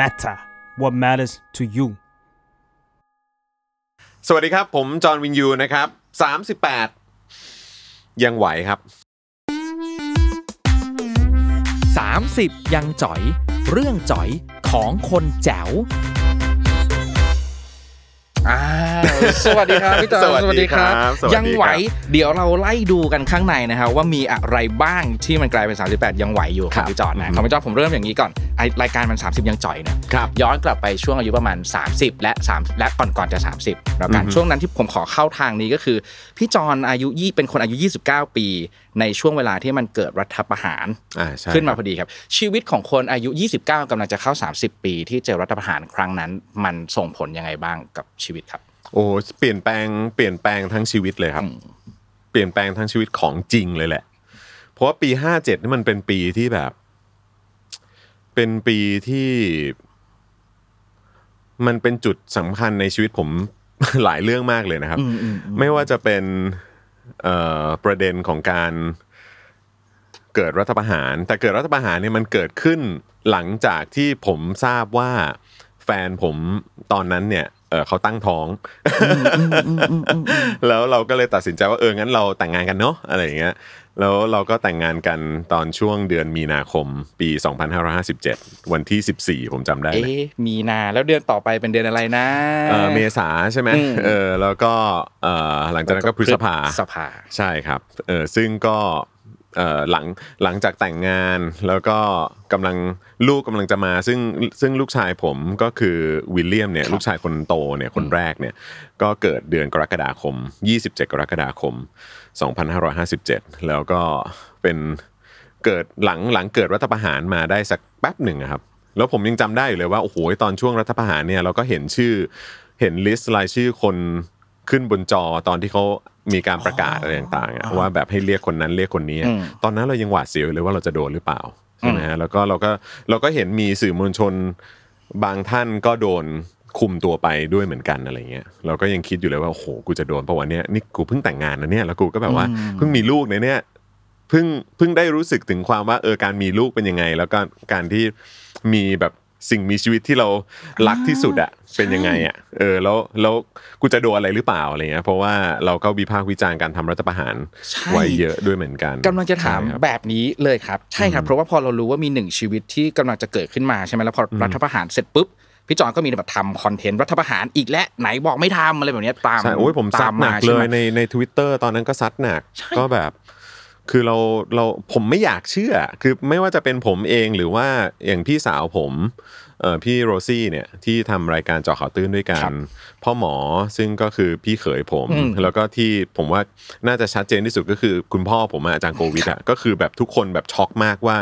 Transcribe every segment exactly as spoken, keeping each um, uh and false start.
matter what matters to you สวัสดีครับผมจอห์นวินยูนะครับสามสิบแปดยังไหวครับสามสิบยังจ๋อยเรื่องจ๋อยของคนแจ๋วอ้าวสวัสดีครับพี่จอห์นสวัสดีครับยังไหวเดี๋ยวเราไล่ดูกันข้างในนะครับว่ามีอะไรบ้างที่มันกลายเป็นสามสิบแปดยังไหวอยู่ครับพี่จอห์นนะของพี่จอห์นผมเริ่มอย่างนี้ก่อนไอ้รายการมันสามสิบยังจ่อยเนี่ยย้อนกลับไปช่วงอายุประมาณสามสิบและสามและก่อนๆจะสามสิบแล้วกันช่วงนั้นที่ผมขอเข้าทางนี้ก็คือพี่จอห์นอายุยี่สิบเป็นคนอายุยี่สิบเก้าปีในช่วงเวลาที่มันเกิดรัฐประหารขึ้นมาพอดีครับชีวิตของคนอายุยี่สิบเก้ากำลังจะเข้าสามสิบปีที่เจอรัฐประหารครั้งนั้นมันส่งผลยังไงบ้างกับชีวิตครับโอ้เปลี่ยนแปลงเปลี่ยนแปลงทั้งชีวิตเลยครับเปลี่ยนแปลงทั้งชีวิตของจริงเลยแหละเพราะว่าปีห้าเจ็ดนี่มันเป็นปีที่แบบเป็นปีที่มันเป็นจุดสำคัญในชีวิตผมหลายเรื่องมากเลยนะครับไม่ว่าจะเป็นเอ่อประเด็นของการเกิดรัฐประหารแต่เกิดรัฐประหารเนี่ยมันเกิดขึ้นหลังจากที่ผมทราบว่าแฟนผมตอนนั้นเนี่ยเอ่อเขาตั้งท้องแล้วเราก็เลยตัดสินใจว่าเอองั้นเราแต่งงานกันเนาะอะไรอย่างเงี้ยแล้วเราก็แต่งงานกันตอนช่วงเดือนมีนาคมปีสองพันห้าร้อยห้าสิบเจ็ดวันที่สิบสี่ผมจำได้เลยเอ๊ะมีนาแล้วเดือนต่อไปเป็นเดือนอะไรนะเอ่อเมษาใช่มั้ยเออแล้วก็เอ่อหลังจากนั้นก็พฤษภาพฤษภาใช่ครับเออซึ่งก็เอ่อหลังหลังจากแต่งงานแล้วก็กำลังลูกกำลังจะมาซึ่งซึ่งลูกชายผมก็คือวิลเลียมเนี่ยลูกชายคนโตเนี่ยคนแรกเนี่ยก็เกิดเดือนกรกฎาคมยี่สิบเจ็ดกรกฎาคมสองพันห้าร้อยห้าสิบเจ็ดแล้วก็เป็นเกิดหลังหลังเกิดรัฐประหารมาได้สักแป๊บหนึ่งครับแล้วผมยังจำได้อยู่เลยว่าโอ้โหตอนช่วงรัฐประหารเนี่ยเราก็เห็นชื่อเห็นลิสต์รายชื่อคนขึ้นบนจอตอนที่เขามีการประกาศอะไรต่างๆว่าแบบให้เรียกคนนั้นเรียกคนนี้ตอนนั้นเรายังหวาดเสียวเลยว่าเราจะโดนหรือเปล่าใช่ไหมฮะแล้วก็เราก็เราก็เห็นมีสื่อมวลชนบางท่านก็โดนคุมตัวไปด้วยเหมือนกันอะไรเงี้ยเราก็ยังคิดอยู่เลยว่าโอ้โหกูจะโดนเพราะวันนี้นี่กูเพิ่งแต่งงานนะเนี่ยแล้วกูก็แบบว่าเพิ่งมีลูกนะเนี่ยเพิ่งเพิ่งได้รู้สึกถึงความว่าเออการมีลูกเป็นยังไงแล้วก็การที่มีแบบสิ่งมีชีวิตที่เรารักที่สุดอะเป็นยังไงอะเออแล้วแล้วกูจะโดนอะไรหรือเปล่าอะไรเงี้ยเพราะว่าเราก็วิพากษ์วิจารณ์การทำรัฐประหารไว้เยอะด้วยเหมือนกันกำลังจะถามแบบนี้เลยครับใช่ครับเพราะว่าพอเรารู้ว่ามีหนึ่งชีวิตที่กำลังจะเกิดขึ้นมาใช่ไหมแล้วพอรัฐประหารเสร็จปุ๊บพี่จอนก็มีแบบทำคอนเทนต์รัฐประหารอีกและไหนบอกไม่ทำอะไรแบบนี้ตามใช่โอ้ยผมซัดหนักเลยในใน Twitter ตอนนั้นก็ซัดหนักก็แบบคือเราเราผมไม่อยากเชื่อคือไม่ว่าจะเป็นผมเองหรือว่าอย่างพี่สาวผมเอ่อพี่โรซี่เนี่ยที่ทำรายการเจาะข่าวตื้นด้วยกันพ่อหมอซึ่งก็คือพี่เขยผมแล้วก็ที่ผมว่าน่าจะชัดเจนที่สุดก็คือคุณพ่อผมอาจารย์โควิดอ่ะก็คือแบบทุกคนแบบช็อกมากว่า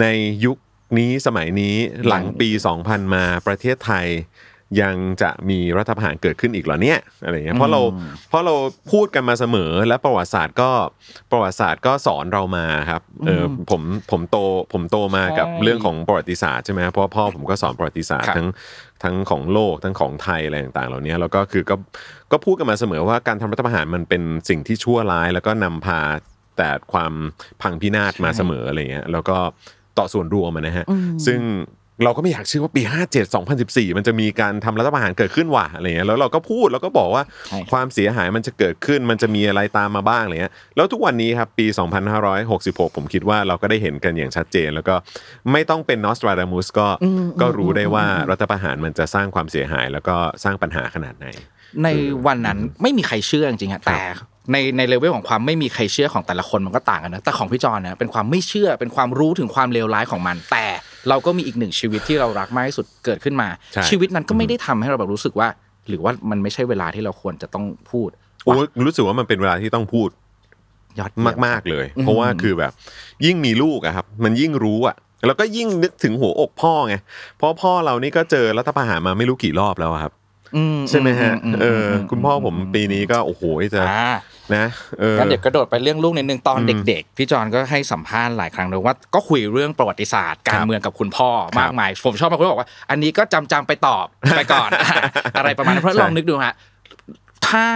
ในยุคนี้สมัยนี้หลังปีสองพันมาประเทศไทยยังจะมีรัฐประหารเกิดขึ้นอีกเหรอเนี่ยอะไรเงี้ยเพราะเราเพราะเราพูดกันมาเสมอและประวัติศาสตร์ก็ประวัติศาสตร์ก็สอนเรามาครับเออผมผมโตผมโตมากับเรื่องของประวัติศาสตร์ใช่มั้ยเพราะพ่อผมก็สอนประวัติศาสตร์ทั้งทั้งของโลกทั้งของไทยอะไรต่างๆเหล่านี้แล้วก็คือก็ก็พูดกันมาเสมอว่าการทำรัฐประหารมันเป็นสิ่งที่ชั่วร้ายแล้วก็นำพาแต่ความพังพินาศมาเสมออะไรเงี้ยแล้วก็ต่อส่วนรวมนะฮะซึ่งเราก็ไม่อยากเชื่อว่าปีห้าเจ็ด สองพันสิบสี่มันจะมีการทำรัฐประหารเกิดขึ้นว่ะอะไรเงี้ยแล้วเราก็พูดแล้วก็บอกว่าความเสียหายมันจะเกิดขึ้นมันจะมีอะไรตามมาบ้างอะไรเงี้ยแล้วทุกวันนี้ครับปีสองพันห้าร้อยหกสิบหกผมคิดว่าเราก็ได้เห็นกันอย่างชัดเจนแล้วก็ไม่ต้องเป็นนอสตราดามุสก็ก็รู้ได้ว่ารัฐประหารมันจะสร้างความเสียหายแล้วก็สร้างปัญหาขนาดไหนในวันนั้นไม่มีใครเชื่อจริงๆฮะแต่ในในเลเวลของความไม่มีใครเชื่อของแต่ละคนมันก็ต่างกันนะแต่ของพี่จอนเนี่ยเป็นความไม่เชื่อเป็นความรู้ถึงความเลวร้ายของมันแต่เราก็มีอีกหนึ่งชีวิตที่เรารักมากที่สุดเกิดขึ้นมาชีวิตนั้นก็ไม่ได้ทำให้เราแบบรู้สึกว่าหรือว่ามันไม่ใช่เวลาที่เราควรจะต้องพูดโอ้รู้สึกว่ามันเป็นเวลาที่ต้องพูดยอดมากๆเลยเพราะว่าคือแบบยิ่งมีลูกอะครับมันยิ่งรู้อะแล้วก็ยิ่งนึกถึงหัวอกพ่อไงเพราะพ่อเรานี่ก็เจอรัฐประหารมาไม่รู้กี่รอบแล้วครับใช่ไหมฮะเออคุณพ่อผมปีนี้ก็โอ้โหจะนะเออเด็กกระโดดไปเรื่องลูกนิดนึงตอนเด็กๆพี่จอนก็ให้สัมภาษณ์หลายครั้งเลยว่าก็คุยเรื่องประวัติศาสตร์การเมืองกับคุณพ่อมากมายผมชอบมากคุณบอกว่าอันนี้ก็จำๆไปตอบไปก่อนอะไรประมาณนั้นเพราะลองนึกดูฮะ ถ้า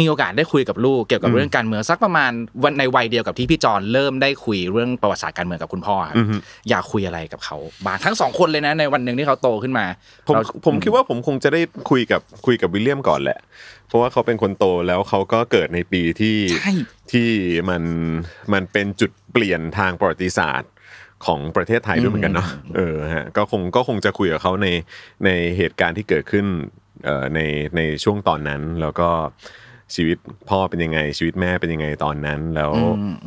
มีโอกาสได้คุยกับลูกเกี่ยวกับเรื่องการเมืองสักประมาณวันในวัยเดียวกับที่พี่จอนเริ่มได้คุยเรื่องประวัติศาสตร์การเมืองกับคุณพ่อครับอยากคุยอะไรกับเขาบ้างทั้งสองคนเลยนะในวันนึงที่เขาโตขึ้นมาผมผมคิดว่าผมคงจะได้คุยกับคุยกับวิลเลียมก่อนแหละเพราะว่าเขาเป็นคนโตแล้วเขาก็เกิดในปีที่ที่มันมันเป็นจุดเปลี่ยนทางประวัติศาสตร์ของประเทศไทยด้วยเหมือนกันเนาะเออฮะก็คงก็คงจะคุยกับเขาในในเหตุการณ์ที่เกิดขึ้นเอ่อในในช่วงตอนนั้นแล้วก็ชีวิตพ่อเป็นยังไงชีวิตแม่เป็นยังไงตอนนั้นแล้ว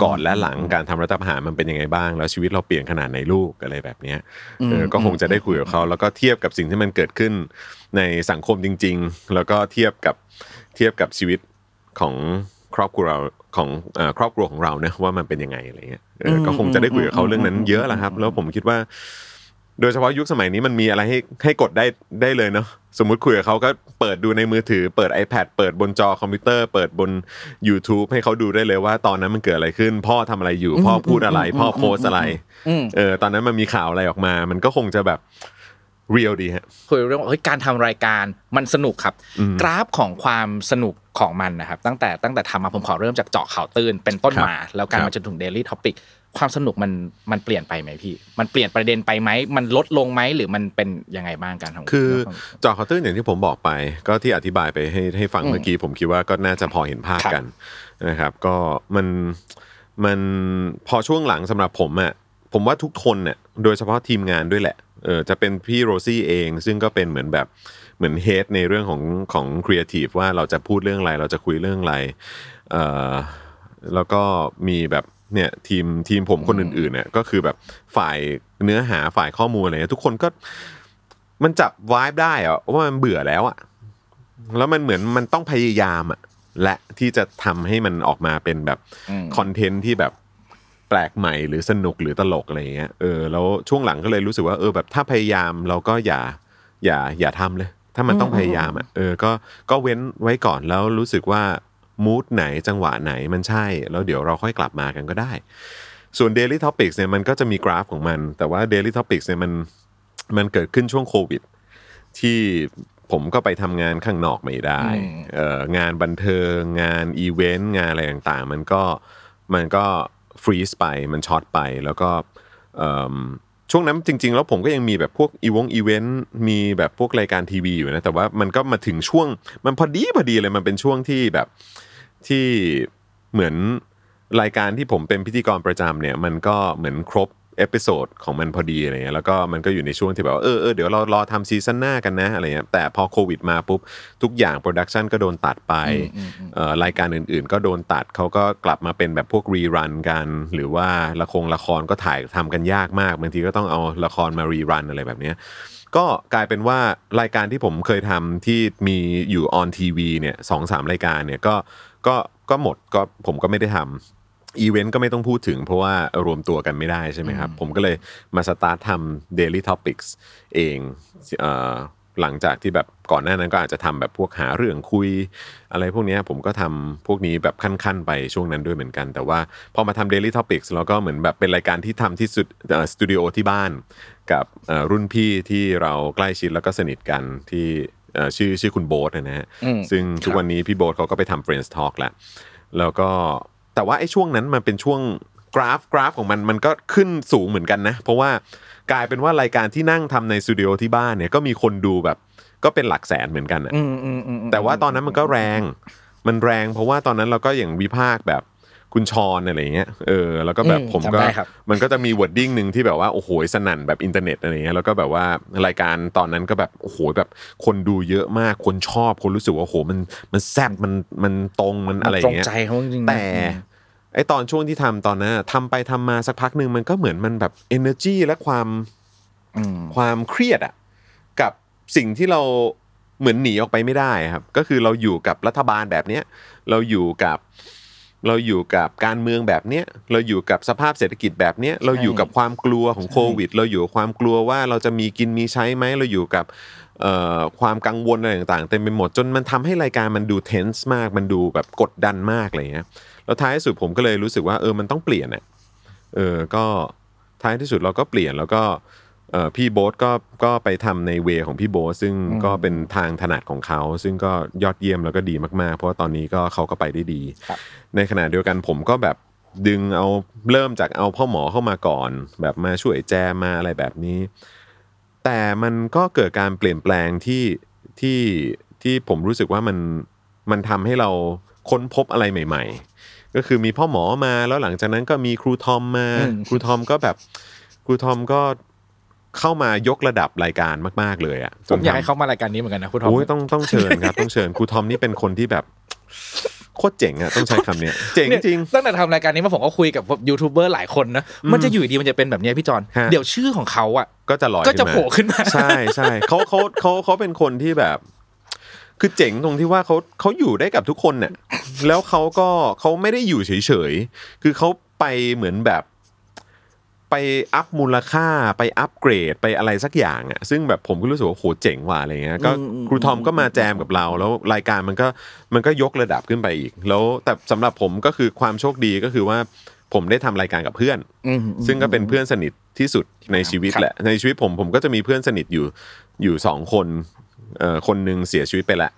ก่อนและหลังการทำรัฐประหารมันเป็นยังไงบ้างแล้วชีวิตเราเปลี่ยนขนาดไหนลูกอะไรแบบนี้เออก็คงจะได้คุยกับเขาแล้วก็เทียบกับสิ่งที่มันเกิดขึ้นในสังคมจริงๆแล้วก็เทียบกับเทียบกับชีวิตของครอบครัวของเอ่อครอบครัวของเรานะว่ามันเป็นยังไงอะไรเงี้ยเออก็คงจะได้คุยกับเขาเรื่องนั้นเยอะแหละครับแล้วผมคิดว่าโดยเฉพาะยุคสมัยนี้มันมีอะไรให้ให้กดได้ได้เลยเนาะสมมุติคุยกับเขาก็เปิดดูในมือถือเปิด iPad เปิดบนจอคอมพิวเตอร์เปิดบน YouTube ให้เขาดูได้เลยว่าตอนนั้นมันเกิดอะไรขึ้นพ่อทำอะไรอยู่พ่อพูดอะไรพ่อโพสอะไรเออตอนนั้นมันมีข่าวอะไรออกมามันก็คงจะแบบเรียลดีฮะคุยเรื่องเฮ้ยการทำรายการมันสนุกครับกราฟของความสนุกของมันนะครับตั้งแต่ตั้งแต่ทำมาผมขอเริ่มจากเจาะข่าวตื่นเป็นต้นมาแล้วกันมาจนถึง Daily Topicความสนุกมันมันเปลี่ยนไปไหมพี่มันเปลี่ยนประเด็นไปไหมมันลดลงไหมหรือมันเป็นยังไงบ้างการทำคือจอคอตื้นอย่างที่ผมบอกไปก็ที่อธิบายไปให้ให้ฟังเมื่อกี้ผมคิดว่าก็น่าจะพอเห็นภาพกันนะครับก็มันมันพอช่วงหลังสำหรับผมอ่ะผมว่าทุกคนเนี่ยโดยเฉพาะทีมงานด้วยแหละเออจะเป็นพี่โรซี่เองซึ่งก็เป็นเหมือนแบบเหมือนเฮดในเรื่องของของครีเอทีฟว่าเราจะพูดเรื่องอะไรเราจะคุยเรื่องอะไรเออแล้วก็มีแบบเนี่ยทีมทีมผมคนอื่นๆเนี่ยก็คือแบบฝ่ายเนื้อหาฝ่ายข้อมูลอะไรทุกคนก็มันจับวายบ์ได้อะว่ามันเบื่อแล้วอะแล้วมันเหมือนมันต้องพยายามอะและที่จะทำให้มันออกมาเป็นแบบคอนเทนต์ที่แบบแปลกใหม่หรือสนุกหรือตลกอะไรอย่างเงี้ยเออแล้วช่วงหลังก็เลยรู้สึกว่าเออแบบถ้าพยายามเราก็อย่าอย่าอย่าทำเลยถ้ามันต้องพยายามอะเออก็ก็เว้นไว้ก่อนแล้วรู้สึกว่ามูดไหนจังหวะไหนมันใช่แล้วเดี๋ยวเราค่อยกลับมากันก็ได้ส่วน Daily Topics เนี่ยมันก็จะมีกราฟของมันแต่ว่า Daily Topics เนี่ยมันมันเกิดขึ้นช่วงโควิดที่ผมก็ไปทำงานข้างนอกไม่ได้เอ่องานบันเทิงงานอีเวนต์งานอะไรต่างๆมันก็มันก็ฟรีซไปมันช็อตไปแล้วก็เอ่อช่วงนั้นจริงๆแล้วผมก็ยังมีแบบพวกอีวงอีเวนต์มีแบบพวกรายการทีวีอยู่นะแต่ว่ามันก็มาถึงช่วงมันพอดีพอดีเลยมันเป็นช่วงที่แบบที่เหมือนรายการที่ผมเป็นพิธีกรประจำเนี่ยมันก็เหมือนครบเอพิโซดของมันพอดีอะไรเงี้ยแล้วก็มันก็อยู่ในช่วงที่แบบว่าเออเออเดี๋ยวเรารอทำซีซั่นหน้ากันนะอะไรเงี้ยแต่พอโควิดมาปุ๊บทุกอย่างโปรดักชันก็โดนตัดไปเอ่อรายการอื่นๆก็โดนตัดเขาก็กลับมาเป็นแบบพวกรีรันกันหรือว่าละครละครก็ถ่ายทำกันยากมากบางทีก็ต้องเอาละครมารีรันอะไรแบบเนี้ยก็กลายเป็นว่ารายการที่ผมเคยทำที่มีอยู่ออนทีวีเนี่ยสองสามรายการเนี่ยก็ก็ก็หมดก็ผมก็ไม่ได้ทำอีเวนต์ก็ไม่ต้องพูดถึงเพราะว่ารวมตัวกันไม่ได้ใช่ไหมครับผมก็เลยมาสตาร์ททำ Daily Topics เองเอ่อหลังจากที่แบบก่อนหน้านั้นก็อาจจะทำแบบพวกหาเรื่องคุยอะไรพวกนี้ผมก็ทำพวกนี้แบบขั้นๆไปช่วงนั้นด้วยเหมือนกันแต่ว่าพอมาทำ Daily Topics แล้วก็เหมือนแบบเป็นรายการที่ทำที่สุดสตูดิโอที่บ้านกับรุ่นพี่ที่เราใกล้ชิดแล้วก็สนิทกันที่ชื่อชื่อคุณโบ๊ทนะฮะซึ่งทุกวันนี้พี่โบ๊ทเขาก็ไปทำ Friends Talk แล้วแล้วก็แต่ว่าไอ้ช่วงนั้นมันเป็นช่วงกราฟกราฟของมันมันก็ขึ้นสูงเหมือนกันนะเพราะว่ากลายเป็นว่ารายการที่นั่งทำในสตูดิโอที่บ้านเนี่ยก็มีคนดูแบบก็เป็นหลักแสนเหมือนกันนะแต่ว่าตอนนั้นมันก็แรงมันแรงเพราะว่าตอนนั้นเราก็อย่างวิพากษ์แบบคุณชอนอะไรเงี้ยเออแล้วก็แบบผมก็มันก็จะมีวอร์ดดิ้งนึงที่แบบว่าโอ้โหสนั่นแบบอินเทอร์เน็ตอะไรเงี้ยแล้วก็แบบว่ารายการตอนนั้นก็แบบโอ้โหแบบคนดูเยอะมากคนชอบคนรู้สึกว่าโอ้โหมันมันแซ่บมันมันตรงมันอะไรอย่างเงี้ยแต่ไอตอนช่วงที่ทำตอนนั้นทำไปทำมาสักพักนึงมันก็เหมือนมันแบบ energy และความความเครียดอ่ะกับสิ่งที่เราเหมือนหนีออกไปไม่ได้ครับก็คือเราอยู่กับรัฐบาลแบบเนี้ยเราอยู่กับเราอยู่กับการเมืองแบบเนี้ยเราอยู่กับสภาพเศรษฐกิจแบบเนี้ยเราอยู่กับความกลัวของโควิดเราอยู่กับความกลัวว่าเราจะมีกินมีใช้ไหมเราอยู่กับเอ่อความกังวลอะไรต่างๆเต็มไปหมดจนมันทำให้รายการมันดูเทนส์มากมันดูแบบกดดันมากอะไรเงี้ยแล้วท้ายที่สุดผมก็เลยรู้สึกว่าเออมันต้องเปลี่ยนอ่ะเออก็ท้ายที่สุดเราก็เปลี่ยนแล้วก็ เอ่อพี่โบ๊ทก็ก็ไปทำในเวของพี่โบ๊ทซึ่งก็เป็นทางถนัดของเขาซึ่งก็ยอดเยี่ยมแล้วก็ดีมากๆเพราะว่าตอนนี้ก็เขาก็ไปได้ดีในขณะเดียวกันผมก็แบบดึงเอาเริ่มจากเอาพ่อหมอเข้ามาก่อนแบบมาช่วยแจมมาอะไรแบบนี้แต่มันก็เกิดการเปลี่ยนแปลงที่ที่ที่ผมรู้สึกว่ามันมันทำให้เราค้นพบอะไรใหม่ๆก็คือมีพ่อหมอมาแล้วหลังจากนั้นก็มีครูทอมมาครูทอมก็แบบครูทอมก็เข้ามายกระดับรายการมากๆเลยอ่ะผมอยากให้เข้ามารายการนี้เหมือนกันนะครูทอมโอ้ยต้องต้องเชิญครับต้องเชิญครูทอมนี่เป็นคนที่แบบโคตรเจ๋งอ่ะต้องใช้คำนี้เจ๋งจริงตั้งแต่ทำรายการนี้มาผมก็คุยกับยูทูบเบอร์หลายคนนะมันจะอยู่ดีมันจะเป็นแบบนี้พี่จอนเดี๋ยวชื่อของเขาอ่ะก็จะลอยก็จะโผล่ขึ้นมาใช่ใช่เขาเขาเขาเขาเป็นคนที่แบบคือเจ๋งตรงที่ว่าเขาเขาอยู่ได้กับทุกคนเนี่ยแล้วเขาก็เขาไม่ได้อยู่เฉยๆคือเขาไปเหมือนแบบไปอัพมูลค่าไปอัพเกรดไปอะไรสักอย่างอ่ะซึ่งแบบผมก็รู้สึกว่าโหเจ๋งว่ะอะไรเงี้ยก็ครูทอมก็มาแจมกับเราแล้วรายการมันก็มันก็ยกระดับขึ้นไปอีกแล้วแต่สำหรับผมก็คือความโชคดีก็คือว่าผมได้ทำรายการกับเพื่อนซึ่งก็เป็นเพื่อนสนิทที่สุดในชีวิตแหละในชีวิตผมผมก็จะมีเพื่อนสนิทอยู่อยู่สองคนเอ่อคนนึงเสียชีวิตไปละ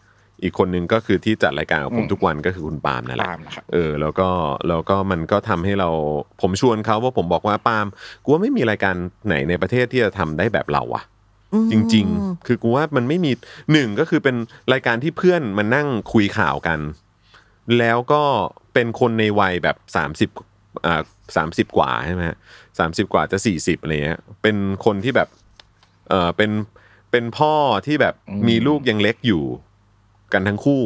อีกคนนึงก็คือที่จัดรายการของผมทุกวันก็คือคุณปาล์มนั่นแหละเออแล้วก็แล้วก็มันก็ทำให้เราผมชวนเขาว่าผมบอกว่าปาล์มกูว่าไม่มีรายการไหนในประเทศที่จะทำได้แบบเราอะจริงๆคือกูว่ามันไม่มีหนึ่งก็คือเป็นรายการที่เพื่อนมานั่งคุยข่าวกันแล้วก็เป็นคนในวัยแบบสามสิบอ่าสามสิบกว่าใช่ไหมสามสิบกว่าจะสี่สิบอะไรเงี้ยเป็นคนที่แบบเออเป็นเป็นพ่อที่แบบมีลูกยังเล็กอยู่กันทั้งคู่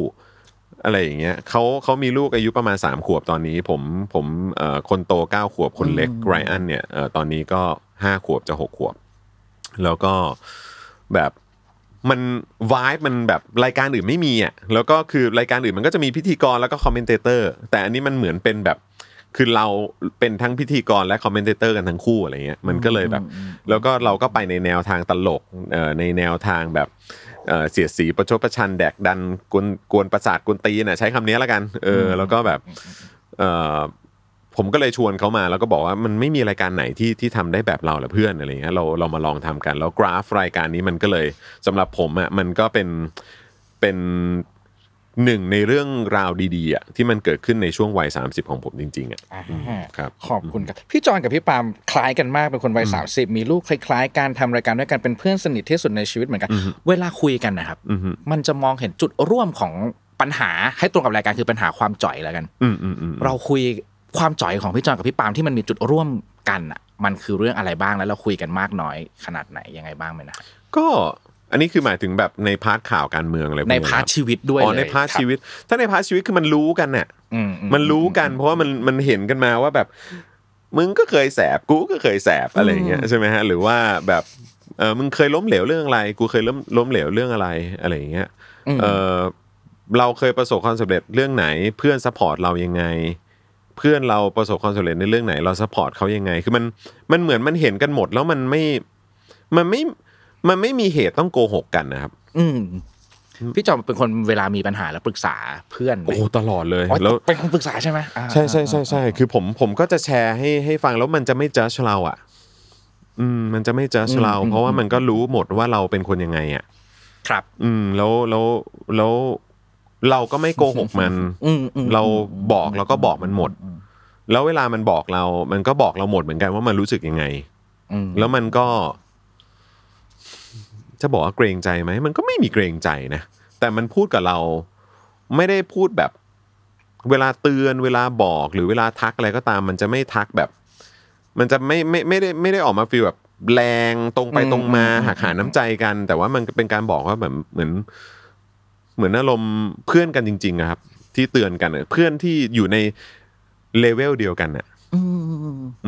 อะไรอย่างเงี้ยเขาเขามีลูกอายุประมาณสามขวบตอนนี้ผมผมเอ่อคนโตเก้าขวบคนเล็กไรอันเนี่ยเอ่อตอนนี้ก็ห้าขวบจะหกขวบแล้วก็แบบมันไวบ์มันแบบรายการอื่นไม่มีอ่ะแล้วก็คือรายการอื่นมันก็จะมีพิธีกรแล้วก็คอมเมนเตเตอร์แต่อันนี้มันเหมือนเป็นแบบคือเราเป็นทั้งพิธีกรและคอมเมนเตเตอร์กันทั้งคู่อะไรเงี้ยมันก็เลยแบบแล้วก็เราก็ไปในแนวทางตลกเอ่อในแนวทางแบบเอ่อเสียดสีประชดประชันแดกดันกวนกวนประสาทกวนตีนน่ะใช้คำนี้ละกันเออแล้วก็แบบเอ่อผมก็เลยชวนเขามาแล้วก็บอกว่ามันไม่มีรายการไหนที่ที่ทำได้แบบเราแหละเพื่อนอะไรเงี้ยเราเรามาลองทำกันแล้วกราฟรายการนี้มันก็เลยสำหรับผมอ่ะมันก็เป็นเป็นหนึ่งในเรื่องราวดีๆอ่ะที่มันเกิดขึ้นในช่วงวัยสามสิบของผมจริงๆอ่ะครับขอบคุณครับพี่จอนกับพี่ปาล์มคล้ายกันมากเป็นคนวัยสามสิบมีลูกคล้ายๆการทำรายการด้วยกันเป็นเพื่อนสนิทที่สุดในชีวิตเหมือนกันเวลาคุยกันนะครับมันจะมองเห็นจุดร่วมของปัญหาให้ตรงกับรายการคือปัญหาความจ่อยแล้วกันเราคุยความจ่อยของพี่จอนกับพี่ปาล์มที่มันมีจุดร่วมกันอ่ะมันคือเรื่องอะไรบ้างแล้วเราคุยกันมากน้อยขนาดไหนยังไงบ้างมั้ยนะก็อันนี้คือหมายถึงแบบในพาร์ทข่าวการเมืองอะไรพวกนี้ในพาร์ทชีวิตด้วยอ๋อในพาร์ทชีวิตถ้าในพาร์ทชีวิตคือมันรู้กันน่ะมันรู้กันเพราะว่ามันมันเห็นกันมาว่าแบบมึงก็เคยแสบกูก็เคยแสบอะไรอย่างเงี้ยใช่มั้ยฮะหรือว่าแบบเออมึงเคยล้มเหลวเรื่องอะไรกูเคยล้มล้มเหลวเรื่องอะไรอะไรอย่างเงี้ยเออเราเคยประสบความสำเร็จเรื่องไหนเพื่อนซัพพอร์ตเรายังไงเพื่อนเราประสบความสำเร็จในเรื่องไหนเราซัพพอร์ตเค้ายังไงคือมันมันเหมือนมันเห็นกันหมดแล้วมันไม่มันไม่มันไม่มีเหตุต้องโกหกกันนะครับอืมพี่จอมเป็นคนเวลามีปัญหาแล้วปรึกษาเพื่อนโอ้ตลอดเลยแล้วเป็นคนปรึกษาใช่ไหมใช่ใช่ใช่ใช่คือผมผมก็จะแชร์ให้ให้ฟังแล้วมันจะไม่จัดเราอ่ะอืมมันจะไม่จัดเราเพราะว่ามันก็รู้หมดว่าเราเป็นคนยังไงอ่ะครับอืมแล้วแล้วแล้วเราก็ไม่โกหกมันเราบอกแล้วก็บอกมันหมดแล้วเวลามันบอกเรามันก็บอกเราหมดเหมือนกันว่ามันรู้สึกยังไงแล้วมันก็จะบอกว่าเกรงใจไหมมันก็ไม่มีเกรงใจนะแต่มันพูดกับเราไม่ได้พูดแบบเวลาเตือนเวลาบอกหรือเวลาทักอะไรก็ตามมันจะไม่ทักแบบมันจะไม่ไม่ไม่ได้ไม่ได้ออกมาฟีลแบบแรงตรงไปตรงมาหักหาน้ำใจกันแต่ว่ามันเป็นการบอกว่าแบบเหมือนเหมือนอารมณ์เพื่อนกันจริงๆครับที่เตือนกันเพื่อนที่อยู่ในเลเวลเดียวกันน่ะ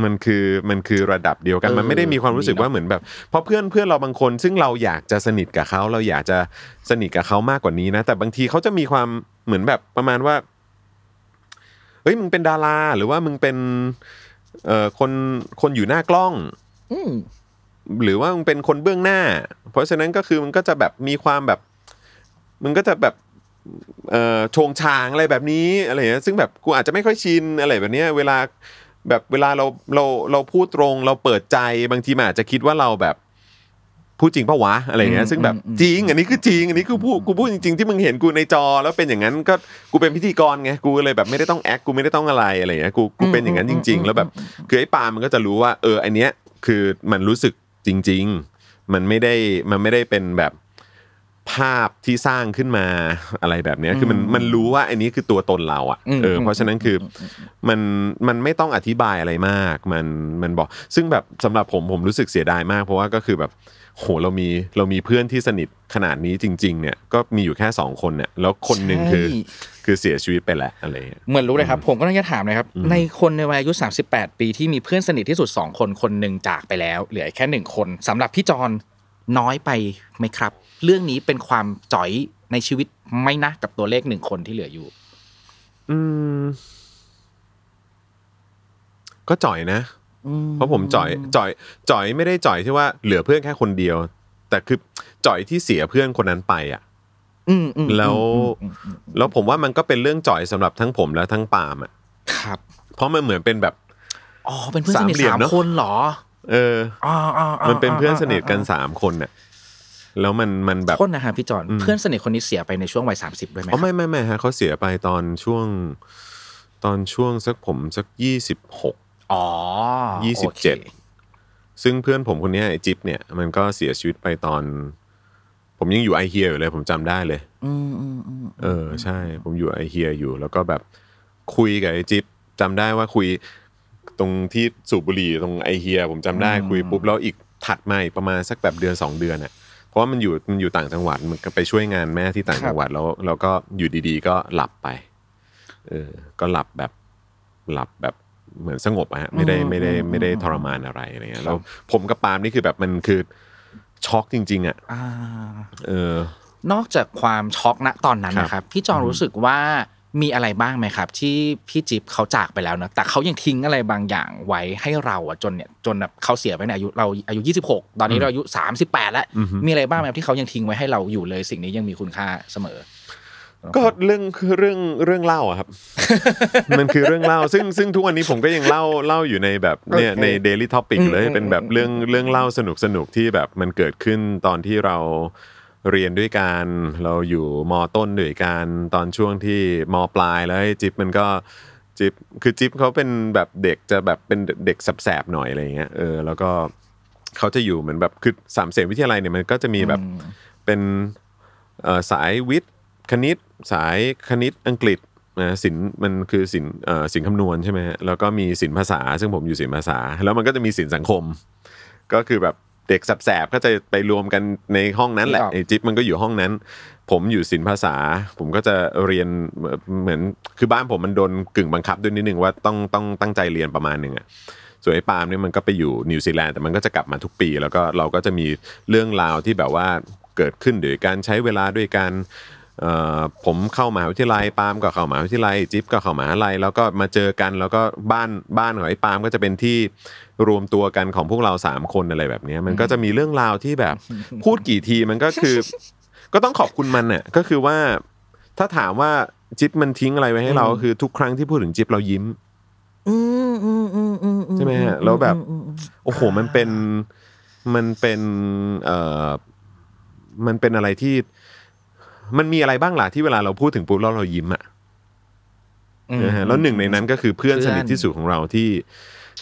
มันคือมันคือระดับเดียวกันมันไม่ได้มีความรู้สึกว่าเหมือนแบบเพราะเพื่อนเพื่อนเราบางคนซึ่งเราอยากจะสนิทกับเขาเราอยากจะสนิทกับเขามากกว่านี้นะแต่บางทีเขาจะมีความเหมือนแบบประมาณว่าเฮ้ยมึงเป็นดาราหรือว่ามึงเป็นเอ่อคนคนอยู่หน้ากล้องหรือว่ามึงเป็นคนเบื้องหน้าเพราะฉะนั้นก็คือมันก็จะแบบมีความแบบมึงก็จะแบบเอ่อโชงชางอะไรแบบนี้อะไรเงี้ยซึ่งแบบกูอาจจะไม่ค่อยชินอะไรแบบเนี้ยเวลาแบบเวลาเราเราเราพูดตรงเราเปิดใจบางทีมันอาจจะคิดว่าเราแบบ พูดจริงป่าววะอะไรเงี้ยซึ่งแบบจริงอันนี้คือจริงอันนี้คือพูดกูพูดจริงๆที่มึงเห็นกูในจอแล้วเป็นอย่างนั้นก็กูเป็นพิธีกรไงกูเลยแบบไม่ได้ต้องแอคกูไม่ได้ต้องอะไรอะไรเงี้ยกูกูเป็นอย่างนั้นจริงๆแล้วแบบคือไอ้ปามันก็จะรู้ว่าเอออันเนี้ยคือมันรู้สึกจริงๆมันไม่ได้มันไม่ได้เป็นแบบภาพที่สร้างขึ้นมาอะไรแบบนี้คือมันมันรู้ว่าอันนี้คือตัวตนเราอ่ะเออเพราะฉะนั้นคือมันมันไม่ต้องอธิบายอะไรมากมันมันบอกซึ่งแบบสำหรับผมผมรู้สึกเสียดายมากเพราะว่าก็คือแบบโหเรามีเรามีเพื่อนที่สนิทขนาดนี้จริงๆเนี่ยก็มีอยู่แค่สองคนเนี่ยแล้วคนนึงคือคือเสียชีวิตไปแล้วอะไรเหมือนรู้เลยครับผมก็ต้องจะถามนะครับในคนในวัยอายุสามสิบแปดปีที่มีเพื่อนสนิทที่สุดสองคนคนนึงจากไปแล้วเหลือแค่หนึ่งคนสำหรับพี่จอนน้อยไปไหมครับเรื่องนี้เป็นความจ๋อยในชีวิตไม่นะกับตัวเลขหนึ่งคนที่เหลืออยู่อืมก็จ๋อยนะเพราะผมจ๋อยจ๋อยจ๋อยไม่ได้จ๋อยที่ว่าเหลือเพื่อนแค่คนเดียวแต่คือจ๋อยที่เสียเพื่อนคนนั้นไปอ่ะอืมๆแล้วแล้วผมว่ามันก็เป็นเรื่องจ๋อยสำหรับทั้งผมและทั้งปาล์มอ่ะครับเพราะมันเหมือนเป็นแบบอ๋อเป็นเพื่อนสนิทสามคนเหรอเอออ๋อๆมันเป็นเพื่อนสนิทกันสามคนน่ะแล้วมันมันแบบคนนะฮะพี่จอนเพื่อนสนิทคนนี้เสียไปในช่วงวัยสามสิบด้วยมั้ยอ๋อไม่ๆๆฮะเค้าเสียไปตอนช่วงตอนช่วงสักผมสักยี่สิบหกอ๋อยี่สิบเจ็ดซึ่งเพื่อนผมคนนี้ไอ้จิ๊บเนี่ยมันก็เสียชีวิตไปตอนผมยังอยู่ไอเฮียอยู่เลยผมจำได้เลยอืมๆๆเออใช่ผมอยู่ไอเฮียอยู่แล้วก็แบบคุยกับไอ้จิ๊บจำได้ว่าคุยตรงที่สูบบุหรี่ตรงไอเฮียผมจำได้คุยปุ๊บแล้วอีกถัดมาอีกประมาณสักแบบเดือนสองเดือนน่ะเพราะว่ามันอยู่มันอยู่ต่างจังหวัดมันก็ไปช่วยงานแม่ที่ต่างจังหวัดแล้วแล้วก็อยู่ดีๆก็หลับไปเออก็หลับแบบหลับแบบเหมือนสงบอะฮะไม่ได้ไม่ได้ไม่ได้ทรมานอะไรอะไรเงี้ยแล้วผมกับปาล์มนี่คือแบบมันคือช็อกจริงๆอะเออนอกจากความช็อกณตอนนั้นนะครับพี่จองรู้สึกว่ามีอะไรบ้างไหมครับที่พี่จิ๊บเขาจากไปแล้วนะแต่เขายังทิ้งอะไรบางอย่างไว้ให้เราอ่ะจนเนี่ยจนแบบเขาเสียไปในอายุเราอายุยี่สิบหกตอนนี้เราอายุสามสิบแปดแล้วมีอะไรบ้างไหมที่เขายังทิ้งไว้ให้เราอยู่เลยสิ่งนี้ยังมีคุณค่าเสมอก็เรื่องคือเรื่องเรื่องเล่าอ่ะครับมันคือเรื่องเล่าซึ่งซึ่งทุกวันนี้ผมก็ยังเล่าเล่าอยู่ในแบบเนี่ยใน Daily Topic เลยเป็นแบบเรื่องเรื่องเล่าสนุกๆที่แบบมันเกิดขึ้นตอนที่เราเรียนด้วยกันเราอยู่ม.ต้นด้วยกันตอนช่วงที่ม.ปลายแล้วจิ๊บมันก็จิ๊บคือจิ๊บเขาเป็นแบบเด็กจะแบบเป็นเด็กแสบๆหน่อยอะไรเงี้ยเออแล้วก็เขาจะอยู่เหมือนแบบคือสามเสนวิทยาลัยเนี่ยมันก็จะมีแบบเป็นเอ่อสายวิทย์คณิตสายคณิตอังกฤษนะศิลป์มันคือศิลป์เอ่อศิลป์คำนวณใช่มั้ยฮะแล้วก็มีศิลป์ภาษาซึ่งผมอยู่ศิลป์ภาษาแล้วมันก็จะมีศิลป์สังคมก็คือแบบเด็กแสบๆก็จะไปรวมกันในห้องนั้นแหละไอ้จิ๊บมันก็อยู่ห้องนั้นผมอยู่ศิลปภาษาผมก็จะเรียนเหมือนคือบ้านผมมันโดนกึ่งบังคับด้วยนิดนึงว่าต้องต้องตั้งใจเรียนประมาณนึงอ่ะส่วนไอ้ปาล์มเนี่ยมันก็ไปอยู่นิวซีแลนด์แต่มันก็จะกลับมาทุกปีแล้วก็เราก็จะมีเรื่องราวที่แบบว่าเกิดขึ้นด้วยการใช้เวลาด้วยกันเอ่อผมเข้ามหาวิทยาลัยปาล์มก็เข้ามหาวิทยาลัยจิ๊บก็เข้ามหาวิทยาลัยแล้วก็มาเจอกันแล้วก็บ้านบ้านของไอ้ปาล์มก็จะเป็นที่รวมตัวกันของพวกเราสามคนอะไรแบบนี้มันก็จะมีเรื่องราวที่แบบพูดกี่ทีมันก็คือก็ต้องขอบคุณมันน่ะก็คือว่าถ้าถามว่าจิ๊บมันทิ้งอะไรไว้ให้เราคือทุกครั้งที่พูดถึงจิ๊บเรายิ้มอือๆๆใช่มั้ยฮะแล้วแบบโอ้โหมันเป็นมันเป็นเอ่อมันเป็นอะไรที่มันมีอะไรบ้างล่ะที่เวลาเราพูดถึงปุ๊บเราเรายิ้มอ่ะนะฮะแล้วหนึ่งในนั้นก็คือเพื่อนสนิทที่สุดของเราที่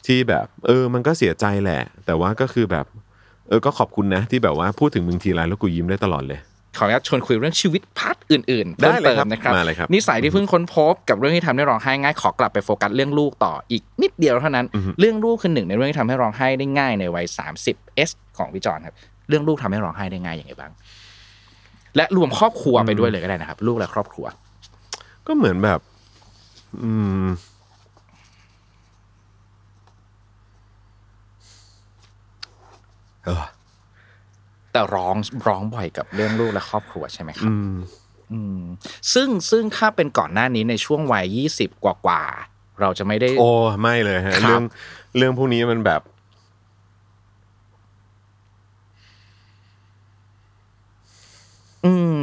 ที่แบบเออมันก็เสียใจแหละแต่ว่าก็คือแบบเออก็ขอบคุณนะที่แบบว่าพูดถึงมึงทีไรแล้วกูยิ้มได้ตลอดเลยขออนุญาตชวนคุยเรื่องชีวิตพาร์ทอื่นๆเพิ่มเติมนะครับนิสัยที่เพิ่งค้นพบกับเรื่องที่ทำให้ร้องไห้ง่ายขอกลับไปโฟกัสเรื่องลูกต่ออีกนิดเดียวเท่านั้นเรื่องลูกคือหนึ่งในเรื่องที่ทำให้ร้องไห้ได้ง่ายในวัยสามสิบเอสของพี่จอนครับเรื่องลูกทำให้ร้องไห้ได้ง่ายอย่างไรบ้างและรวมครอบครัวไปด้วยเลยก็ได้นะครับลูกและครอบครัวก็เหมือนแบบอืมเออแต่ร้องร้องบ่อยกับเรื่องลูกและครอบครัวใช่ไหมครับอืมอืมซึ่งซึ่งถ้าเป็นก่อนหน้านี้ในช่วงวัยยี่สิบกว่าๆเราจะไม่ได้โอ้ไม่เลยฮะเรื่องเรื่องพวกนี้มันแบบอืม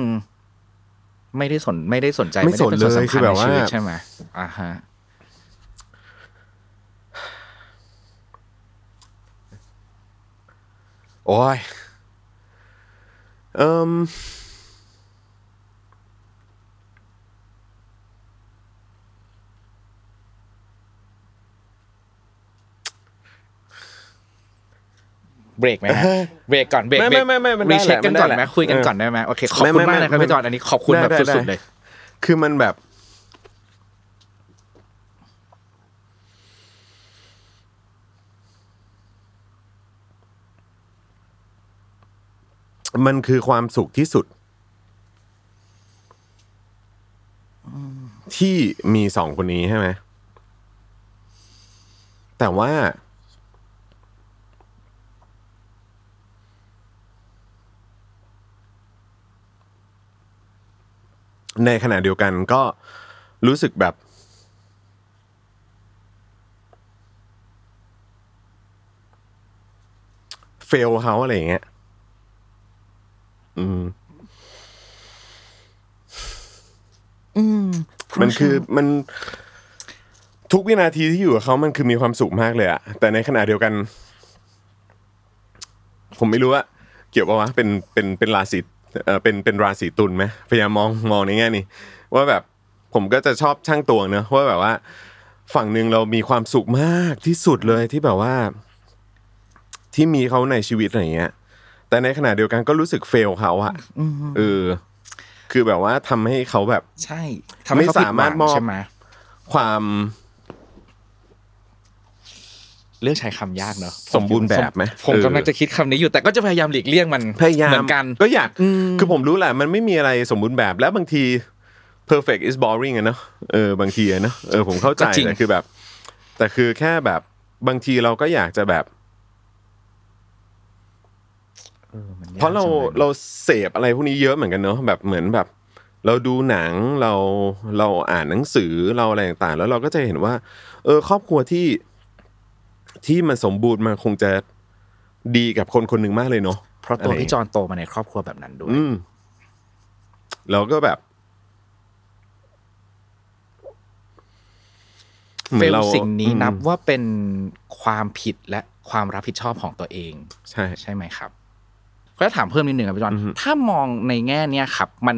ไม่ได้สนไม่ได้สนใจไม่ได้เป็นส่วนสำคัญในชีวิตใช่ไหมอ่าฮะโอ้ย เอ่อเบรกไหมเบรกก่อนเบรกไม่ไม่ไม่มันได้แหละรีเช็คกันก่อนไหมคุยกันก่อนได้ไหมโอเคขอบคุณมากนะครับพี่จอนอันนี้ขอบคุณแบบสุดๆเลยคือมันแบบมันคือความสุขที่สุดที่มีสองคนนี้ใช่ไหมแต่ว่าในขณะเดียวกันก็รู้สึกแบบเฟลเฮาอะไรอย่างเงี้ยอืมอืมมันคือมันทุกวินาทีที่อยู่กับเขามันคือมีความสุขมากเลยอะแต่ในขณะเดียวกันผมไม่รู้ว่าเกี่ยวป่าววะเป็นเป็นเป็นราศีเอ่อเป็นเป็นราศีตุลมั้ยพยายามมองมองในแง่นี้ว่าแบบผมก็จะชอบช่างตวงเนอะว่าแบบว่าฝั่งนึงเรามีความสุขมากที่สุดเลยที่แบบว่าที่มีเขาในชีวิตอะไรอย่างเงี้ยแต่ในขณะเดียวกันก็รู้สึกเฟลเขาอะเออคือแบบว่าทำให้เขาแบบใช่ทำให้เขาสามารถมอบความเลือกใช้คำยากเนอะสมบูรณ์แบบไหมผมกำลังจะคิดคำนี้อยู่แต่ก็จะพยายามหลีกเลี่ยงมันเหมือนกันก็อยากคือผมรู้แหละมันไม่มีอะไรสมบูรณ์แบบแล้วบางที perfect is boring อะเนอะเออบางทีอะเนอะเออผมเข้าใจแต่คือแบบแต่คือแค่แบบบางทีเราก็อยากจะแบบเพราะเราเราเสพอะไรพวกนี้เยอะเหมือนกันเนาะแบบเหมือนแบบเราดูหนังเราเราอ่านหนังสือเราอะไรต่างๆแล้วเราก็จะเห็นว่าเออครอบครัวที่ที่มันสมบูรณ์มันคงจะดีกับคนคนหนึ่งมากเลยเนาะเพราะตัวพี่จอนโตมาในครอบครัวแบบนั้นด้วยเราก็แบบเฟลสิ่งนี้นับว่าเป็นความผิดและความรับผิดชอบของตัวเองใช่ใช่ไหมครับก็จะถามเพิ่มนิดนึงครับพี่จอนถ้ามองในแง่เนี้ยครับมัน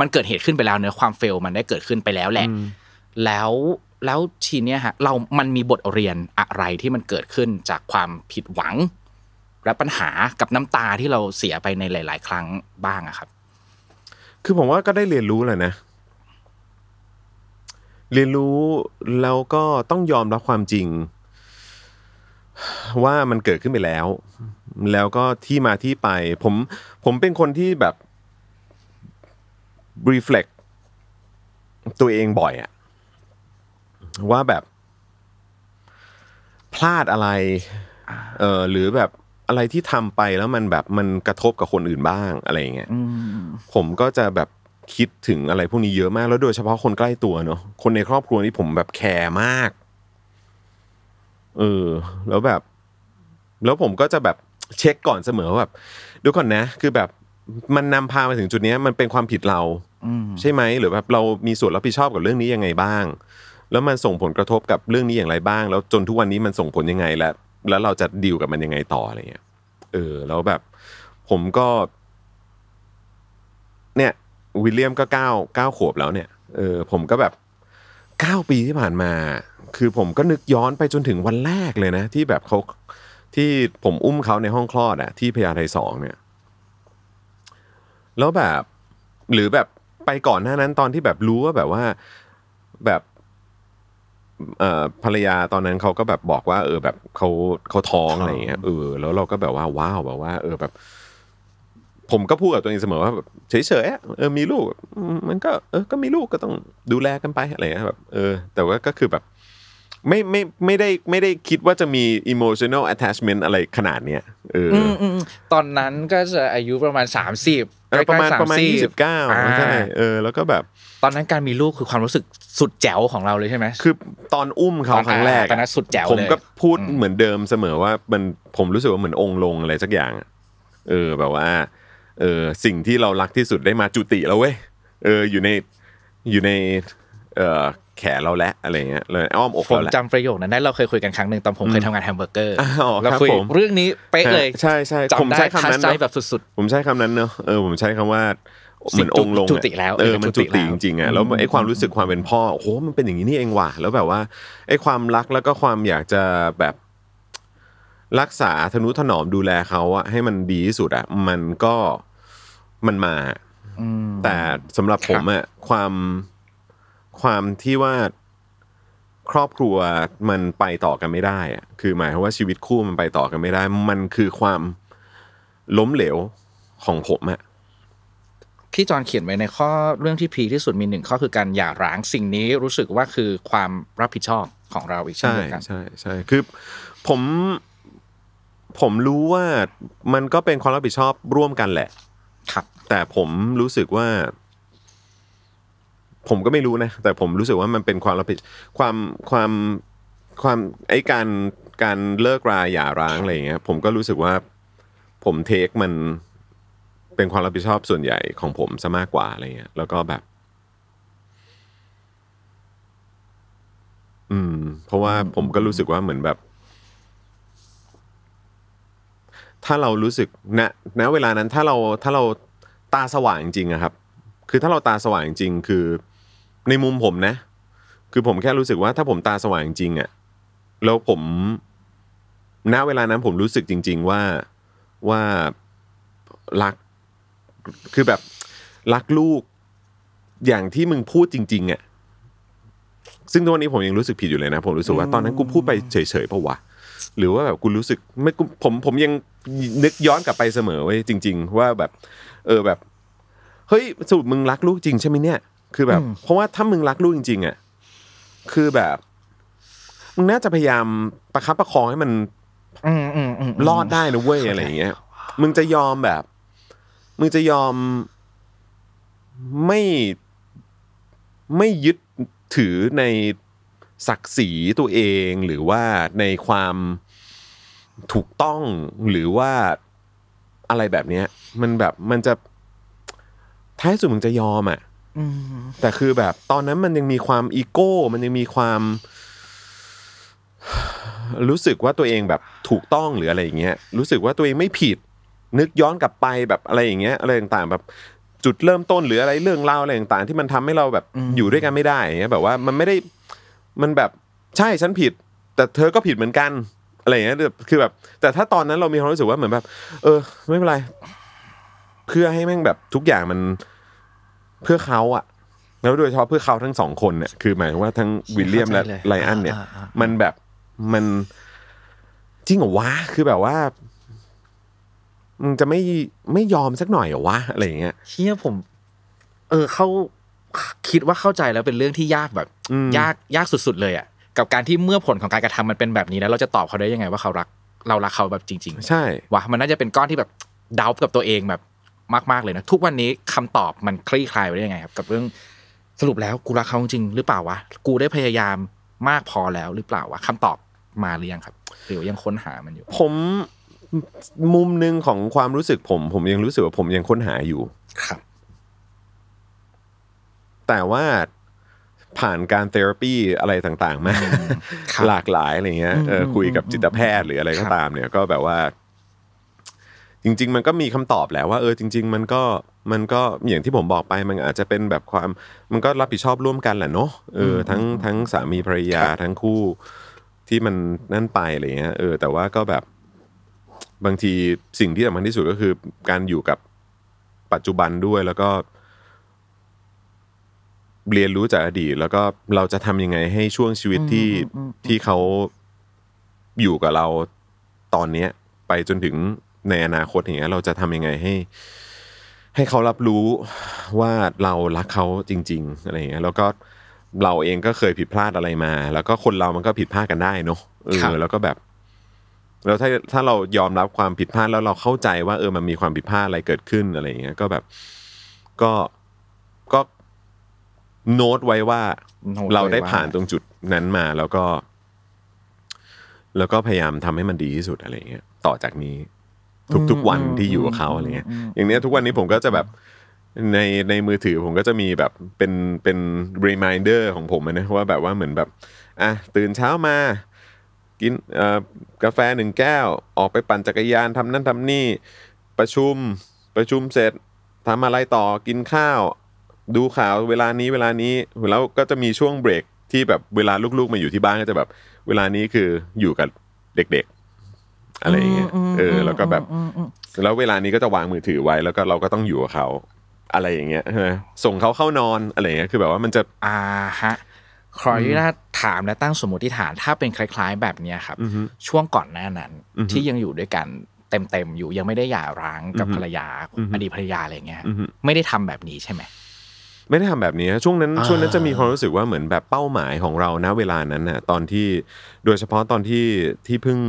มันเกิดเหตุขึ้นไปแล้วเนอะความเฟลมันได้เกิดขึ้นไปแล้วแหละแล้วแล้วทีเนี้ยฮะเรามันมีบทเรียนอะไรที่มันเกิดขึ้นจากความผิดหวังและปัญหากับน้ำตาที่เราเสียไปในหลายๆครั้งบ้างอะครับคือผมว่าก็ได้เรียนรู้แหละนะเรียนรู้แล้วก็ต้องยอมรับความจริงว่ามันเกิดขึ้นไปแล้วแล้วก็ที่มาที่ไปผมผมเป็นคนที่แบบ reflect ตัวเองบ่อยอะว่าแบบพลาดอะไรเออหรือแบบอะไรที่ทำไปแล้วมันแบบมันกระทบกับคนอื่นบ้างอะไรอย่างเงี้ยผมก็จะแบบคิดถึงอะไรพวกนี้เยอะมากแล้วโดยเฉพาะคนใกล้ตัวเนาะคนในครอบครัวนี่ผมแบบแคร์มากเออแล้วแบบแล้วผมก็จะแบบเช็คก่อนเสมอว่าแบบดูก่อนนะคือแบบมันนำพามาถึงจุดนี้มันเป็นความผิดเราใช่ไหมหรือแบบเรามีส่วนรับผิดชอบกับเรื่องนี้ยังไงบ้างแล้วมันส่งผลกระทบกับเรื่องนี้อย่างไรบ้างแล้วจนทุกวันนี้มันส่งผลยังไงและแล้วเราจะดีลกับมันยังไงต่ออะไรเงี้ยเออแล้วแบบผมก็เนี่ยวิลเลียมก็เก้าเก้าขวบแล้วเนี่ยเออผมก็แบบเก้าปีที่ผ่านมาคือผมก็นึกย้อนไปจนถึงวันแรกเลยนะที่แบบเขาที่ผมอุ้มเขาในห้องคลอดอะที่พญาไทสองเนี่ยแล้วแบบหรือแบบไปก่อนหน้านั้นตอนที่แบบรู้ว่าแบบว่าแบบเอ่อภรรยาตอนนั้นเขาก็แบบบอกว่าเออแบบเขาเขาท้องอะไรอย่างเงี้ยเออแล้วเราก็แบบว่าว้าวแบบว่าเออแบบผมก็พูดกับตัวเองเสมอว่าแบบเฉยๆเออมีลูกมันก็เออก็มีลูกก็ต้องดูแลกันไปอะไรอย่างเงี้ยแบบเออแต่ว่าก็คือแบบไม่ไม่ไม่ได้ไม่ได้คิดว่าจะมี emotional attachment อะไรขนาดเนี้ยเออตอนนั้นก็จะอายุประมาณสามสิบใกล้ๆประมาณยี่สิบเก้าใช่เออแล้วก็แบบตอนนั้นการมีลูกคือความรู้สึกสุดแจ๋วของเราเลยใช่ไหมคือตอนอุ้มเขาครั้งแรกตอนนั้นสุดแจ๋วเลยผมก็พูดเหมือนเดิมเสมอว่ามันผมรู้สึกว่าเหมือนองค์ลงอะไรสักอย่างเออแบบว่าเออสิ่งที่เรารักที่สุดได้มาจุติแล้วเว้ยเอออยู่ในอยู่ในเอ่อ แขนเราและอะไรเงี้ยเลยอ้อมอกเราผมจำประโยคนั้นได้เราเคยคุยกันครั้งนึงตอนผมเคยทำงานแฮมเบอร์เกอร์เราคุยเรื่องนี้เป๊ะเลยใช่ใช่ผมใช้คำนั้นแบบสุดๆผมใช้คำนั้นเนอะเออผมใช้คำว่าเหมือนองค์ลงจุติแล้วเออมันจุติจริงๆอ่ะแล้วไอ้ความรู้สึกความเป็นพ่อโอ้โหมันเป็นอย่างนี้นี่เองว่ะแล้วแบบว่าไอ้ความรักแล้วก็ความอยากจะแบบรักษาทนุถนอมดูแลเขาอ่ะให้มันดีที่สุดอ่ะมันก็มันมาแต่สำหรับผมอ่ะความความที่ว่าครอบครัวมันไปต่อกันไม่ได้อ่ะคือหมายความว่าชีวิตคู่มันไปต่อกันไม่ได้มันคือความล้มเหลวของผมอ่ะพี่จอนเขียนไว้ในข้อเรื่องที่พีที่สุดมีหนึ่งข้อคือการหย่าร้างสิ่งนี้รู้สึกว่าคือความรับผิดชอบของเราอีกเช่นเดียวกันใช่ใช่คือผมผมรู้ว่ามันก็เป็นความรับผิดชอบร่วมกันแหละครับแต่ผมรู้สึกว่าผมก็ไม่รู้นะแต่ผมรู้สึกว่ามันเป็นความรับผิดความความความไอ้การการเลิกราหย่าร้างอะไรอย่างเงี้ยผมก็รู้สึกว่าผมเทคมันเป็นความรับผิดชอบส่วนใหญ่ของผมซะมากกว่าอะไรเงี้ยแล้วก็แบบอืมเพราะว่าผมก็รู้สึกว่าเหมือนแบบถ้าเรารู้สึกณ ณ เวลานั้นถ้าเราถ้าเราตาสว่างจริงอะครับคือถ้าเราตาสว่างจริงคือในมุมผมนะคือผมแค่รู้สึกว่าถ้าผมตาสว่างจริงอะแล้วผมณ เวลานั้นผมรู้สึกจริงๆว่าว่ารักคือแบบรักลูกอย่างที่มึงพูดจริงๆอ่ะซึ่งตอนนี้ผมยังรู้สึกผิดอยู่เลยนะผมรู้สึกว่าตอนนั้นกูพูดไปเฉยๆป่าววะหรือว่าแบบกูรู้สึกไม่กูผมผมยังนึกย้อนกลับไปเสมอเว้ยจริงๆว่าแบบเออแบบเฮ้ยสรุปมึงรักลูกจริงใช่มั้ยเนี่ยคือแบบเพราะว่าถ้ามึงรักลูกจริงๆอ่ะคือแบบมึงน่าจะพยายามประคับประคองให้มันอือๆๆรอดได้นะเว้ยอะไรอย่างเงี้ยมึงจะยอมแบบมึงจะยอมไม่ไม่ยึดถือในศักดิ์ศรีตัวเองหรือว่าในความถูกต้องหรือว่าอะไรแบบเนี้ยมันแบบมันจะท้ายสุดมึงจะยอมอ่ะแต่คือแบบตอนนั้นมันยังมีความอีโก้มันยังมีความรู้สึกว่าตัวเองแบบถูกต้องหรืออะไรอย่างเงี้ยรู้สึกว่าตัวเองไม่ผิดนึกย้อนกลับไปแบบอะไรอย่างเงี้ยอะไรต่างๆแบบจุดเริ่มต้นหรืออะไรเรื่องราวอะไรต่างๆที่มันทำให้เราแบบอยู่ด้วยกันไม่ได้อย่างเงี้ยแบบว่ามันไม่ได้มันแบบใช่ฉันผิดแต่เธอก็ผิดเหมือนกันอะไรอย่างเงี้ยคือแบบแต่ถ้าตอนนั้นเรามีความรู้สึกว่าเหมือนแบบเออไม่เป็นไรเพื่อให้แม่งแบบทุกอย่างมันเพื่อเขาอะแล้วโดยเฉพาะเพื่อเขาทั้งสองคนเนี่ยคือหมายว่าทั้งวิลเลียมและไลอันเนี่ยมันแบบมันจริงเหรอวะคือแบบว่ามึงจะไม่ไม่ยอมสักหน่อยเหรอวะอะไรอย่างเงี้ยเหี้ยผมเออเข้าคิดว่าเข้าใจแล้วเป็นเรื่องที่ยากแบบยากยากสุดๆเลยอ่ะกับการที่เมื่อผลของการกระทำมันเป็นแบบนี้แล้วเราจะตอบเขาได้ยังไงว่าเขารักเรารักเขาแบบจริงๆใช่วะมันน่าจะเป็นก้อนที่แบบเดากับตัวเองแบบมากๆเลยนะทุกวันนี้คำตอบมันคลี่คลายไปได้ยังไงครับกับเรื่องสรุปแล้วกูรักเขาจริงหรือเปล่าวะกูได้พยายามมากพอแล้วหรือเปล่าวะคำตอบมาหรือยังครับหรือยังค้นหามันอยู่ผมมุมนึงของความรู้สึกผมผมยังรู้สึกว่าผมยังค้นหาอยู่ครับแต่ว่าผ่านการเทอราปีอะไรต่างๆมาหลากหลายอะไรเงี้ยเออคุยกับจิตแพทย์หรืออะไรก็ตามเนี่ยก็แบบว่าจริงๆมันก็มีคำตอบแหละว่าเออจริงๆมันก็มันก็อย่างที่ผมบอกไปมันอาจจะเป็นแบบความมันก็รับผิดชอบร่วมกันแหละเนาะเออทั้งทั้งสามีภรรยาทั้งคู่ที่มันนั่นไปอะไรเงี้ยเออแต่ว่าก็แบบบางทีสิ่งที่สำคัญที่สุดก็คือการอยู่กับปัจจุบันด้วยแล้วก็เรียนรู้จากอดีตแล้วก็เราจะทำยังไงให้ช่วงชีวิตที่ที่เขาอยู่กับเราตอนนี้ไปจนถึงในอนาคตอย่างเงี้ยเราจะทำยังไงให้ให้เขารับรู้ว่าเรารักเขาจริงๆอะไรอย่างเงี้ยแล้วก็เราเองก็เคยผิดพลาดอะไรมาแล้วก็คนเรามันก็ผิดพลาดกันได้เนอะเออแล้วก็แบบแล้วถ้าถ้าเรายอมรับความผิดพลาดแล้วเราเข้าใจว่าเออมันมีความผิดพลาดอะไรเกิดขึ้นอะไรอย่างเงี้ยก็แบบก็ก็โน้ตไว้ว่าเราได้ผ่านตรงจุดนั้นมาแล้วก็แล้วก็พยายามทำให้มันดีที่สุดอะไรอย่างเงี้ยต่อจากนี้ทุกๆวันที่อยู่กับเขาอะไรเงี้ยอย่างเนี้ยทุกวันนี้ผมก็จะแบบ ในในมือถือผมก็จะมีแบบเป็นเป็น reminder ของผมนะว่าแบบว่าเหมือนแบบอ่ะตื่นเช้ามากินเอ่อกาแฟหนึ่งแก้วออกไปปั่นจักรยานทำนั่นทำนี่ประชุมประชุมเสร็จทำอะไรต่อกินข้าวดูข่าวเวลานี้เวลานี้แล้วก็จะมีช่วงเบรกที่แบบเวลาลูกๆมาอยู่ที่บ้านก็จะแบบเวลานี้คืออยู่กับเด็กๆอะไรอย่างเงี้ยเออแล้วก็แบบแล้วเวลานี้ก็จะวางมือถือไว้แล้วก็เราก็ต้องอยู่กับเขาอะไรอย่างเงี้ยใช่ไหมส่งเขาเข้านอนอะไรอย่างเงี้ยคือแบบว่ามันจะอ่าฮะขออนุญาตถามและตั้งสมมติฐานถ้าเป็นคล้ายๆแบบนี้ครับช่วงก่อนหน้านั้นที่ยังอยู่ด้วยกันเต็มๆอยู่ยังไม่ได้หย่าร้างกับภรรยาอดีตภรรยาอะไรเงี้ยไม่ได้ทำแบบนี้ใช่ไหมไม่ได้ทำแบบนี้ช่วงนั้นช่วงนั้นจะมีความรู้สึกว่าเหมือนแบบเป้าหมายของเราณเวลานั้นน่ะตอนที่โดยเฉพาะตอนที่ที่เพิ่ง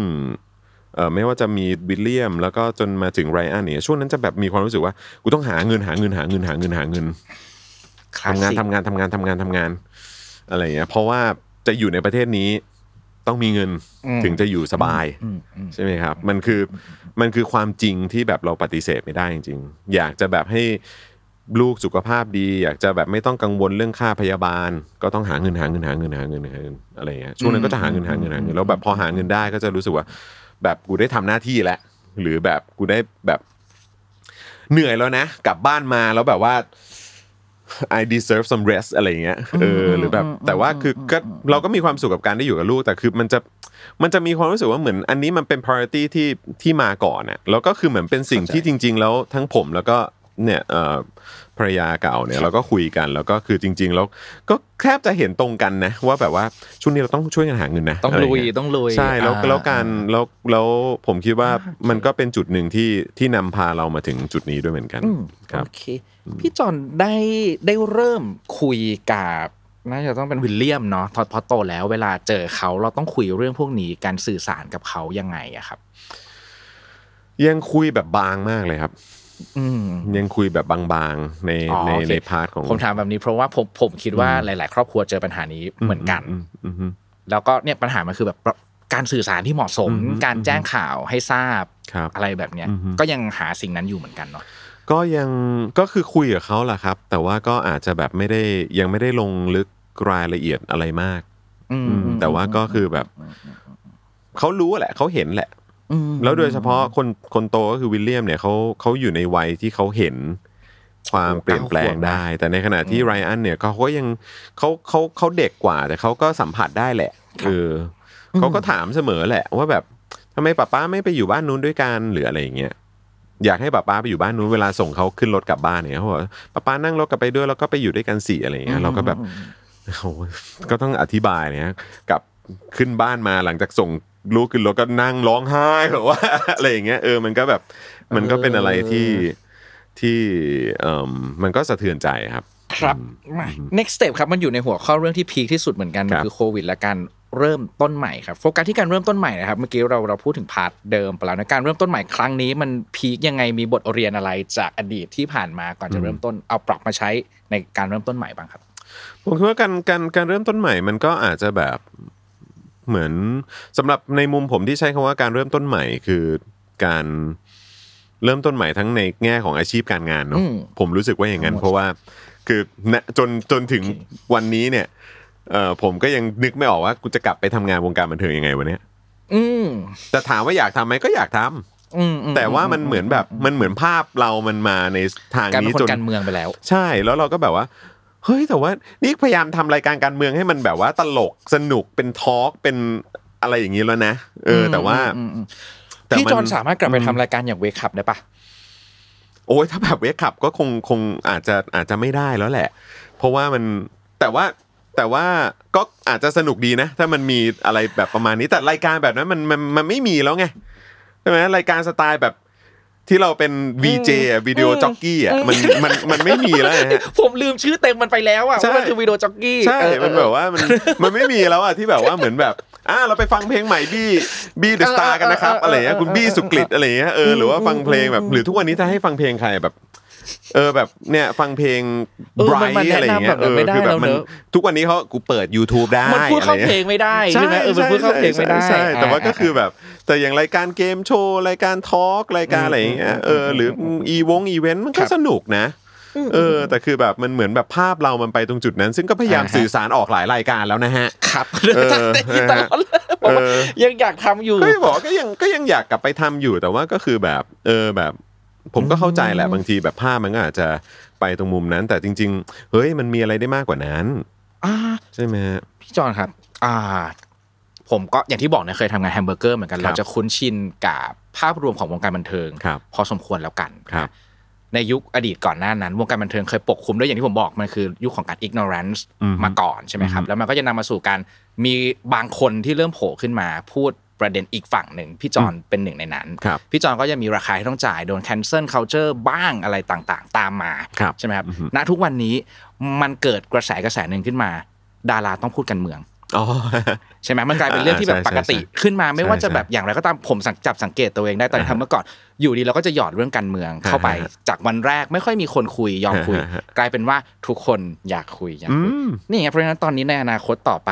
เอ่อไม่ว่าจะมีวิลเลียมแล้วก็จนมาถึงไรอันเนี่ยช่วงนั้นจะแบบมีความรู้สึกว่ากูต้องหาเงินหาเงินหาเงินหาเงินหาเงินทำงานทำงานทำงานทำงานทำงานอะไรอย่างเงี้ยเพราะว่าจะอยู่ในประเทศนี้ต้องมีเงินถึงจะอยู่สบายใช่ไหมครับมันคือมันคือความจริงที่แบบเราปฏิเสธไม่ได้จริงๆอยากจะแบบให้ลูกสุขภาพดีอยากจะแบบไม่ต้องกังวลเรื่องค่าพยาบาลก็ต้องหาเงินหาเงินหาเงินหาเงินหาเงินอะไรอย่างเงี้ยช่วงนั้นก็จะหาเงินหาเงินหาเงินแล้วแบบพอหาเงินได้ก็จะรู้สึกว่าแบบกูได้ทำหน้าที่แล้วหรือแบบกูได้แบบเหนื่อยแล้วนะกลับบ้านมาแล้วแบบว่า I deserve some rest อะไรอย่างเงี้ยเออหรือแบบแต่ว่าคือก็เราก็มีความสุขกับการได้อยู่กับลูกแต่คือมันจะมันจะมีความรู้สึกว่าเหมือนอันนี้มันเป็น priority ที่ที่มาก่อนอ่ะแล้วก็คือเหมือนเป็นสิ่งที่จริงๆแล้วทั้งผมแล้วก็เนี่ยเอ่อภรรยาเก่าเนี่ยเราก็คุยกันแล้วก็คือจริงๆแล้วก็แทบจะเห็นตรงกันนะว่าแบบว่าช่วงนี้เราต้องช่วยกันหาเงินนะต้องลุยต้องลุยใช่แล้วแล้วการแล้วแล้วผมคิดว่ามันก็เป็นจุดหนึ่งที่ที่นำพาเรามาถึงจุดนี้ด้วยเหมือนกันครับโอเคพี่จอนได้ได้เริ่มคุยกับน่าจะต้องเป็นวิลเลียมเนาะพอโตแล้วเวลาเจอเขาเราต้องคุยเรื่องพวกนี้การสื่อสารกับเขายังไงอะครับยังคุยแบบบางมากเลยครับยังคุยแบบบางๆในในในพาร์ทของผมถามแบบนี้เพราะว่าผมผมคิดว่าหลายๆครอบครัวเจอปัญหานี้เหมือนกันแล้วก็เนี่ยปัญหามันคือแบบการสื่อสารที่เหมาะสมการแจ้งข่าวให้ทราบอะไรแบบเนี้ยก็ยังหาสิ่งนั้นอยู่เหมือนกันเนาะก็ยังก็คือคุยกับเขาแหละครับแต่ว่าก็อาจจะแบบไม่ได้ยังไม่ได้ลงลึกรายละเอียดอะไรมากแต่ว่าก็คือแบบเขารู้แหละเขาเห็นแหละแล้วโดยเฉพาะคนคนโตก็คือวิลเลียมเนี่ยเขาเขาอยู่ในวัยที่เขาเห็นความเปลี่ยนแปลงได้แต่ในขณะที่ไรอันเนี่ยเขาก็ยังเขาเขาเขาเด็กกว่าแต่เขาก็สัมผัสได้แหละคือเขาก็ถามเสมอแหละว่าแบบทำไมป้าป้าไม่ไปอยู่บ้านนู้นด้วยกันหรืออะไรอย่างเงี้ยอยากให้ป้าป้าไปอยู่บ้านนู้นเวลาส่งเขาขึ้นรถกลับบ้านเนี่ยเขาบอกป้าป้านั่งรถกลับไปด้วยแล้วก็ไปอยู่ด้วยกันสี่อะไรอย่างเงี้ยเราก็แบบโอ้ก็ต้องอธิบายเนี่ยกับขึ้นบ้านมาหลังจากส่งลูกขึ้นรถก็นั่งร้องไห้แบบว่าอะไรอย่างเงี้ยเออมันก็แบบมันก็เป็นอะไรที่ที่เอ่อมันก็สะเทือนใจครับครับ next step ครับมันอยู่ในหัวข้อเรื่องที่พีคที่สุดเหมือนกันคือโควิดและการเริ่มต้นใหม่ครับโฟกัสที่การเริ่มต้นใหม่นะครับเมื่อกี้เราเราพูดถึงพาร์ทเดิมไปแล้วนะการเริ่มต้นใหม่ครั้งนี้มันพีคยังไงมีบทเรียนอะไรจากอดีตที่ผ่านมาก่อนจะเริ่มต้นเอาปรับมาใช้ในการเริ่มต้นใหม่บ้างครับผมคิดว่าการการการเริ่มต้นใหม่มันก็อาจจะแบบเหมือนสำหรับในมุมผมที่ใช้คำว่าการเริ่มต้นใหม่คือการเริ่มต้นใหม่ทั้งในแง่ของอาชีพการงานเนาะผมรู้สึกว่าอย่างนั้นเพราะว่าคือจนจนถึงวันนี้เนี่ยผมก็ยังนึกไม่ออกว่ากูจะกลับไปทำงานวงการบันเทิงยังไงวันนี้แต่ถามว่าอยากทำไหมก็อยากทำแต่ว่ามันเหมือนแบบมันเหมือนภาพเรามันมาในทางนี้จนการเมืองไปแล้วใช่แล้วเราก็แบบว่าเฮ้ยแต่ว่านี่พยายามทำรายการการเมืองให้มันแบบว่าตลกสนุกเป็นทอล์กเป็นอะไรอย่างนี้แล้วนะเออแต่ว่าพี่จอนสามารถกลับไปทำรายการอย่าง Wake Up ได้ปะโอ้ยถ้าแบบ Wake Up ก็คงคงอาจจะอาจจะไม่ได้แล้วแหละเพราะว่ามันแต่ว่าแต่ว่าก็อาจจะสนุกดีนะถ้ามันมีอะไรแบบประมาณนี้แต่รายการแบบนั้นมันมันมันไม่มีแล้วไงใช่ไหมรายการสไตล์แบบที่เราเป็น วี เจ อ่ะวิดีโอจ็อกกี้อ่ะมันมันมันไม่มีแล้วฮะผมลืมชื่อเต็มมันไปแล้วอ่ะว่ามันคือวิดีโอจ็อกกี้ใช่มันแบบว่ามันมันไม่มีแล้วอ่ะที่แบบว่าเหมือนแบบอ่ะเราไปฟังเพลงใหม่บี้บี้เดอะสตาร์กันนะครับอะไรเงี้ยคุณบี้สุกฤตอะไรเงี้ยเออหรือว่าฟังเพลงแบบหรือทุกวันนี้ถ้าให้ฟังเพลงใครแบบเออแบบเนี่ยฟังเพลง Bright อะไรอย่างเงี้ยเออคือแบบมันทุกวันนี้เค้ากูเปิด YouTube ได้มันพูดเข้าเพลงไม่ได้ใช่มั้ยเออมันพูดเข้าเพลงไม่ได้ใช่แต่ว่าก็คือแบบแต่อย่างรายการเกมโชว์รายการทอล์กรายการอะไรอย่างเงี้ยเออหรืออีวงอีเวนต์มันก็สนุกนะ เออแต่คือแบบมันเหมือนแบบภาพเรามันไปตรงจุดนั้นซึ่งก็พยายามสื่อสารออกหลายรายการแล้วนะฮะครับเออตลอดยังอยากทำอยู่ก็บอกก็ยังก็ยังอยากกลับไปทำอยู่แต่ว่าก็คือแบบเออแบบผมก็เข้าใจแหละบางทีแบบภาพมันก็อาจจะไปตรงมุมนั้นแต่จริงๆเฮ้ยมันมีอะไรได้มากกว่านั้นใช่ไหมพี่จอนครับอ่าผมก็อย่างที่บอกนะเคยทำงานแฮมเบอร์เกอร์เหมือนกันเราจะคุ้นชินกับภาพรวมของวงการบันเทิงพอสมควรแล้วกันในยุคอดีตก่อนหน้านั้นวงการบันเทิงเคยปกคลุมด้วยอย่างที่ผมบอกมันคือยุคของการ ignorance มาก่อนใช่ไหมครับแล้วมันก็จะนำมาสู่การมีบางคนที่เริ่มโผล่ขึ้นมาพูดประเด็นอีกฝั่งหนึ่งพี่จอนเป็นหนึ่งในนั้นพี่จอนก็จะมีราคาที่ต้องจ่ายโดน cancel culture บ้างอะไรต่างๆตามมาใช่ไหมครับณทุกวันนี้มันเกิดกระแสกระแสหนึ่งขึ้นมาดาราต้องพูดการเมืองใช่ไหมมันกลายเป็นเรื่องที่แบบปกติขึ้นมาไม่ว่าจะแบบอย่างไรก็ตามผมจับสังเกตตัวเองได้ตอนที่ทำเมื่อก่อนอยู่ดีเราก็จะหยอดเรื่องการเมืองเข้าไปจากวันแรกไม่ค่อยมีคนคุยยอมคุยกลายเป็นว่าทุกคนอยากคุยอยากคุยนี่ไงเพราะฉะนั้นตอนนี้ในอนาคตต่อไป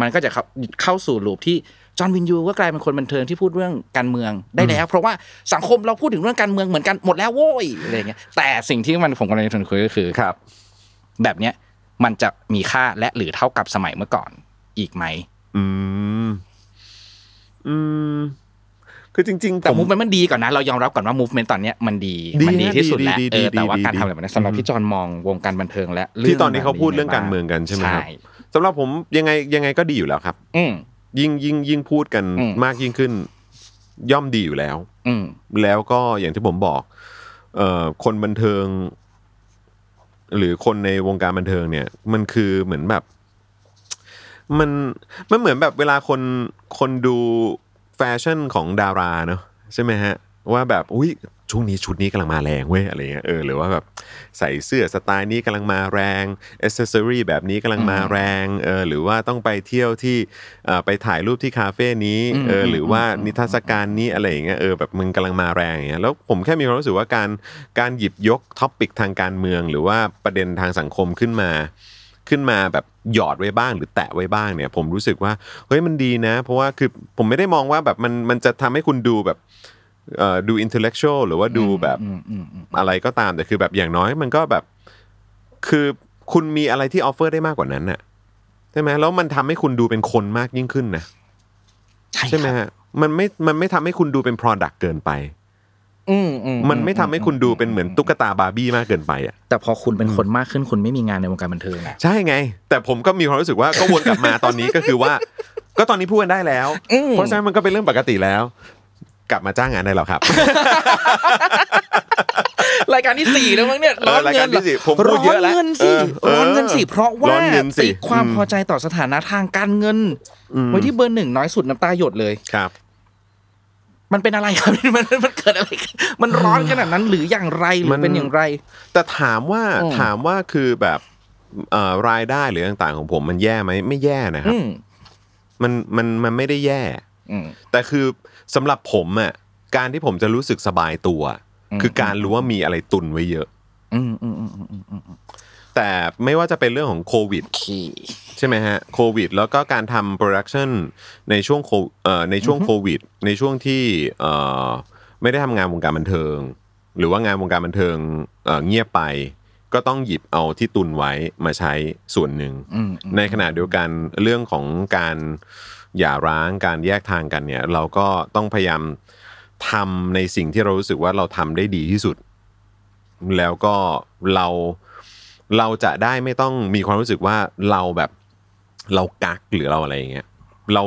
มันก็จะเข้าสู่ลูปที่จอห์นวินยูก็กลายเป็นคนบันเทิงที่พูดเรื่องการเมืองได้แล้วเพราะว่าสังคมเราพูดถึงเรื่องการเมืองเหมือนกันหมดแล้วโว้ยอะไรเงี้ยแต่สิ่งที่มันผมกำลังจะชวนคุยก็คือแบบเนี้ยมันจะมีค่าและหรือเท่ากับสมัยเมื่อก่อนอีกไหมอืมอืมคือจริงๆแต่มูฟเมนต์มันดีก่อนนะเรายอมรับก่อนว่ามูฟเมนต์ตอนเนี้ยมันดีมันดีที่สุดแล้วเออแต่ว่าการทำแบบนั้นสำหรับพี่จอนมองวงการบันเทิงและที่ตอนนี้เขาพูดเรื่องการเมืองกันใช่ไหมครับสำหรับผมยังไงยังไงก็ดีอยู่แล้วครับยิ่งยิ่งยิ่งพูดกันมากยิ่งขึ้นย่อมดีอยู่แล้วแล้วก็อย่างที่ผมบอกเอ่อคนบันเทิงหรือคนในวงการบันเทิงเนี่ยมันคือเหมือนแบบมันมันเหมือนแบบเวลาคนคนดูแฟชั่นของดาราเนอะใช่ไหมฮะว่าแบบอุ้ยช่วงนี้ชุดนี้กำลังมาแรงเว้ยอะไรเงี้ยเออหรือว่าแบบใส่เสื้อสไตล์นี้กำลังมาแรงแอคเซสซอรี่แบบนี้กำลังมาแรงเออหรือว่าต้องไปเที่ยวที่เอ่อไปถ่ายรูปที่คาเฟ่นี้เออหรือว่านิทรรศการนี้อะไรอย่างเงี้ยเออแบบมึงกำลังมาแรงอย่างเงี้ยแล้วผมแค่มีความรู้สึกว่าการการหยิบยกท็อปิกทางการเมืองหรือว่าประเด็นทางสังคมขึ้นมาขึ้นมาแบบหยอดไว้บ้างหรือแตะไว้บ้างเนี่ยผมรู้สึกว่าเฮ้ยมันดีนะเพราะว่าคือผมไม่ได้มองว่าแบบมันมันจะทำให้คุณดูแบบเอ่อดู intellectual หรือว่าดูแบบอะไรก็ตามแต่คือแบบอย่างน้อยมันก็แบบคือคุณมีอะไรที่ออฟเฟอร์ได้มากกว่านั้นน่ะใช่ไหมแล้วมันทำให้คุณดูเป็นคนมากยิ่งขึ้นนะใช่ไหมฮะมันไม่มันไม่ทำให้คุณดูเป็น product เกินไปมันไม่ทำให้คุณดูเป็นเหมือนตุ๊กตาบาร์บี้มากเกินไปอ่ะแต่พอคุณเป็นคนมากขึ้นคุณไม่มีงานในวงการบันเทิงอ่ะใช่ไงแต่ผมก็มีความรู้สึกว่าก็วนกลับมาตอนนี้ก็คือว่าก็ตอนนี้พูดกันได้แล้วเพราะฉะนั้นมันก็เป็นเรื่องปกติแล้วกลับมาจ้างงานได้หรอครับรายการที่สี่แล้วมั้งเนี่ยร้อนเงินผมพูดเยอะแล้วร้อนเงินสิร้อนเงินสิเพราะว่าติดความพอใจต่อสถานะทางการเงินไว้ที่เบอร์หนึ่งน้อยสุดน้ำตาหยดเลยครับมันเป็นอะไรครับมันมันเกิดอะไรมันร้อนขนาดนั้นหรืออย่างไรหรือเป็นอย่างไรแต่ถามว่าถามว่าคือแบบเอ่อรายได้หรือต่างๆของผมมันแย่มั้ยไม่แย่นะครับมันมันมันไม่ได้แย่แต่คือสำหรับผมอ่ะการที่ผมจะรู้สึกสบายตัวคือการรู้ว่ามีอะไรตุนไว้เยอะแต่ไม่ว่าจะเป็นเรื่องของโควิดใช่ไหมฮะโควิดแล้วก็การทำโปรดักชันในช่วงโคเอ่อในช่วงโควิดในช่วงที่เอ่อไม่ได้ทำงานวงการบันเทิงหรือว่างานวงการบันเทิงเอ่อเงียบไปก็ต้องหยิบเอาที่ตุนไว้มาใช้ส่วนหนึ่งในขณะเดียวกันเรื่องของการหย่าร้างการแยกทางกันเนี่ยเราก็ต้องพยายามทำในสิ่งที่เรารู้สึกว่าเราทำได้ดีที่สุดแล้วก็เราเราจะได้ไม่ต้องมีความรู้สึกว่าเราแบบเรากักหรือเราอะไรอย่างเงี้ยเรา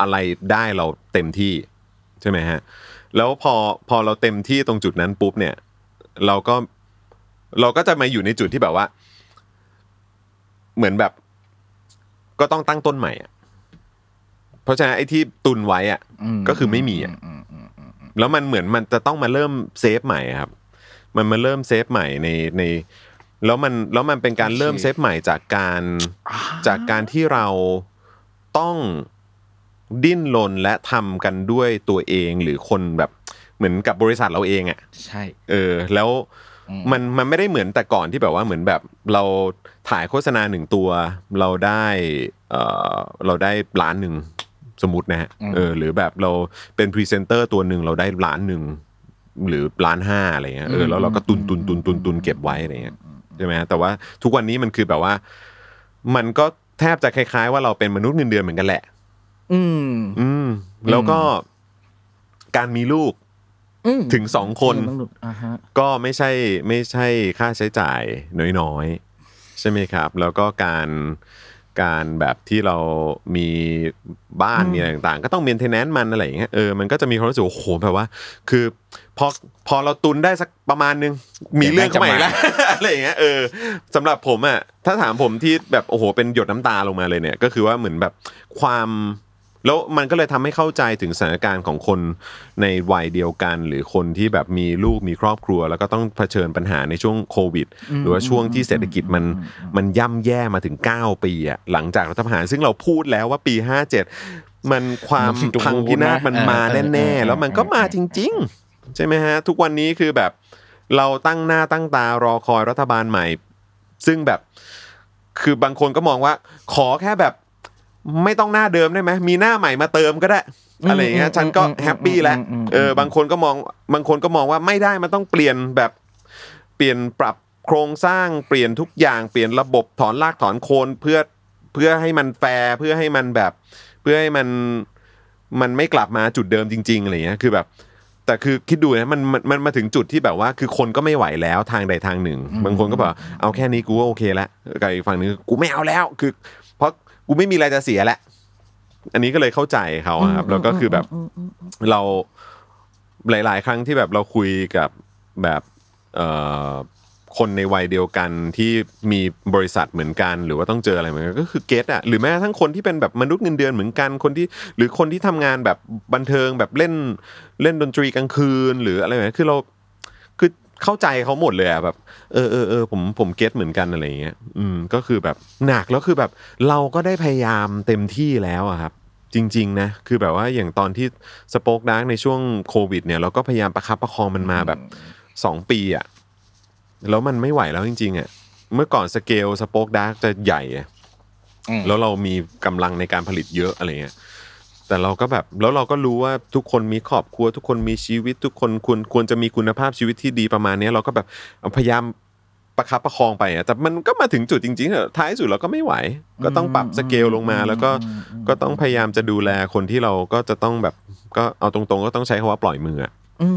อะไรได้เราเต็มที่ใช่ไหมฮะแล้วพอพอเราเต็มที่ตรงจุดนั้นปุ๊บเนี่ยเราก็เราก็จะมาอยู่ในจุดที่แบบว่าเหมือนแบบก็ต้องตั้งต้นใหม่เพราะฉะนั้นไอ้ที่ตุนไว้อ่ะก็คือไม่มีอ่ะแล้วมันเหมือนมันจะต้องมาเริ่มเซฟใหม่ครับมันมาเริ่มเซฟใหม่ในในแล้วมันแล้วมันเป็นการเริ่มเซฟใหม่จากการจากการที่เราต้องดิ้นรนและทำกันด้วยตัวเองหรือคนแบบเหมือนกับบริษัทเราเองอ่ะใช่เออแล้วมันมันไม่ได้เหมือนแต่ก่อนที่แบบว่าเหมือนแบบเราถ่ายโฆษณาหนึ่งตัวเราได้เออเราได้ล้านหนึ่งสมมุตินะฮะเออหรือแบบเราเป็นพรีเซนเตอร์ตัวนึงเราได้ล้านนึง หรือล้านห้าอะไรเงี้ยเออแล้วเราก็ตุนตุนตุนตุนตุนเก็บไว้อะไรเงี้ยใช่ไหมแต่ว่าทุกวันนี้มันคือแบบว่ามันก็แทบจะคล้ายๆว่าเราเป็นมนุษย์เงินเดือนเหมือนกันแหละอืมอืมแล้วก็การมีลูกถึงสองคนก็ไม่ใช่ไม่ใช่ค่าใช้จ่ายน้อยๆใช่ไหมครับแล้วก็การการแบบที่เรามีบ้านมีอะไรต่างๆก็ต้องเมนเทนแนนซ์มันอะไรอย่างเงี้ยเออมันก็จะมีความรู้สึกโอ้โหแบบว่าคือพอพอเราตุนได้สักประมาณนึงมีเรื่องใหม่แล้วอะไรอย่างเงี้ยเออสำหรับผมอ่ะถ้าถามผมที่แบบโอ้โหเป็นหยดน้ำตาลงมาเลยเนี่ยก็คือว่าเหมือนแบบความแล้วมันก็เลยทำให้เข้าใจถึงสถานการณ์ของคนในวัยเดียวกันหรือคนที่แบบมีลูกมีครอบครัวแล้วก็ต้องเผชิญปัญหาในช่วงโควิดหรือว่าช่วงที่เศรษฐกิจมันมันย่ำแย่มาถึงเก้าปีอ่ะหลังจากรัฐประหารซึ่งเราพูดแล้วว่าปีห้าเจ็ดมันความพังพินาศมันมาแน่ๆแล้วมันก็มาจริงๆใช่ไหมฮะทุกวันนี้คือแบบเราตั้งหน้าตั้งตารอคอยรัฐบาลใหม่ซึ่งแบบคือบางคนก็มองว่าขอแค่แบบไม่ต้องหน้าเดิมได้ไหมมีหน้าใหม่มาเติมก็ได้อะไรอย่างเงี้ยฉันก็แฮปปี้แล้วเออบางคนก็มองบางคนก็มองว่าไม่ได้มันต้องเปลี่ยนแบบเปลี่ยนปรับโครงสร้างเปลี่ยนทุกอย่างเปลี่ยนระบบถอนรากถอนโคนเพื่อเพื่อให้มันแฟร์เพื่อให้มันแบบเพื่อให้มันมันไม่กลับมาจุดเดิมจริงๆอะไรเงี้ยคือแบบแต่คือคิดดูนะมันมันมาถึงจุดที่แบบว่าคือคนก็ไม่ไหวแล้วทางใดทางหนึ่งบางคนก็บอกเอาแค่นี้กูก็โอเคแล้วกับอีกฝั่งนึงกูไม่เอาแล้วคือเพราะกูไม่มีอะไรจะเสียแล้วอันนี้ก็เลยเข้าใจเขาครับแล้วก็คือแบบเราหลายๆครั้งที่แบบเราคุยกับแบบคนในวัยเดียวกันที่มีบริษัทเหมือนกันหรือว่าต้องเจออะไรเหมือนกันก็คือเก็ทอ่ะหรือแม้ทั้งคนที่เป็นแบบมนุษย์เงินเดือนเหมือนกันคนที่หรือคนที่ทำงานแบบบันเทิงแบบเล่นเล่นดนตรีกลางคืนหรืออะไรแบบนี้คือเราคือเข้าใจเขาหมดเลยอ่ะแบบเออเออเออผมผมเก็ทเหมือนกันอะไรอย่างเงี้ยอืมก็คือแบบหนักแล้วคือแบบเราก็ได้พยายามเต็มที่แล้วอะครับจริงๆนะคือแบบว่าอย่างตอนที่ Spoke Dark ในช่วงโควิดเนี่ยเราก็พยายามประคับประคองมันมาแบบสองปีอะแล้วมันไม่ไหวแล้วจริงๆอ่ะเมื่อก่อนสเกล Spoke Dark จะใหญ่แล้วเรามีกำลังในการผลิตเยอะอะไรเงี้ยแต่เราก็แบบแล้วเราก็รู้ว่าทุกคนมีครอบครัวทุกคนมีชีวิตทุกคนควรควรจะมีคุณภาพชีวิตที่ดีประมาณนี้เราก็แบบพยายามประคับประคองไปอ่ะแต่มันก็มาถึงจุดจริงๆท้ายสุดเราก็ไม่ไหวก็ต้องปรับสเกลลงมาแล้วก็ก็ต้องพยายามจะดูแลคนที่เราก็จะต้องแบบก็เอาตรงๆก็ต้องใช้คำว่าปล่อยมือ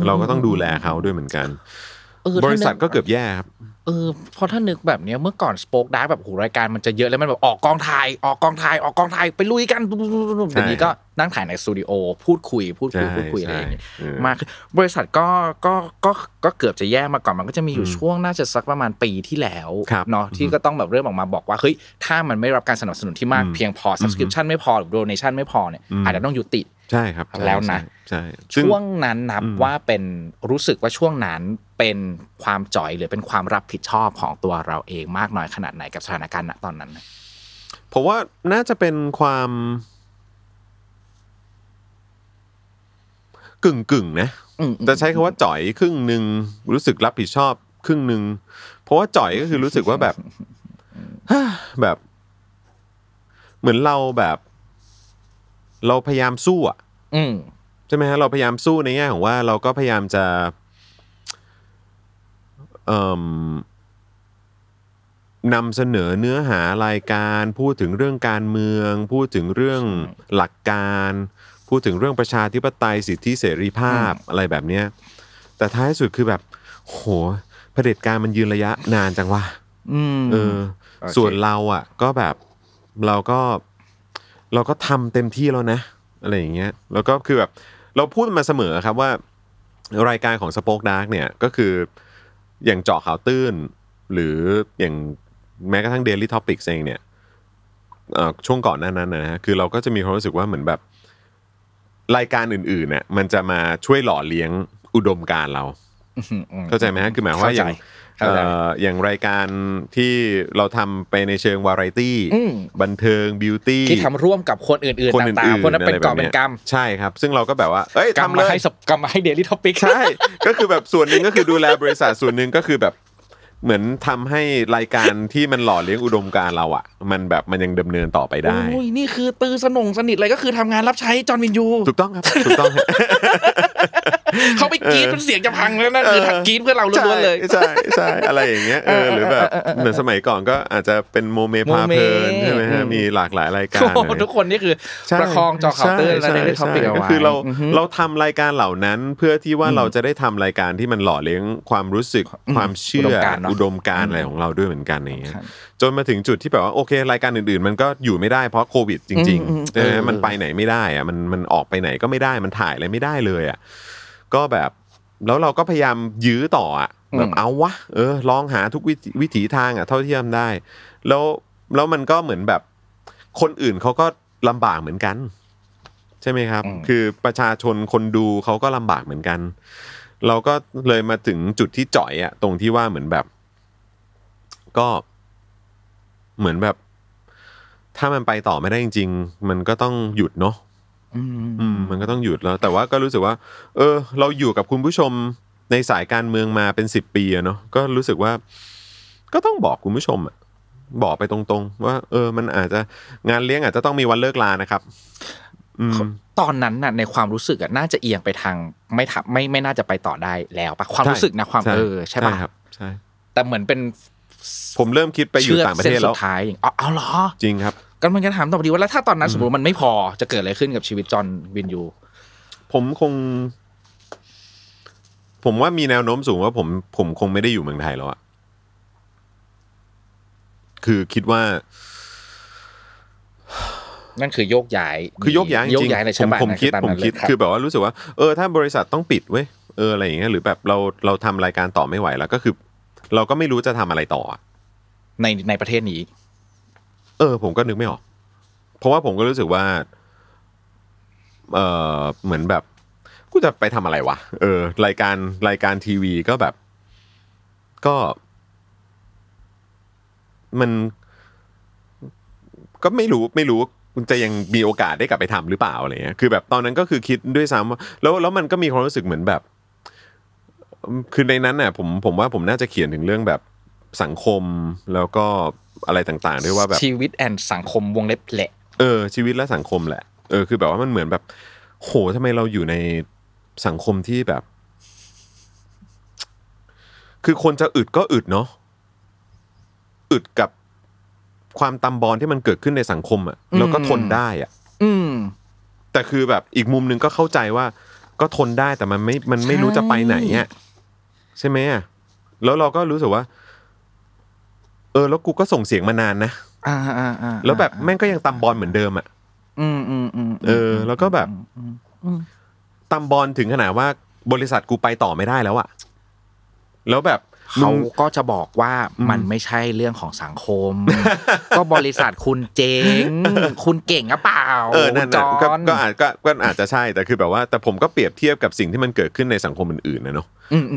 เราก็ต้องดูแลเขาด้วยเหมือนกันบริษัทก็เกือบแย่ครับเออพอถ้านึกแบบเนี้ยเมื่อก่อน Spoke Dark แบบโหรายการมันจะเยอะแล้วมันแบบออกกองถ่ายออกกองถ่ายออกกองถ่ายไปลุยกันทีนี้ก็นั่งถ่ายในสตูดิโอพูดคุยพูดคุยพูดคุยอะไรอย่างงี้มาบริษัทก็ก็ก็ก็เกือบจะแย่มาก่อนมันก็จะมีอยู่ช่วงน่าจะสักประมาณปีที่แล้วเนาะที่ก็ต้องแบบเริ่มออกมาบอกว่าเฮ้ยถ้ามันไม่รับการสนับสนุนที่มากเพียงพอ Subscription ไม่พอหรือ Donation ไม่พอเนี่ยอาจจะต้องยุติใช่ครับแล้วนะช่วงนั้นนับว่าเป็นรู้สึกว่าช่วงนั้นเป็นความจ่อยหรือเป็นความรับผิดชอบของตัวเราเองมากน้อยขนาดไหนกับสถานการณ์ณตอนนั้นผมว่าน่าจะเป็นความกึ่งๆนะจะใช้คำว่าจ่อยครึ่งนึงรู้สึกรับผิดชอบครึ่งนึงเพราะว่าจ่อยก็คือรู้สึกว่าแบบแบบเหมือนเราแบบเราพยายามสู้อ่ะใช่ไหมฮะเราพยายามสู้ในแง่ของว่าเราก็พยายามจะนำเสนอเนื้อหารายการพูดถึงเรื่องการเมืองพูดถึงเรื่องหลักการพูดถึงเรื่องประชาธิปไตยสิทธิเสรีภาพอะไรแบบเนี้ยแต่ท้ายสุดคือแบบโหเผด็จการมันยืนระยะนานจังวะเออส่วนเราอ่ะก็แบบเราก็เราก็ทำเต็มที่แล้วนะอะไรอย่างเงี้ยแล้วก็คือแบบเราพูดมาเสมอครับว่ารายการของ Spoke Dark เนี่ยก็คืออย่างเจาะข่าวตื้นหรืออย่างแม้กระทั่ง Daily Topics เองเนี่ยเอ่อช่วงก่อนหน้านั้นนะฮะคือเราก็จะมีความรู้สึกว่าเหมือนแบบรายการอื่นๆเนี่ยมันจะมาช่วยหล่อเลี้ยงอุดมการณ์เราเข้าใจมั้ยฮะคือหมายว่าอย่างเอ่ออย่างรายการที่เราทำไปในเชิงวาไรตี้บันเทิงบิวตี้ที่ทำร่วมกับคนอื่นๆต่างๆคนนั้นเป็นกอบเป็นกรรมใช่ครับซึ่งเราก็แบบว่าเอ้ยทำเลยกรรมให้ Daily Topic ใช่ก็คือแบบส่วนนึงก็คือดูแลบริษัทส่วนนึงก็คือแบบเหมือนทำให้รายการที่มันหล่อเลี้ยงอุดมการณ์เราอ่ะมันแบบมันยังดำเนินต่อไปได้โอ้ยนี่คือตือสนงสนิทอะไรก็คือทำงานรับใช้จอห์นวินยูถูกต้องครับถูกต้อง เขาไปกรี๊ดเป็นเสียงจะพังแล้วนั่นคือกรี๊ดเพื่อเราล้วนๆเลยใช่ใช่อะไรอย่างเงี้ยเออหรือแบบเหมือนสมัยก่อนก็อาจจะเป็นโมเมพาเพลินใช่ไหมฮะมีหลากหลายรายการทุกคนนี่คือประคองจอข่าวเตือนและได้ท็อปปิกเอาไว้คือเราเราทำรายการเหล่านั้นเพื่อที่ว่าเราจะได้ทำรายการที่มันหล่อเลี้ยงความรู้สึกความเชื่ออุดมการณ์อะไรของเราด้วยเหมือนกันอย่างเงี้ยจนมาถึงจุดที่แบบว่าโอเครายการอื่นๆมันก็อยู่ไม่ได้เพราะโควิดจริงๆใช่ไหมมันไปไหนไม่ได้อะมันมันออกไปไหนก็ไม่ได้มันถ่ายอะไรไม่ได้เลยอะก็แบบแล้วเราก็พยายามยื้อต่ออะแบบเอาวะเออลองหาทุกวิถีทางอะเท่าที่ทำได้แล้วแล้วมันก็เหมือนแบบคนอื่นเขาก็ลำบากเหมือนกันใช่ไหมครับคือประชาชนคนดูเขาก็ลำบากเหมือนกันเราก็เลยมาถึงจุดที่จ่อยอะตรงที่ว่าเหมือนแบบก็เหมือนแบบถ้ามันไปต่อไม่ได้จริงๆมันก็ต้องหยุดเนาะอืมมันก็ต้องหยุดแล้วแต่ว่าก็รู้สึกว่าเออเราอยู่กับคุณผู้ชมในสายการเมืองมาเป็นสิบปีอ่ะเนาะก็รู้สึกว่าก็ต้องบอกคุณผู้ชมอ่ะบอกไปตรงๆว่าเออมันอาจจะงานเลี้ยงอาจจะต้องมีวันเลิกลานะครับอืมตอนนั้นน่ะในความรู้สึกอ่ะน่าจะเอียงไปทางไม่ทับไม่ไม่น่าจะไปต่อได้แล้วป่ะความรู้สึกนะความเออใช่ป่ะครับใช่แต่เหมือนเป็นผมเริ่มคิดไปอยู่ต่างประเทศแล้วสุดท้ายอย่างอ้าวเหรอจริงครับก็มันจะถามต่อไปดีว่าแล้วถ้าตอนนั้นสมมุติมันไม่พอจะเกิดอะไรขึ้นกับชีวิตจอห์นวินยูผมคงผมว่ามีแนวโน้มสูงว่าผมผมคงไม่ได้อยู่เมืองไทยแล้วอะคือคิดว่านั่นคือโยกย้ายคือโยกย้ายจริงผมผมคิดผมคิดคือแบบว่ารู้สึกว่าเออถ้าบริษัทต้องปิดเว้ยเอออะไรอย่างเงี้ยหรือแบบเราเราทำรายการต่อไม่ไหวแล้วก็คือเราก็ไม่รู้จะทำอะไรต่อในในประเทศนี้เออผมก็นึกไม่ออกเพราะว่าผมก็รู้สึกว่าเออเหมือนแบบกูจะไปทำอะไรวะเออรายการรายการทีวีก็แบบก็มันก็ไม่รู้ไม่รู้จะยังมีโอกาสได้กลับไปทำหรือเปล่าอะไรเงี้ยคือแบบตอนนั้นก็คือคิดด้วยซ้ำว่าแล้วแล้วมันก็มีความรู้สึกเหมือนแบบคือในนั้นน่ะผมผมว่าผมน่าจะเขียนถึงเรื่องแบบสังคมแล้วก็อะไรต่างๆด้วยว่าแบบชีวิตแอนด์สังคมวงเล็บแหละเออชีวิตและสังคมแหละเออคือแบบว่ามันเหมือนแบบโหทำไมเราอยู่ในสังคมที่แบบคือคนจะอึดก็อึดเนาะอึดกับความตำบอลที่มันเกิดขึ้นในสังคมอ่ะแล้วก็ทนได้อ่ะอืมแต่คือแบบอีกมุมนึงก็เข้าใจว่าก็ทนได้แต่มันไม่มันไม่รู้จะไปไหนอ่ะใช่ไหมอ่ะแล้วเราก็รู้สึกว่าเออแล้วกูก็ส่งเสียงมานานนะอ่าๆๆแล้วแบบแม่งก็ยังตำบอลเหมือนเดิมอ่ะอืมๆๆเออแล้วก็แบบตำบอลถึงขนาดว่าบริษัทกูไปต่อไม่ได้แล้วอ่ะแล้วแบบเขาก็จะบอกว่ามันไม่ใช่เรื่องของสังคมก็บริษัทคุณเจ๊งคุณเก่งหรือเปล่าเออนั่นก็ก็อาจก็ก็อาจจะใช่แต่คือแบบว่าแต่ผมก็เปรียบเทียบกับสิ่งที่มันเกิดขึ้นในสังคมอื่นๆนะเนาะ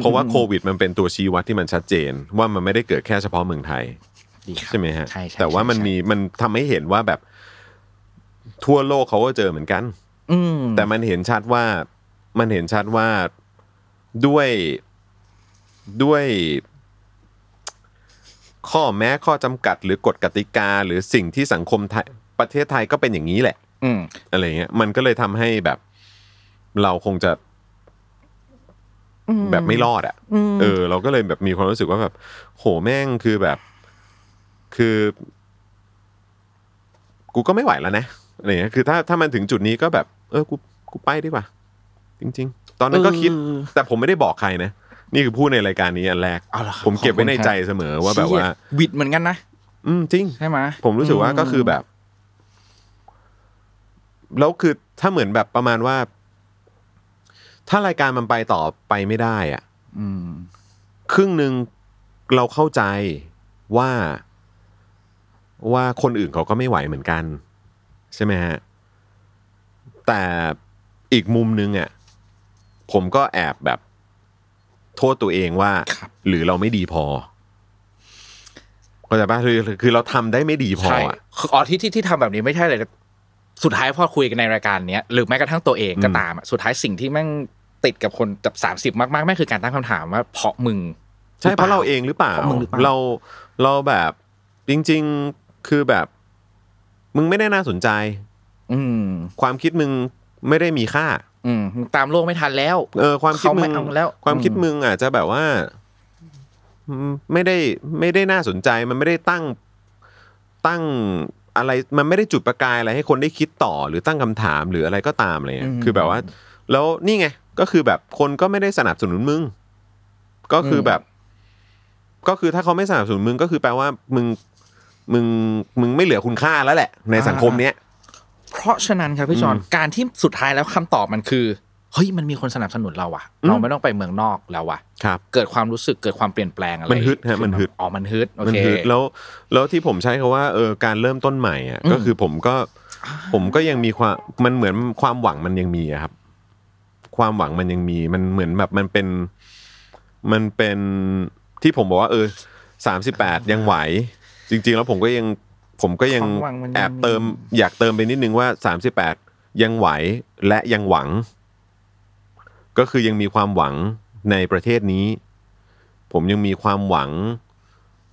เพราะว่าโควิดมันเป็นตัวชี้วัดที่มันชัดเจนว่ามันไม่ได้เกิดแค่เฉพาะเมืองไทยใช่ไหมฮะแต่ว่ามันมีมันทำให้เห็นว่าแบบทั่วโลกเขาก็เจอเหมือนกันแต่มันเห็นชัดว่ามันเห็นชัดว่าด้วยด้วยข้อแม้ข้อจำกัดหรือกฎกติกาหรือสิ่งที่สังคมไทยประเทศไทยก็เป็นอย่างนี้แหละอืมอะไรเงี้ยมันก็เลยทำให้แบบเราคงจะแบบไม่รอดอ่ะเออเราก็เลยแบบมีความรู้สึกว่าแบบโหแม่งคือแบบคือกูก็ไม่ไหวแล้วนะอะไรเงี้ยคือถ้าถ้ามันถึงจุดนี้ก็แบบเออกูกูไปดีกว่าจริงๆตอนนั้นก็คิดแต่ผมไม่ได้บอกใครนะนี่คือพูดในรายการนี้อันแรกผมเก็บไว้ในใจเสมอว่าแบบว่าวิดเหมือนกันนะอืมจริงใช่ไหมผมรู้สึกว่าก็คือแบบแล้วคือถ้าเหมือนแบบประมาณว่าถ้ารายการมันไปต่อไปไม่ได้อ่ะครึ่งนึงเราเข้าใจว่าว่าคนอื่นเขาก็ไม่ไหวเหมือนกันใช่ไหมฮะแต่อีกมุมนึงอ่ะผมก็แอบแบบโทษตัวเองว่าหรือเราไม่ดีพอเข้าใจป่ะคือคือเราทำได้ไม่ดีพออ่ะคืออ๋อที่ที่ที่ทำแบบนี้ไม่ใช่เลยสุดท้ายพอคุยกันในรายการเนี้ยหรือแม้กระทั่งตัวเองก็ตามอ่ะสุดท้ายสิ่งที่แม่งติดกับคนจับสามสิบมากๆแม่งคือการตั้งคำถามว่าเพราะมึงใช่เพราะเราเองหรือเปล่าเราเราแบบจริงๆคือแบบมึงไม่ได้น่าสนใจความคิดมึงไม่ได้มีค่า อืมตามโลกไม่ทันแล้วเออความคิดมึงความคิดมึงอาจจะแบบว่าไม่ได้ไม่ได้น่าสนใจมันไม่ได้ตั้งตั้งอะไรมันไม่ได้จุดประกายอะไรให้คนได้คิดต่อหรือตั้งคำถามหรืออะไรก็ตามอะไรเงี้ยคือแบบว่าแล้วนี่ไงก็คือแบบคนก็ไม่ได้สนับสนุนมึงก็คือแบบก็คือถ้าเขาไม่สนับสนุนมึงก็คือแปลว่ามึงมึงมึงไม่เหลือคุณค่าแล้วแหละในสังคมเนี้ยเพราะฉะนั้นครับพี่จอนการที่สุดท้ายแล้วคำตอบมันคือเฮ้ยมันมีคนสนับสนุนเราอะเราไม่ต้องไปเมืองนอกแล้วอะเกิดความรู้สึกเกิดความเปลี่ยนแปลงอะไรมันฮึดฮะมันฮึดอ๋อมันฮึดโอเคแล้วแล้วที่ผมใช้คำว่าเออการเริ่มต้นใหม่อะก็คือผมก็ผมก็ยังมีความมันเหมือนความหวังมันยังมีครับความหวังมันยังมีมันเหมือนแบบมันเป็นมันเป็นที่ผมบอกว่าเออสามสิบแปดยังไหวจริงๆแล้วผมก็ยังผมก็ยังแอบเติมอยากเติมไปนิดนึงว่าสามสิบแปดยังไหวและยังหวังก็คือยังมีความหวังในประเทศนี้ผมยังมีความหวัง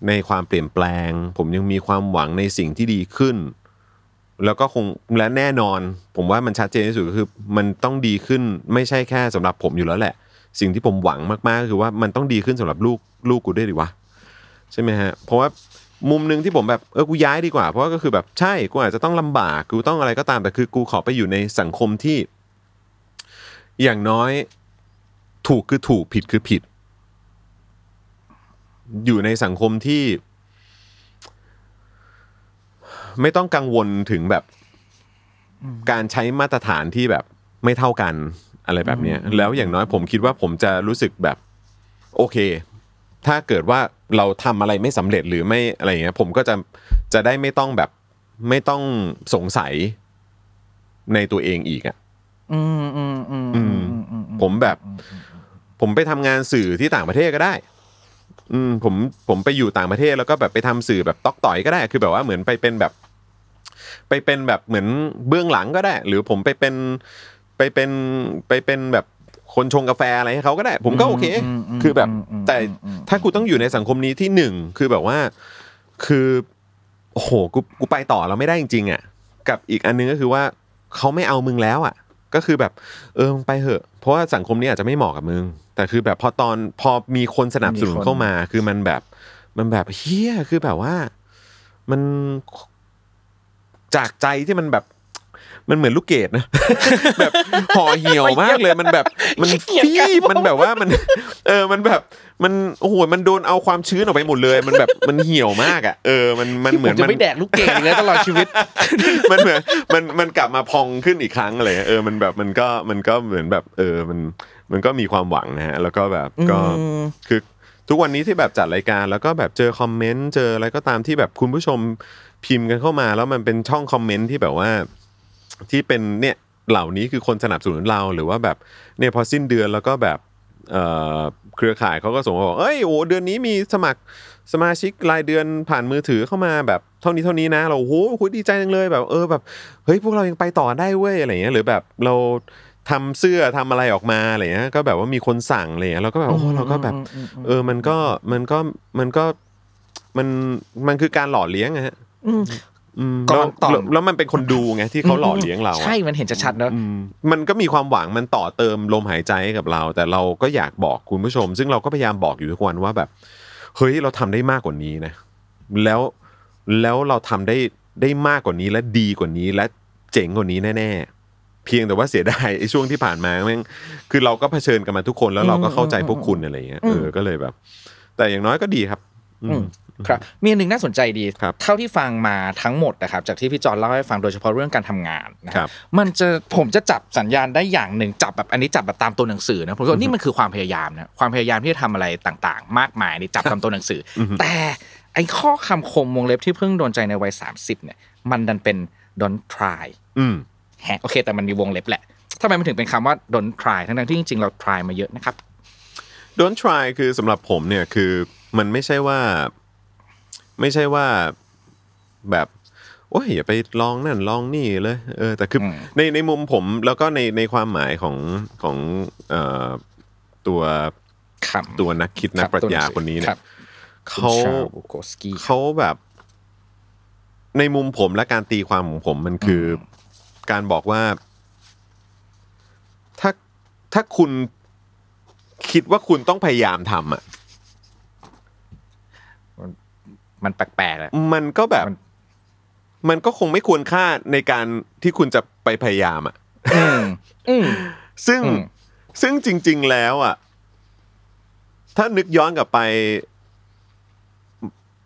ในความเปลี่ยนแปลงผมยังมีความหวังในสิ่งที่ดีขึ้นแล้วก็คงและแน่นอนผมว่ามันชัดเจนที่สุดก็คือมันต้องดีขึ้นไม่ใช่แค่สำหรับผมอยู่แล้วแหละสิ่งที่ผมหวังมากๆก็คือว่ามันต้องดีขึ้นสำหรับลูกลูกกูด้วยดิวะใช่ไหมฮะเพราะว่ามุมนึงที่ผมแบบเออกูย้ายดีกว่าเพราะก็คือแบบใช่กูอาจจะต้องลำบากกูต้องอะไรก็ตามแต่คือกูขอไปอยู่ในสังคมที่อย่างน้อยถูกคือถูกผิดคือผิดอยู่ในสังคมที่ไม่ต้องกังวลถึงแบบการใช้มาตรฐานที่แบบไม่เท่ากันอะไรแบบนี้แล้วอย่างน้อยผมคิดว่าผมจะรู้สึกแบบโอเคถ้าเกิดว่าเราทำอะไรไม่สำเร็จหรือไม่อะไรอย่างเงี้ยผมก็จะจะได้ไม่ต้องแบบไม่ต้องสงสัยในตัวเองอีกอ่ะอืมอืมอืมอืมผมแบบผมไปทำงานสื่อที่ต่างประเทศก็ได้อืมผมผมไปอยู่ต่างประเทศแล้วก็แบบไปทำสื่อแบบต๊อกต่อยก็ได้คือแบบว่าเหมือนไปเป็นแบบไปเป็นแบบเหมือนเบื้องหลังก็ได้หรือผมไปเป็นไปเป็นไปเป็นแบบคนชงกาแฟอะไรให้เขาก็ได้ผมก็โอเคคือแบบแต่ถ้ากูต้องอยู่ในสังคมนี้ที่หนึ่งคือแบบว่าคือโอ้โหกูกูไปต่อเราไม่ได้จริงๆอ่ะกับอีกอันนึงก็คือว่าเขาไม่เอามึงแล้วอ่ะก็คือแบบเออไปเหอะเพราะว่าสังคมนี้อาจจะไม่เหมาะกับมึงแต่คือแบบพอตอนพอมีคนสนับสนุนเข้ามาคือมันแบบมันแบบเฮี้ยคือแบบว่ามันจากใจที่มันแบบมันเหมือนลูกเกดนะแบบห่อเหี่ยวมากเลยมันแบบมันฟีบมันแบบว่ามันเออมันแบบมันโอ้โหมันโดนเอาความชื้นออกไปหมดเลยมันแบบมันเหี่ยวมากอ่ะเออมันมันเหมือนมันไม่แดกลูกเกดเลยตลอดชีวิตมันเหมือนมันมันกลับมาพองขึ้นอีกครั้งอะไรเออมันแบบมันก็มันก็เหมือนแบบเออมันมันก็มีความหวังนะฮะแล้วก็แบบก็คือทุกวันนี้ที่แบบจัดรายการแล้วก็แบบเจอคอมเมนต์เจออะไรก็ตามที่แบบคุณผู้ชมพิมพ์กันเข้ามาแล้วมันเป็นช่องคอมเมนต์ที่แบบว่าที่เป็นเนี่ยเหล่านี้คือคนสนับสนุนเราหรือว่าแบบเนี่ยพอสิ้นเดือนแล้วก็แบบเอ่อเครือข่ายเขาก็ส่งมาบอกเอ้ยโอ้เดือนนี้มีสมัครสมาชิกรายเดือนผ่านมือถือเข้ามาแบบเท่านี้เท่านี้นะเราโอ้โหคุยดีใจจังเลยแบบเออแบบเฮ้ยพวกเรายังไปต่อได้เว้ยอะไรเงี้ยหรือแบบเราทำเสื้อทำอะไรออกมาอะไรเงี้ยก็แบบว่ามีคนสั่งอะไรเงี้ยเราก็แบบโอ้เราก็แบบเออมันก็มันก็มันก็มันมันคือการหล่อเลี้ยงนะฮะแล้วแล้วมันเป็นคนดูไงที่เขาหล่อเลี้ยงเราใช่มันเห็นชัดๆแล้วมันก็มีความหวังมันต่อเติมลมหายใจให้กับเราแต่เราก็อยากบอกคุณผู้ชมซึ่งเราก็พยายามบอกอยู่ทุกวันว่าแบบเฮ้ยเราทำได้มากกว่านี้นะแล้วแล้วเราทำได้ได้มากกว่านี้และดีกว่านี้และเจ๋งกว่านี้แน่ๆเพียงแต่ว่าเสียดายไอ้ช่วงที่ผ่านมาแม่งคือเราก็เผชิญกันมาทุกคนแล้วเราก็เข้าใจพวกคุณอะไรอย่างเงี้ยเออก็เลยแบบแต่อย่างน้อยก็ดีครับครับมีอันนึงน่าสนใจดีเท่าที่ฟังมาทั้งหมดนะครับจากที่พี่จอนเล่าให้ฟังโดยเฉพาะเรื่องการทำงานนะครับมันจะผมจะจับสัญญาณได้อย่างนึงจับแบบอันนี้จับแบบตามตัวหนังสือนะผมว่านี่มันคือความพยายามนะความพยายามที่จะทำอะไรต่างๆมากมายนี่จับตามตัวหนังสือแต่ไอ้ข้อคำคมวงเล็บที่เพิ่งโดนใจในวัยสามสิบเนี่ยมันดันเป็น don't try อืมแฮะโอเคแต่มันมีวงเล็บแหละทำไมมันถึงเป็นคำว่า don't try ทั้งๆที่จริงๆเรา try มาเยอะนะครับ don't try คือสำหรับผมเนี่ยคือมันไม่ใช่ว่าไม่ใช่ว่าแบบโอ้ยอย่าไปลองนั่นลองนี่เลยเออแต่คือในในมุมผมแล้วก็ในในความหมายของของเอ่อตัวตัวนักคิดนักปรัชญาคนนี้เนี่ยเขาเขาแบบในมุมผมและการตีความของผมมันคือการบอกว่าถ ถ้าคุณคิดว่าคุณต้องพยายามทำอ่ะมันแปลกๆแหละมันก็แบบมันก็คงไม่ควรค่าในการที่คุณจะไปพยายามอ่ะซึ่งซึ่งจริงๆแล้วอ่ะถ้านึกย้อนกลับไป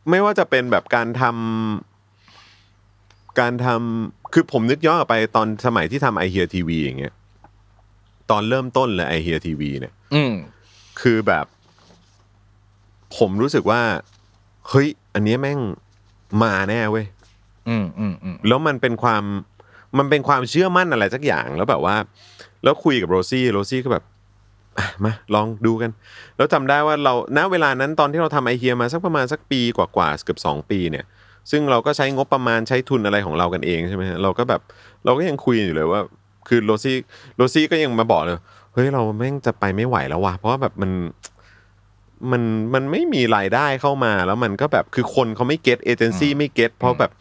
ไม่ว่าจะเป็นแบบการทำการทำคือผมนึกย้อนกลับไปตอนสมัยที่ทำ I Hear ที วี อย่างเงี้ยตอนเริ่มต้นเลย I Hear ที วี เนี่ยคือแบบผมรู้สึกว่าเฮ้ยอันนี้แม่งมาแน่เว้ยแล้วมันเป็นความมันเป็นความเชื่อมั่นอะไรสักอย่างแล้วแบบว่าแล้วคุยกับโรซี่โรซี่ก็แบบมาลองดูกันแล้วจำได้ว่าเราณเวลานั้นตอนที่เราทำไอเฮียมาสักประมาณสักปีกว่าๆเกือบสองปีเนี่ยซึ่งเราก็ใช้งบประมาณใช้ทุนอะไรของเรากันเองใช่ไหมเราก็แบบเราก็ยังคุยอยู่เลยว่าคือโรซี่โรซี่ก็ยังมาบอกเลยเฮ้ยเราแม่งจะไปไม่ไหวแล้วว่ะเพราะว่าแบบมันมันมันไม่มีรายได้เข้ามาแล้วมันก็แบบคือคนเขาไม่เก็ตเอเจนซี่ไม่เก็ตเพราะแบบ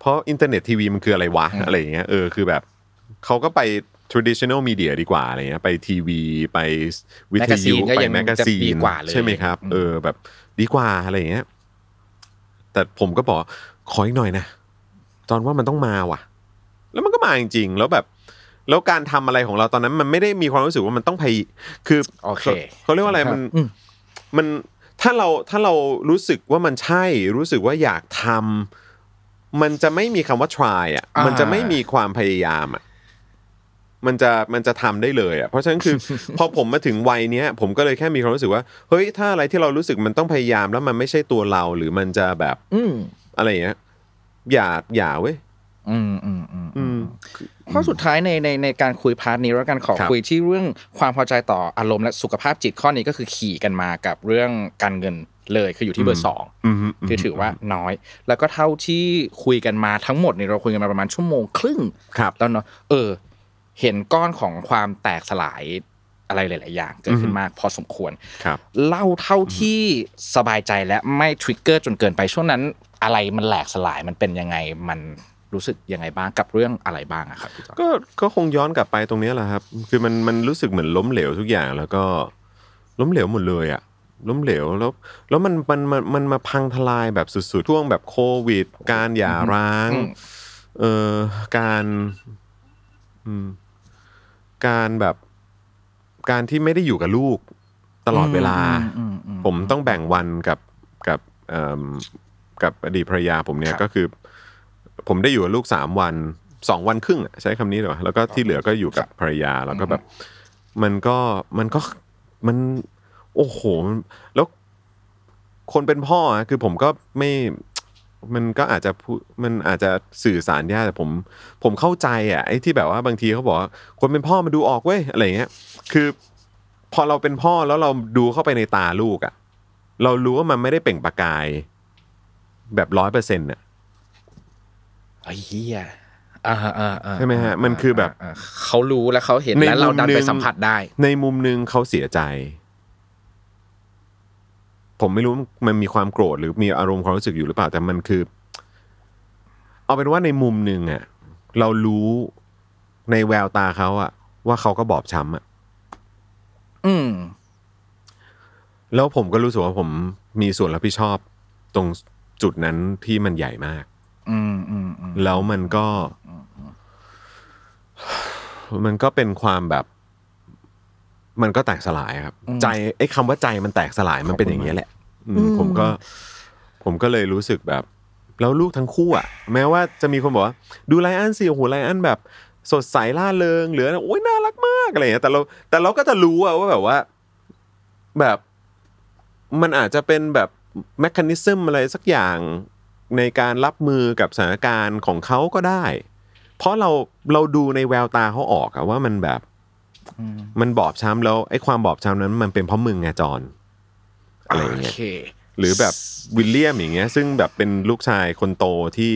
เพราะอินเทอร์เน็ตทีวีมันคืออะไรวะอะไรอย่างเงี้ยเออคือแบบเขาก็ไป traditional media ดีกว่าอะไรเงี้ยไปทีวีไปวิทยุไปแมกกาซีนใช่ไหมครับเออแบบดีกว่าอะไรอย่างเงี้ยแต่ผมก็บอกขออีกหน่อยนะตอนว่ามันต้องมาว่ะแล้วมันก็มาจริงๆแล้วแบบแล้วการทำอะไรของเราตอนนั้นมันไม่ได้มีความรู้สึกว่ามันต้องไปคือเขาเรียกว่าอะไรมันมันถ้าเราถ้าเรารู้สึกว่ามันใช่รู้สึกว่าอยากทำมันจะไม่มีคำว่า try อ่ะมันจะไม่มีความพยายามอ่ะมันจะมันจะทำได้เลยอ่ะเพราะฉะนั้นคือ พอผมมาถึงวัยเนี้ยผมก็เลยแค่มีความรู้สึกว่าเฮ้ยถ้าอะไรที่เรารู้สึกมันต้องพยายามแล้วมันไม่ใช่ตัวเราหรือมันจะแบบอะไรอย่างเงี้ยอย่าอย่าเว้ยอืมอืมอืมอืมข้อสุดท้ายในในในการคุยพาร์ทนี้แล้วกันขอคุยที่เรื่องความพอใจต่ออารมณ์และสุขภาพจิตข้อนี้ก็คือขี่กันมากับเรื่องการเงินเลยคืออยู่ที่เบอร์สองคือถือว่าน้อยแล้วก็เท่าที่คุยกันมาทั้งหมดเนี่ยเราคุยกันมาประมาณชั่วโมงครึ่งแล้วเนาะเออเห็นก้อนของความแตกสลายอะไรหลายๆอย่างเกิดขึ้นมากพอสมควรเล่าเท่าที่สบายใจและไม่ทริกเกอร์จนเกินไปช่วงนั้นอะไรมันแหลกสลายมันเป็นยังไงมันรู้สึกยังไงบ้างกับเรื่องอะไรบ้างอะครับพี่จอนก็ก็คงย้อนกลับไปตรงนี้แหละครับคือมันมันรู้สึกเหมือนล้มเหลวทุกอย่างแล้วก็ล้มเหลวหมดเลยอะล้มเหลวแล้วแล้วมันมันมันมันมาพังทลายแบบสุดๆช่วงแบบโควิดการหย่าร้างเอ่อการอืมการแบบการที่ไม่ได้อยู่กับลูกตลอดเวลาผมต้องแบ่งวันกับกับเอ่อกับอดีตภรรยาผมเนี่ยก็คือผมได้อยู่กับลูกสามวันสองวันครึ่งใช้คำนี้เหรอแล้วก็ที่เหลือก็อยู่กับภรรยาแล้วก็แบบมันก็มันก็มันโอ้โหแล้วคนเป็นพ่ออ่ะคือผมก็ไม่มันก็อาจจะมันอาจจะสื่อสารยากแต่ผมผมเข้าใจอ่ะไอ้ที่แบบว่าบางทีเขาบอกคนเป็นพ่อมาดูออกเว้ยอะไรเงี้ยคือพอเราเป็นพ่อแล้วเราดูเข้าไปในตาลูกอ่ะเรารู้ว่ามันไม่ได้เปล่งประกายแบบ ร้อยเปอร์เซ็นต์ อ่ะไอ้เหี้ยอ่าๆๆใช่มั้ยฮะมันคือแบบเค้ารู้แล้วเค้าเห็นแล้วเราดันไปสัมผัสได้ในมุมนึงเค้าเสียใจผมไม่รู้มันมีความโกรธหรือมีอารมณ์ความรู้สึกอยู่หรือเปล่าแต่มันคือเอาเป็นว่าในมุมนึงอ่ะเรารู้ในแววตาเค้าอ่ะว่าเค้าก็บอบช้ำอ่ะอืมแล้วผมก็รู้สึกว่าผมมีส่วนรับผิดชอบตรงจุดนั้นที่มันใหญ่มากอืมๆแล้วมันก็มันก็เป็นความแบบมันก็แตกสลายครับใจไอ้คำว่าใจมันแตกสลายมันเป็นอย่างนี้แหละผมก็ผมก็เลยรู้สึกแบบแล้วลูกทั้งคู่อ่ะแม้ว่าจะมีคนบอกว่าดูไลอ้อนสิโอ้โหไลอ้อนแบบสดใสร่าเริงเหลือโอ๊ยน่ารักมากอะไรอย่างเงี้ยแต่เราแต่เราก็จะรู้อ่ะว่าแบบว่าแบบมันอาจจะเป็นแบบเมคานิซึมอะไรสักอย่างในการรับมือกับสถานการณ์ของเขาก็ได้เพราะเราเราดูในแววตาเขาออกอะว่ามันแบบมันบอบช้ำแล้วไอ้ความบอบช้ำนั้นมันเป็นเพราะมึงไงจอนอะไรอย่างเงี้ยหรือแบบวิลเลียมอย่างเงี้ยซึ่งแบบเป็นลูกชายคนโตที่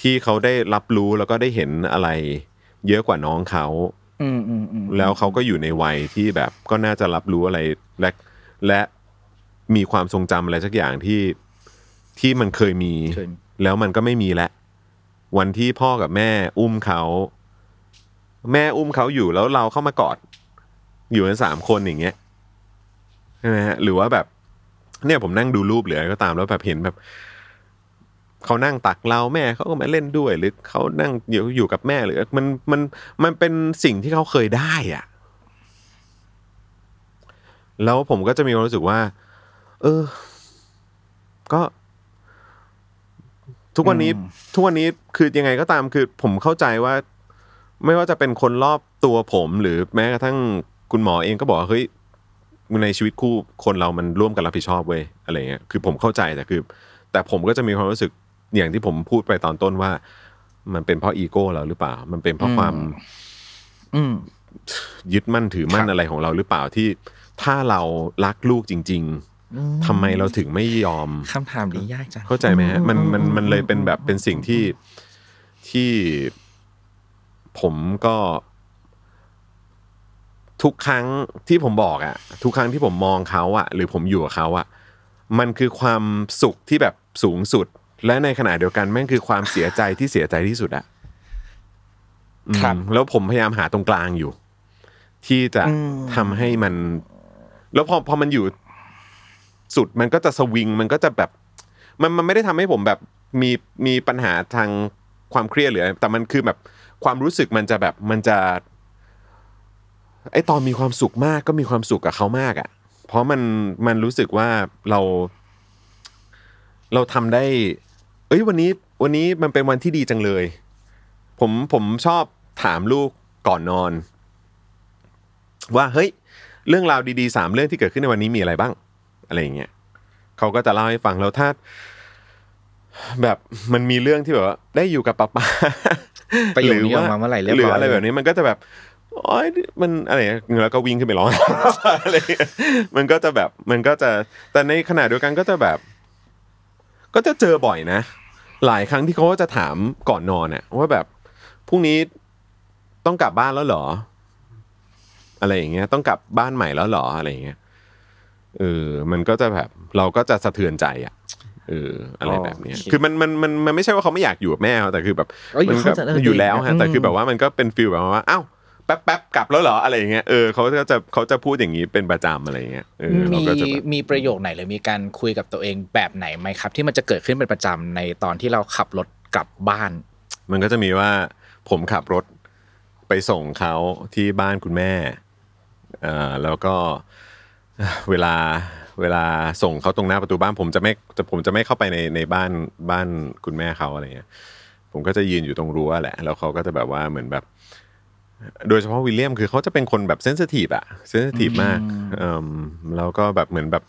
ที่เขาได้รับรู้แล้วก็ได้เห็นอะไรเยอะกว่าน้องเขาแล้วเขาก็อยู่ในวัยที่แบบก็น่าจะรับรู้อะไรและและมีความทรงจำอะไรสักอย่างที่ที่มันเคยมีแล้วมันก็ไม่มีแล้ววันที่พ่อกับแม่อุ้มเขาแม่อุ้มเขาอยู่แล้วเราเข้ามากอด อยู่กันสามคนอย่างเงี้ยใช่ไหมฮะหรือว่าแบบเนี่ยผมนั่งดูรูปหรืออะไรก็ตามแล้วแบบเห็นแบบเขานั่งตักเราแม่เขาก็มาเล่นด้วยหรือเขานั่งอยู่อยู่กับแม่หรือมันมันมันเป็นสิ่งที่เขาเคยได้อ่ะแล้วผมก็จะมีความรู้สึกว่าเออก็ทุกวันนี้ทุกวันนี้คือยังไงก็ตามคือผมเข้าใจว่าไม่ว่าจะเป็นคนรอบตัวผมหรือแม้กระทั่งคุณหมอเองก็บอกว่าเฮ้ยในชีวิตคู่คนเรามันร่วมกันรับผิดชอบเว้ยอะไรเงี้ยคือผมเข้าใจแต่คือแต่ผมก็จะมีความรู้สึกอย่างที่ผมพูดไปตอนต้นว่ามันเป็นเพราะอีโก้เราหรือเปล่ามันเป็นเพราะความยึดมั่นถือมั่นอะไรของเราหรือเปล่าที่ถ้าเรารักลูกจริงๆทำไมเราถึงไม่ยอมคำถามนี้ยากจังเข้าใจไหมฮะมันมันมันเลยเป็นแบบเป็นสิ่งที่ที่ผมก็ทุกครั้งที่ผมบอกอะทุกครั้งที่ผมมองเขาอะหรือผมอยู่กับเขาอะมันคือความสุขที่แบบสูงสุดและในขณะเดียวกันแม่งคือความเสียใจที่เสียใจที่สุดอะครับแล้วผมพยายามหาตรงกลางอยู่ที่จะทำให้มันแล้วพอพอมันอยู่สุดมันก็จะสวิงมันก็จะแบบมันมันไม่ได้ทำให้ผมแบบมีมีปัญหาทางความเครียดหรือแต่มันคือแบบความรู้สึกมันจะแบบมันจะไอตอนมีความสุขมากก็มีความสุขกับเขามากอ่ะเพราะมันมันรู้สึกว่าเราเราทำได้เอ้ยวันนี้วันนี้มันเป็นวันที่ดีจังเลยผมผมชอบถามลูกก่อนนอนว่าเฮ้ยเรื่องราวดีๆสามเรื่องที่เกิดขึ้นในวันนี้มีอะไรบ้างอะไรอย่างเงี้ยเขาก็จะเล่าให้ฟังแล้วถ้าแบบมันมีเรื่องที่แบบว่าได้อยู่กับป๊าป๊าหรือว่าหรืออะไรแบบนี้มันก็จะแบบโอ๊ยมันอะไรแล้วก็วิ่งขึ้นไปร้องอะไรมันก็จะแบบมันก็จะแต่ในขณะเดียวกันก็จะแบบก็จะเจอบ่อยนะหลายครั้งที่เขาจะถามก่อนนอนเนี่ยว่าแบบพรุ่งนี้ต้องกลับบ้านแล้วเหรออะไรอย่างเงี้ยต้องกลับบ้านใหม่แล้วเหรออะไรอย่างเงี้ยเออมันก็จะแบบเราก็จะสะเทือนใจอ่ะเอออะไรแบบนี้คือมันมันมันมันไม่ใช่ว่าเขาไม่อยากอยู่กับแม่แต่คือแบบมันก็อยู่แล้วฮะแต่คือแบบว่ามันก็เป็นฟีลแบบว่าอ้าวแป๊บแป๊บกลับแล้วเหรออะไรอย่างเงี้ยเออเขาก็จะเขาจะพูดอย่างนี้เป็นประจำอะไรอย่างเงี้ยเออเราก็จะมีประโยคไหนหรือมีการคุยกับตัวเองแบบไหนไหมครับที่มันจะเกิดขึ้นเป็นประจำในตอนที่เราขับรถกลับบ้านมันก็จะมีว่าผมขับรถไปส่งเขาที่บ้านคุณแม่เออแล้วก็เวลาเวลาส่งเขาตรงหน้าประตูบ้านผมจะไม่จะผมจะไม่เข้าไปในในบ้านบ้านคุณแม่เขาอะไรเงี้ยผมก็จะยืนอยู่ตรงรั้วแหละแล้วเขาก็จะแบบว่าเหมือนแบบโดยเฉพาะวิลเลียมคือเขาจะเป็นคนแบบเซนซิทีฟอะเซนซิทีฟมากเออแล้วก็แบบเหมือนแบบ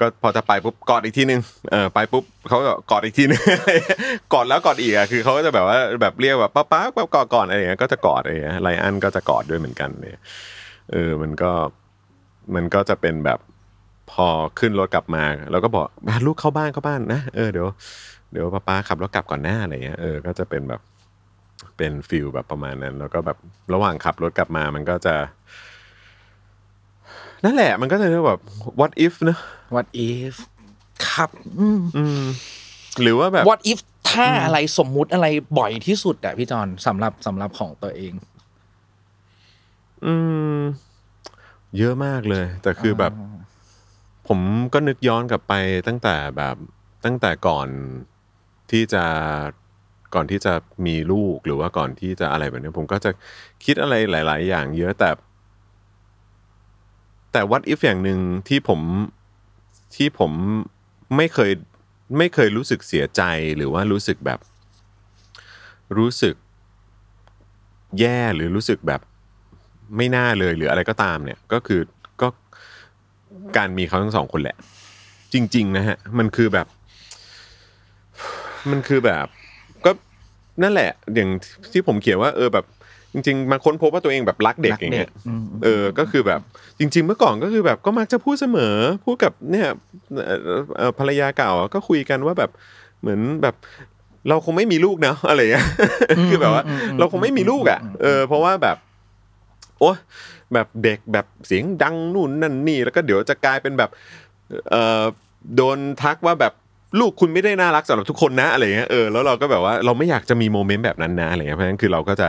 ก็พอจะไปปุ๊บกอดอีกทีนึงเออไปปุ๊บเขาก็กอดอีกทีนึงกอดแล้วกอดอีกอะคือเขาก็จะแบบว่าแบบเรียกแบบป๊าป๊าแบบกอดก่อนอะไรอย่างเงี้ยก็จะกอดอะไรอย่างเงี้ยไลอันก็จะกอดด้วยเหมือนกันเนี่ยเออมันก็มันก็จะเป็นแบบพอขึ้นรถกลับมาแล้วก็บอกลูกเข้าบ้านเข้าบ้านนะเออเดี๋ยวเดี๋ยวป๊าป๊าขับรถกลับก่อนหน้าอะไรอย่างเงี้ยเออก็จะเป็นแบบเป็นฟิลแบบประมาณนั้นแล้วก็แบบระหว่างขับรถกลับมามันก็จะนั่นแหละมันก็จะแบบ what if นะ what if ครับอืมอืมหรือว่าแบบ what if ถ้าอะไรสมมุติอะไรบ่อยที่สุดอะพี่จอนสำหรับสำหรับของตัวเองอืมเยอะมากเลยแต่คือแบบผมก็นึกย้อนกลับไปตั้งแต่แบบตั้งแต่ก่อนที่จะก่อนที่จะมีลูกหรือว่าก่อนที่จะอะไรแบบนี้ผมก็จะคิดอะไรหลายๆอย่างเยอะแต่แต่ what if อย่างนึงที่ผมที่ผมไม่เคยไม่เคยรู้สึกเสียใจหรือว่ารู้สึกแบบรู้สึกแย่หรือรู้สึกแบบไม่น่าเลยหรืออะไรก็ตามเนี่ยก็คือก็การมีเขาทั้งสองคนแหละจริงๆนะฮะมันคือแบบมันคือแบบก็นั่นแหละอย่างที่ผมเขียนว่าเออแบบจริงๆมาค้นพบว่าตัวเองแบบรักเด็กอย่างเงี้ยเออก็คือแบบจริงๆเมื่อก่อนก็คือแบบก็มักจะพูดเสมอพูดกับเนี่ยภรรยาเก่าก็คุยกันว่าแบบเหมือนแบบเราคงไม่มีลูกนะอะไรเงี้ยคือแบบว่าเราคงไม่มีลูกอ่ะเออเพราะว่าแบบโอ้แบบเด็กแบบเสียงดังนู่นนั่นนี่แล้วก็เดี๋ยวจะกลายเป็นแบบเอ่อโดนทักว่าแบบ ลูกคุณไม่ได้น่ารักสำหรับทุกคนนะอะไรเงี้ยเออแล้วเราก็แบบว่าเราไม่อยากจะมีโมเมนต์แบบนั้นนะอะไรเงี้ยเพราะฉะนั้นคือเราก็จะ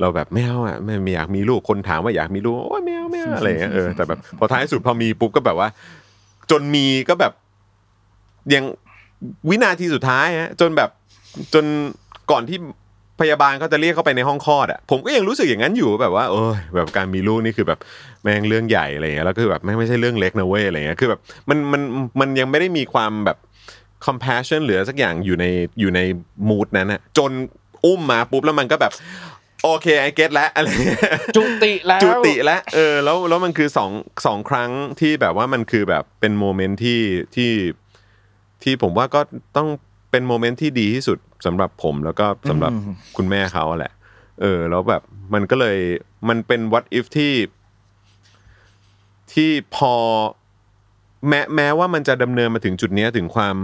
เราแบบไม่เอาอ่ะไม่อยากมีลูกคนถามว่าอยากมีลูกโอ้ยไม่เอาไม่เอาอะไรเงี้ยเออแต่แบบพอท้ายสุดพอมีปุ๊บก็แบบว่าจนมีก็แบบยังวินาทีสุดท้ายฮะจนแบบจนก่อนที่พยาบาลเขาจะเรียกเข้าไปในห้องคลอดอ่ะผมก็ยังรู้สึกอย่างนั้นอยู่แบบว่าเออแบบการมีลูกนี่คือแบบแม่งเรื่องใหญ่อะไรเงี้ยแล้วคือแบบแม่งไม่ใช่เรื่องเล็กนะเว้ยอะไรเงี้ยคือแบบมันมันมันยังไม่ได้มีความแบบ compassion เหลือสักอย่างอยู่ในอยู่ใน mood นั้นน่ะจนอุ้มมาปุ๊บแล้วมันก็แบบโอเคไอเก็ทแล้วอะไรจุติแล้วจุติแล้วเออแล้วแล้วมันคือสอง สองครั้งที่แบบว่ามันคือแบบเป็นโมเมนต์ที่ที่ที่ผมว่าก็ต้องเป็นโมเมนต์ที่ดีที่สุดสำหรับผมแล้วก็สำหรับคุณแม่เขาแหละเออแล้วแบบมันก็เลยมันเป็น what if ที่ที่พอแม้แม้ว่ามันจะดำเนินมาถึงจุดนี้ถึงความ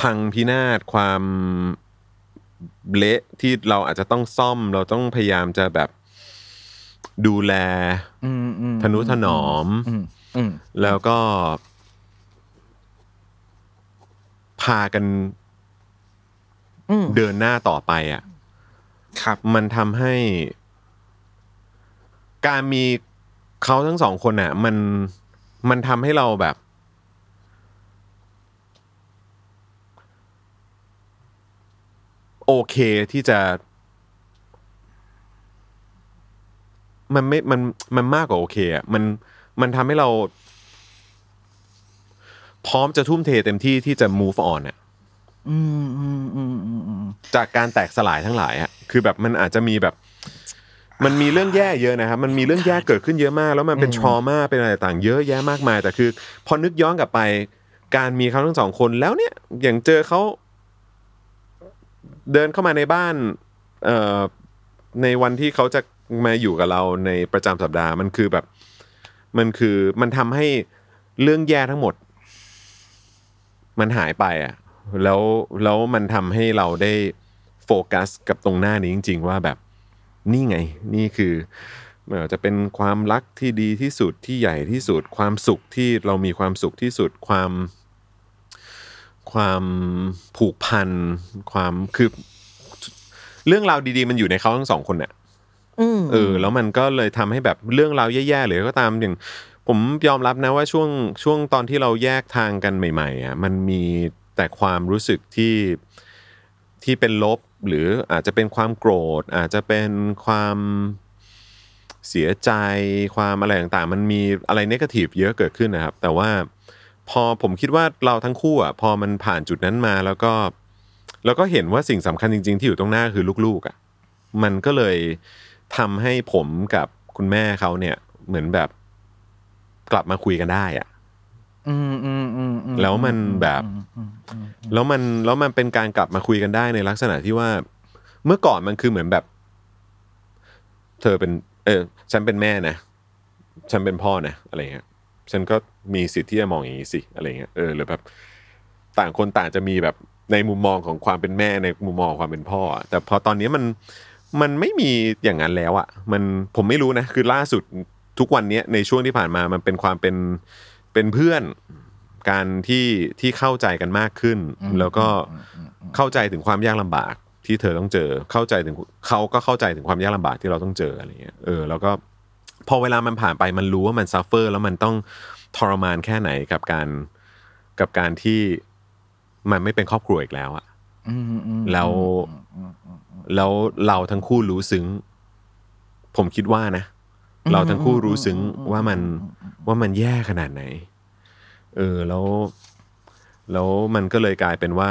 พังพินาศความเละที่เราอาจจะต้องซ่อมเราต้องพยายามจะแบบดูแลทนุถนอมแล้วก็พากันเดินหน้าต่อไปอ่ะครับมันทำให้การมีเขาทั้งสองคนอ่ะมันมันทำให้เราแบบโอเคที่จะมันไม่มันมันมากกว่าโอเคอ่ะมันมันทำให้เราพร้อมจะทุ่มเทเต็มที่ที่จะ move on อ่ะอืมๆๆจากการแตกสลายทั้งหลายอ่ะคือแบบมันอาจจะมีแบบมันมีเรื่องแย่เยอะนะครับมันมีเรื่องแย่เกิดขึ้นเยอะมากแล้วมันเป็น trauma เป็นอะไรต่างเยอะแยะมากมายแต่คือพอนึกย้อนกลับไปการมีเขาทั้งสองคนแล้วเนี่ยอย่างเจอเขาเดินเข้ามาในบ้านเอ่อในวันที่เขาจะมาอยู่กับเราในประจำสัปดาห์มันคือแบบมันคือมันทำให้เรื่องแย่ทั้งหมดมันหายไปอ่ะแล้วแล้วมันทำให้เราได้โฟกัสกับตรงหน้านี้จริงๆว่าแบบนี่ไงนี่คือไม่ว่าจะเป็นความรักที่ดีที่สุดที่ใหญ่ที่สุดความสุขที่เรามีความสุขที่สุดความความผูกพันความคือเรื่องราวดีๆมันอยู่ในเขาทั้งสองคนน่ะเออแล้วมันก็เลยทำให้แบบเรื่องราวแย่ๆหรือก็ตามอย่างผมยอมรับนะว่าช่วงช่วงตอนที่เราแยกทางกันใหม่ๆอ่ะมันมีแต่ความรู้สึกที่ที่เป็นลบหรืออาจจะเป็นความโกรธอาจจะเป็นความเสียใจความอะไรต่างๆมันมีอะไรเนกาทีฟเยอะเกิดขึ้นนะครับแต่ว่าพอผมคิดว่าเราทั้งคู่อ่ะพอมันผ่านจุดนั้นมาแล้วก็แล้วก็เห็นว่าสิ่งสำคัญจริงๆที่อยู่ตรงหน้าคือลูกๆอ่ะมันก็เลยทำให้ผมกับคุณแม่เขาเนี่ยเหมือนแบบกลับมาคุยกันได้อ่ะอืมๆๆแล้วมันแบบแล้วมันแล้วมันเป็นการกลับมาคุยกันได้ในลักษณะที่ว่าเมื่อก่อนมันคือเหมือนแบบเธอเป็นเออฉันเป็นแม่นะฉันเป็นพ่อนะอะไรเงี้ยฉันก็มีสิทธิ์ที่จะมองอย่างนี้สิอะไรเงี้ยเออหรือแบบต่างคนต่างจะมีแบบในมุมมองของความเป็นแม่ในมุมมองความเป็นพ่อแต่พอตอนนี้มันมันไม่มีอย่างนั้นแล้วอ่ะมันผมไม่รู้นะคือล่าสุดทุกวันนี้ในช่วงที่ผ่านมามันเป็นความเป็นเป็นเพื่อนการที่ที่เข้าใจกันมากขึ้นแล้วก็เข้าใจถึงความยากลำบากที่เธอต้องเจอเข้าใจถึงเขาก็เข้าใจถึงความยากลำบากที่เราต้องเจออะไรเงี้ยเออแล้วก็พอเวลามันผ่านไปมันรู้ว่ามันซัฟเฟอร์แล้วมันต้องทรมานแค่ไหนกับการกับการที่มันไม่เป็นครอบครัวอีกแล้วอะแล้วแล้วเราทั้งคู่รู้ซึ้งผมคิดว่านะเราทั้งคู่รู้ซึ้งว่ามันว่ามันแย่ขนาดไหนเออแล้วแล้วมันก็เลยกลายเป็นว่า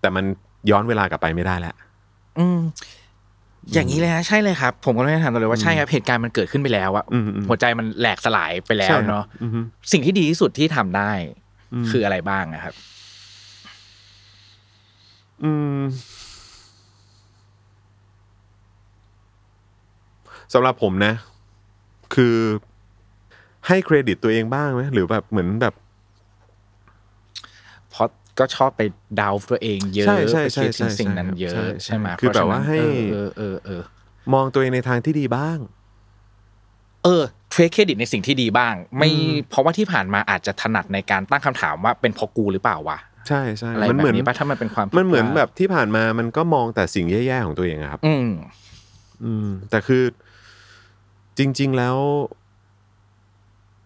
แต่มันย้อนเวลากลับไปไม่ได้แล้วอืมอย่างนี้เลยฮะใช่เลยครับผมก็ไม่ได้ถามตัวเลยว่าใช่ครับเหตุการณ์มันเกิดขึ้นไปแล้วอะหัวใจมันแหลกสลายไปแล้วเนาะสิ่งที่ดีที่สุดที่ทำได้คืออะไรบ้างนะครับอืมสำหรับผมนะคือให้เครดิตตัวเองบ้างไหมหรือแบบเหมือนแบบเพราะก็ชอบไปดาวตัวเองเยอะไปคิดถึงสิ่งนั้นเยอะใช่ไหมคือแบบว่าให้เออเออเออมองตัวเองในทางที่ดีบ้างเออ เทคเครดิตในสิ่งที่ดีบ้างไม่เพราะว่าที่ผ่านมาอาจจะถนัดในการตั้งคำถามว่าเป็นเพราะกูหรือเปล่าวะใช่ใช่มันเหมือนป่ะถ้ามันเป็นความมันเหมือนแบบที่ผ่านมามันก็มองแต่สิ่งแย่ๆของตัวเองครับอืมอืมแต่คือจริงๆแล้ว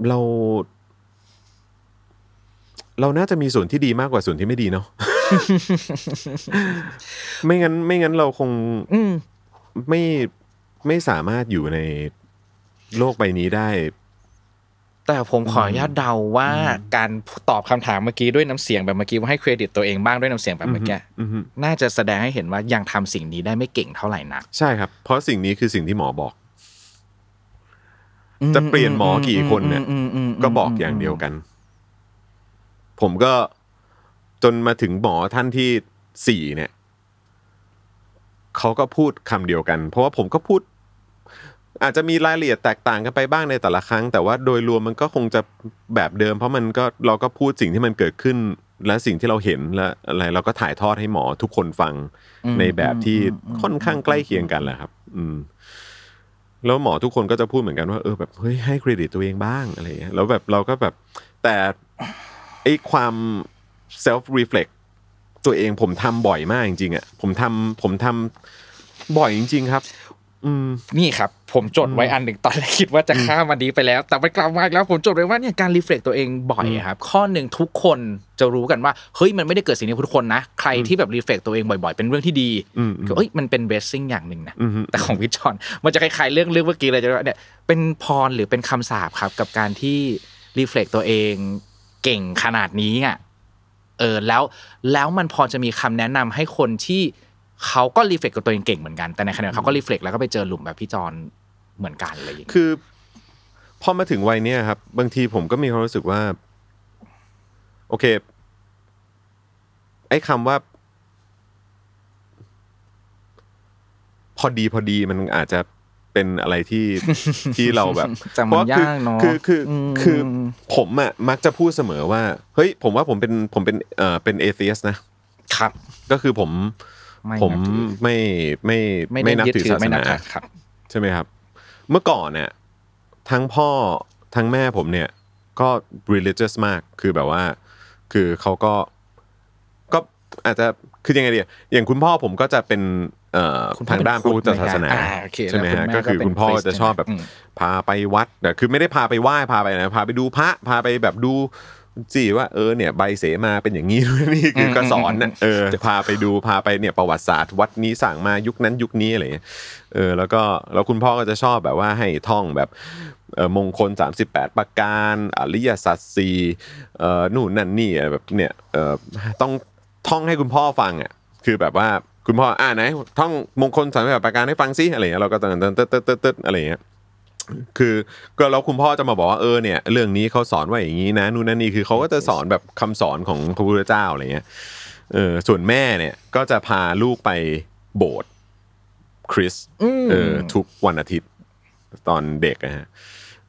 เราเราน่าจะมีส่วนที่ดีมากกว่าส่วนที่ไม่ดีเนาะ ไม่งั้นไม่งั้นเราคงไม่ไม่สามารถอยู่ในโลกใบนี้ได้แต่ผมขออนุญาตเดาว่าการตอบคำถามเมื่อกี้ด้วยน้ำเสียงแบบเมื่อกี้ว่าให้เครดิตตัวเองบ้างด้วยน้ำเสียงแบบเมื่อกี้น่าจะแสดงให้เห็นว่ายังทำสิ่งนี้ได้ไม่เก่งเท่าไหร่นักใช่ครับเพราะสิ่งนี้คือสิ่งที่หมอบอกจะเปลี่ยนหมอกี่คนเนี่ยก็บอกอย่างเดียวกันผมก็จนมาถึงหมอท่านที่สี่เนี่ยเขาก็พูดคำเดียวกันเพราะว่าผมก็พูดอาจจะมีรายละเอียดแตกต่างกันไปบ้างในแต่ละครั้งแต่ว่าโดยรวมมันก็คงจะแบบเดิมเพราะมันก็เราก็พูดสิ่งที่มันเกิดขึ้นและสิ่งที่เราเห็นและอะไรเราก็ถ่ายทอดให้หมอทุกคนฟังในแบบที่ค่อนข้างใกล้เคียงกันแหละครับอืมแล้วหมอทุกคนก็จะพูดเหมือนกันว่าเออแบบเฮ้ยให้เครดิตตัวเองบ้างอะไรอย่างเงี้ยแล้วแบบเราก็แบบแต่ไอ้ความ self reflect ตัวเองผมทำบ่อยมากจริงๆอ่ะผมทำผมทำบ่อยจริงๆครับอืมนี่ครับผมจดไว้อันหนึ่งตอนแรกคิดว่าจะข้ามวันนี้ไปแล้วแต่มันกลับมาอีกแล้วผมจดไว้ว่าเนี่ยการรีเฟล็กตัวเองบ่อยครับข้อหนึ่งทุกคนจะรู้กันว่าเฮ้ยมันไม่ได้เกิดสิ่งนี้ทุกคนนะใครที่แบบรีเฟล็กตัวเองบ่อยๆเป็นเรื่องที่ดีก็เอ้ยมันเป็นเบสซิ่งอย่างหนึ่งนะแต่ของวิจอนมันจะคล้ายๆเรื่องเรื่องเมื่อกี้เลยจะเนี่ยเป็นพรหรือเป็นคำสาปครับกับการที่รีเฟล็กตัวเองเก่งขนาดนี้อ่ะเออแล้วแล้วมันพอจะมีคำแนะนำให้คนที่เขาก็รีเฟล็กกับตัวเองเก่งเหมือนกันแต่ในขณะเดียวกันเขาก็รีเฟล็กแล้วก็ไปเจอหลุมแบบพี่จอนเหมือนกันอะไรอย่างนี้คือพอมาถึงวัยเนี้ยครับบางทีผมก็มีความรู้สึกว่าโอเคไอ้คำว่าพอดีพอดีมันอาจจะเป็นอะไรที่ที่เราแบบเพราะคือคือคือผมอ่ะมักจะพูดเสมอว่าเฮ้ยผมว่าผมเป็นผมเป็นเอ่อเป็น atheist นะครับก็คือผมผมไม่ไม่ไม่นับถือศาสนาใช่ไหมครับเมื่อก่อนเนี่ยทั้งพ่อทั้งแม่ผมเนี่ยก็ religious มากคือแบบว่าคือเขาก็ก็อาจจะคือยังไงดีอย่างคุณพ่อผมก็จะเป็นทางด้านพุทธศาสนาใช่ไหมฮะก็คือคุณพ่อจะชอบแบบพาไปวัดแต่คือไม่ได้พาไปไหว้พาไปนะพาไปดูพระพาไปแบบดูจีว่าเออเนี่ยใบเสมาเป็นอย่างนี้ด้วยนี่คือก็สอนน่ะเออพาไปดูพาไปเนี่ยประวัติศาสตร์วัดนี้สร้างมายุคนั้นยุคนี้อะไรอย่างเงี้ยเออแล้วก็แล้วคุณพ่อก็จะชอบแบบว่าให้ท่องแบบเอ่อมงคลสามสิบแปดประการอริยสัจสี่เอ่อนู่นนั่นนี่แบบเนี่ยเอ่อต้องท่องให้คุณพ่อฟังอ่ะคือแบบว่าคุณพ่ออ่ะไหนท่องมงคลสามสิบแปดประการให้ฟังซิอะไรอย่างเงี้ยเราก็ตึ๊ดๆๆๆอะไรอย่างเงี้ยคือก็แล้วคุณพ่อจะมาบอกว่าเออเนี่ยเรื่องนี้เขาสอนว่าอย่างนี้นะนู่นนั่นนี่คือเขาก็จะสอนแบบคำสอนของพระพุทธเจ้าอะไรเงี้ยเออส่วนแม่เนี่ยก็จะพาลูกไปโบสถ์คริสต์เออทุกวันอาทิตย์ตอนเด็กนะฮะ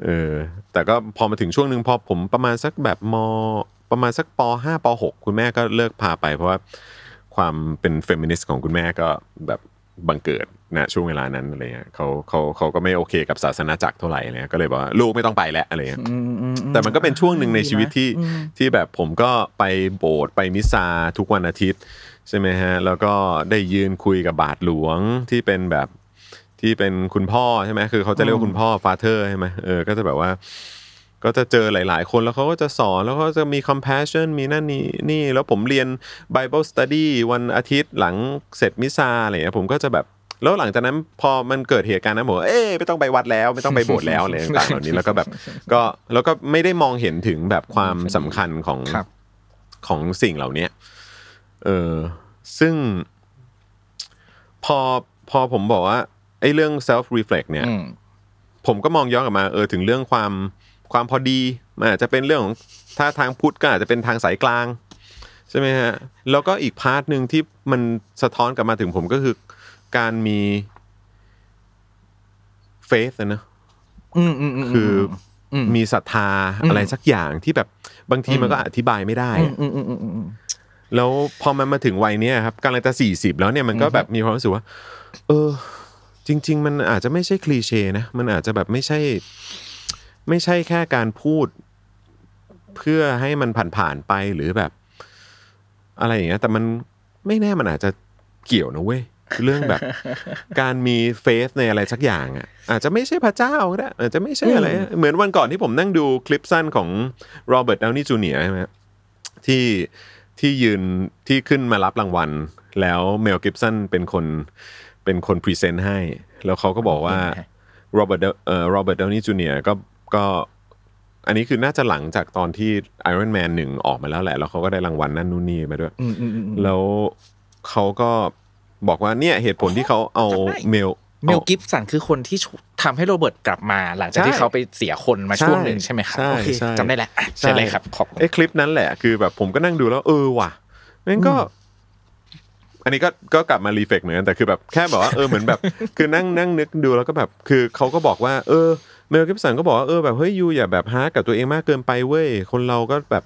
เออแต่ก็พอมาถึงช่วงนึงพอผมประมาณสักแบบม.ประมาณสักป.ห้าป.หกคุณแม่ก็เลิกพาไปเพราะว่าความเป็นเฟมินิสต์ของคุณแม่ก็แบบบังเกิดนะช่วงเวลานั้นอะไรเงี้ยเขาเขาเขาก็ไม่โอเคกับศาสนาจักรเท่าไหร่อะไรเงี้ยก็เลยบอกว่าลูกไม่ต้องไปแล้วอะไรเงี้ยแต่มันก็เป็นช่วงหนึ่งในชีวิตที่ที่แบบผมก็ไปโบสถ์ไปมิสซาทุกวันอาทิตย์ใช่ไหมฮะแล้วก็ได้ยืนคุยกับบาทหลวงที่เป็นแบบที่เป็นคุณพ่อใช่ไหมคือเขาจะเรียกคุณพ่อฟาเธอร์ใช่ไหมเออก็จะแบบว่าก็จะเจอหลายๆคนแล้วเขาก็จะสอนแล้วก็จะมี compassion มีนั่นนี่นี่แล้วผมเรียน Bible study วันอาทิตย์หลังเสร็จมิสซาอะไรเงี้ยผมก็จะแบบแล้วหลังจากนั้นพอมันเกิดเหตุการณ์นั้นผมเอ๊ะไม่ต้องไปวัดแล้วไม่ต้องไปโบสถ์แล้วอะไรต่างๆเหล่านี้แล้วก็แบบก็แล้วก็ไม่ได้มองเห็นถึงแบบความสำคัญของของสิ่งเหล่านี้เออซึ่งพอพอผมบอกว่าไอ้เรื่อง self reflect เนี่ยผมก็มองย้อนกลับมาเออถึงเรื่องความความพอดีมันอาจจะเป็นเรื่องของถ้าทางพุทธก็อาจจะเป็นทางสายกลางใช่ไหมฮะแล้วก็อีกพาร์ทนึงที่มันสะท้อนกลับมาถึงผมก็คือการมี faith นะ อืมๆคือมีศรัทธาอะไรสักอย่างที่แบบบางทีมันก็อธิบายไม่ได้แล้วพอมันมาถึงวัยเนี้ยครับกำลังจะสี่สิบแล้วเนี่ยมันก็แบบมีความรู้สึกว่าเออจริงๆมันอาจจะไม่ใช่คลีเช่นะมันอาจจะแบบไม่ใช่ ไม่ใช่แค่การพูดเพื่อให้มันผ่านๆไปหรือแบบอะไรอย่างเงี้ยแต่มันไม่แน่มันอาจจะเกี่ยวนะเว้ยเรื่องแบบการมีเฟซในอะไรสักอย่างอ่ะอาจจะไม่ใช่พระเจ้าก็ได้อาจจะไม่ใช่อะไรเหมือนวันก่อนที่ผมนั่งดูคลิปสั้นของโรเบิร์ตดาวนี่จูเนียร์ใช่ไหมที่ที่ยืนที่ขึ้นมารับรางวัลแล้วเมลกิฟสันเป็นคนเป็นคนพรีเซนต์ให้แล้วเขาก็บอกว่าโรเบิร์ตเอ่อโรเบิร์ตดาวนี่จูเนียร์ก็ก็อันนี้คือน่าจะหลังจากตอนที่ Iron Man หนึ่งออกมาแล้วแหละแล้วเขาก็ได้รางวัลนั่นนู่นนี่มาด้วยแล้วเขาก็บอกว่าเนี่ยเหตุผลที่เขาเอาเมลเมลกิฟสันคือคนที่ทำให้โรเบิร์ตกลับมาหลังจากที่เขาไปเสียคนมาช่วงหนึ่งใช่ไหมครับโอเคจำได้แล้วใช่เลยครับขอบไอ้คลิปนั้นแหละคือแบบผมก็นั่งดูแล้วเออว่ะนั่นก็อันนี้ก็ก็กลับมารีเฟกเหมือนกันแต่คือแบบแค่บอกว่าเออเหมือนแบบคือนั่งนั่งนึกดูแล้วก็แบบคือเขาก็บอกว่าเออเมลกิฟสันก็บอกว่าเออแบบเฮ้ยยูอย่าแบบฮาร์ดกับตัวเองมากเกินไปเว้ยคนเราก็แบบ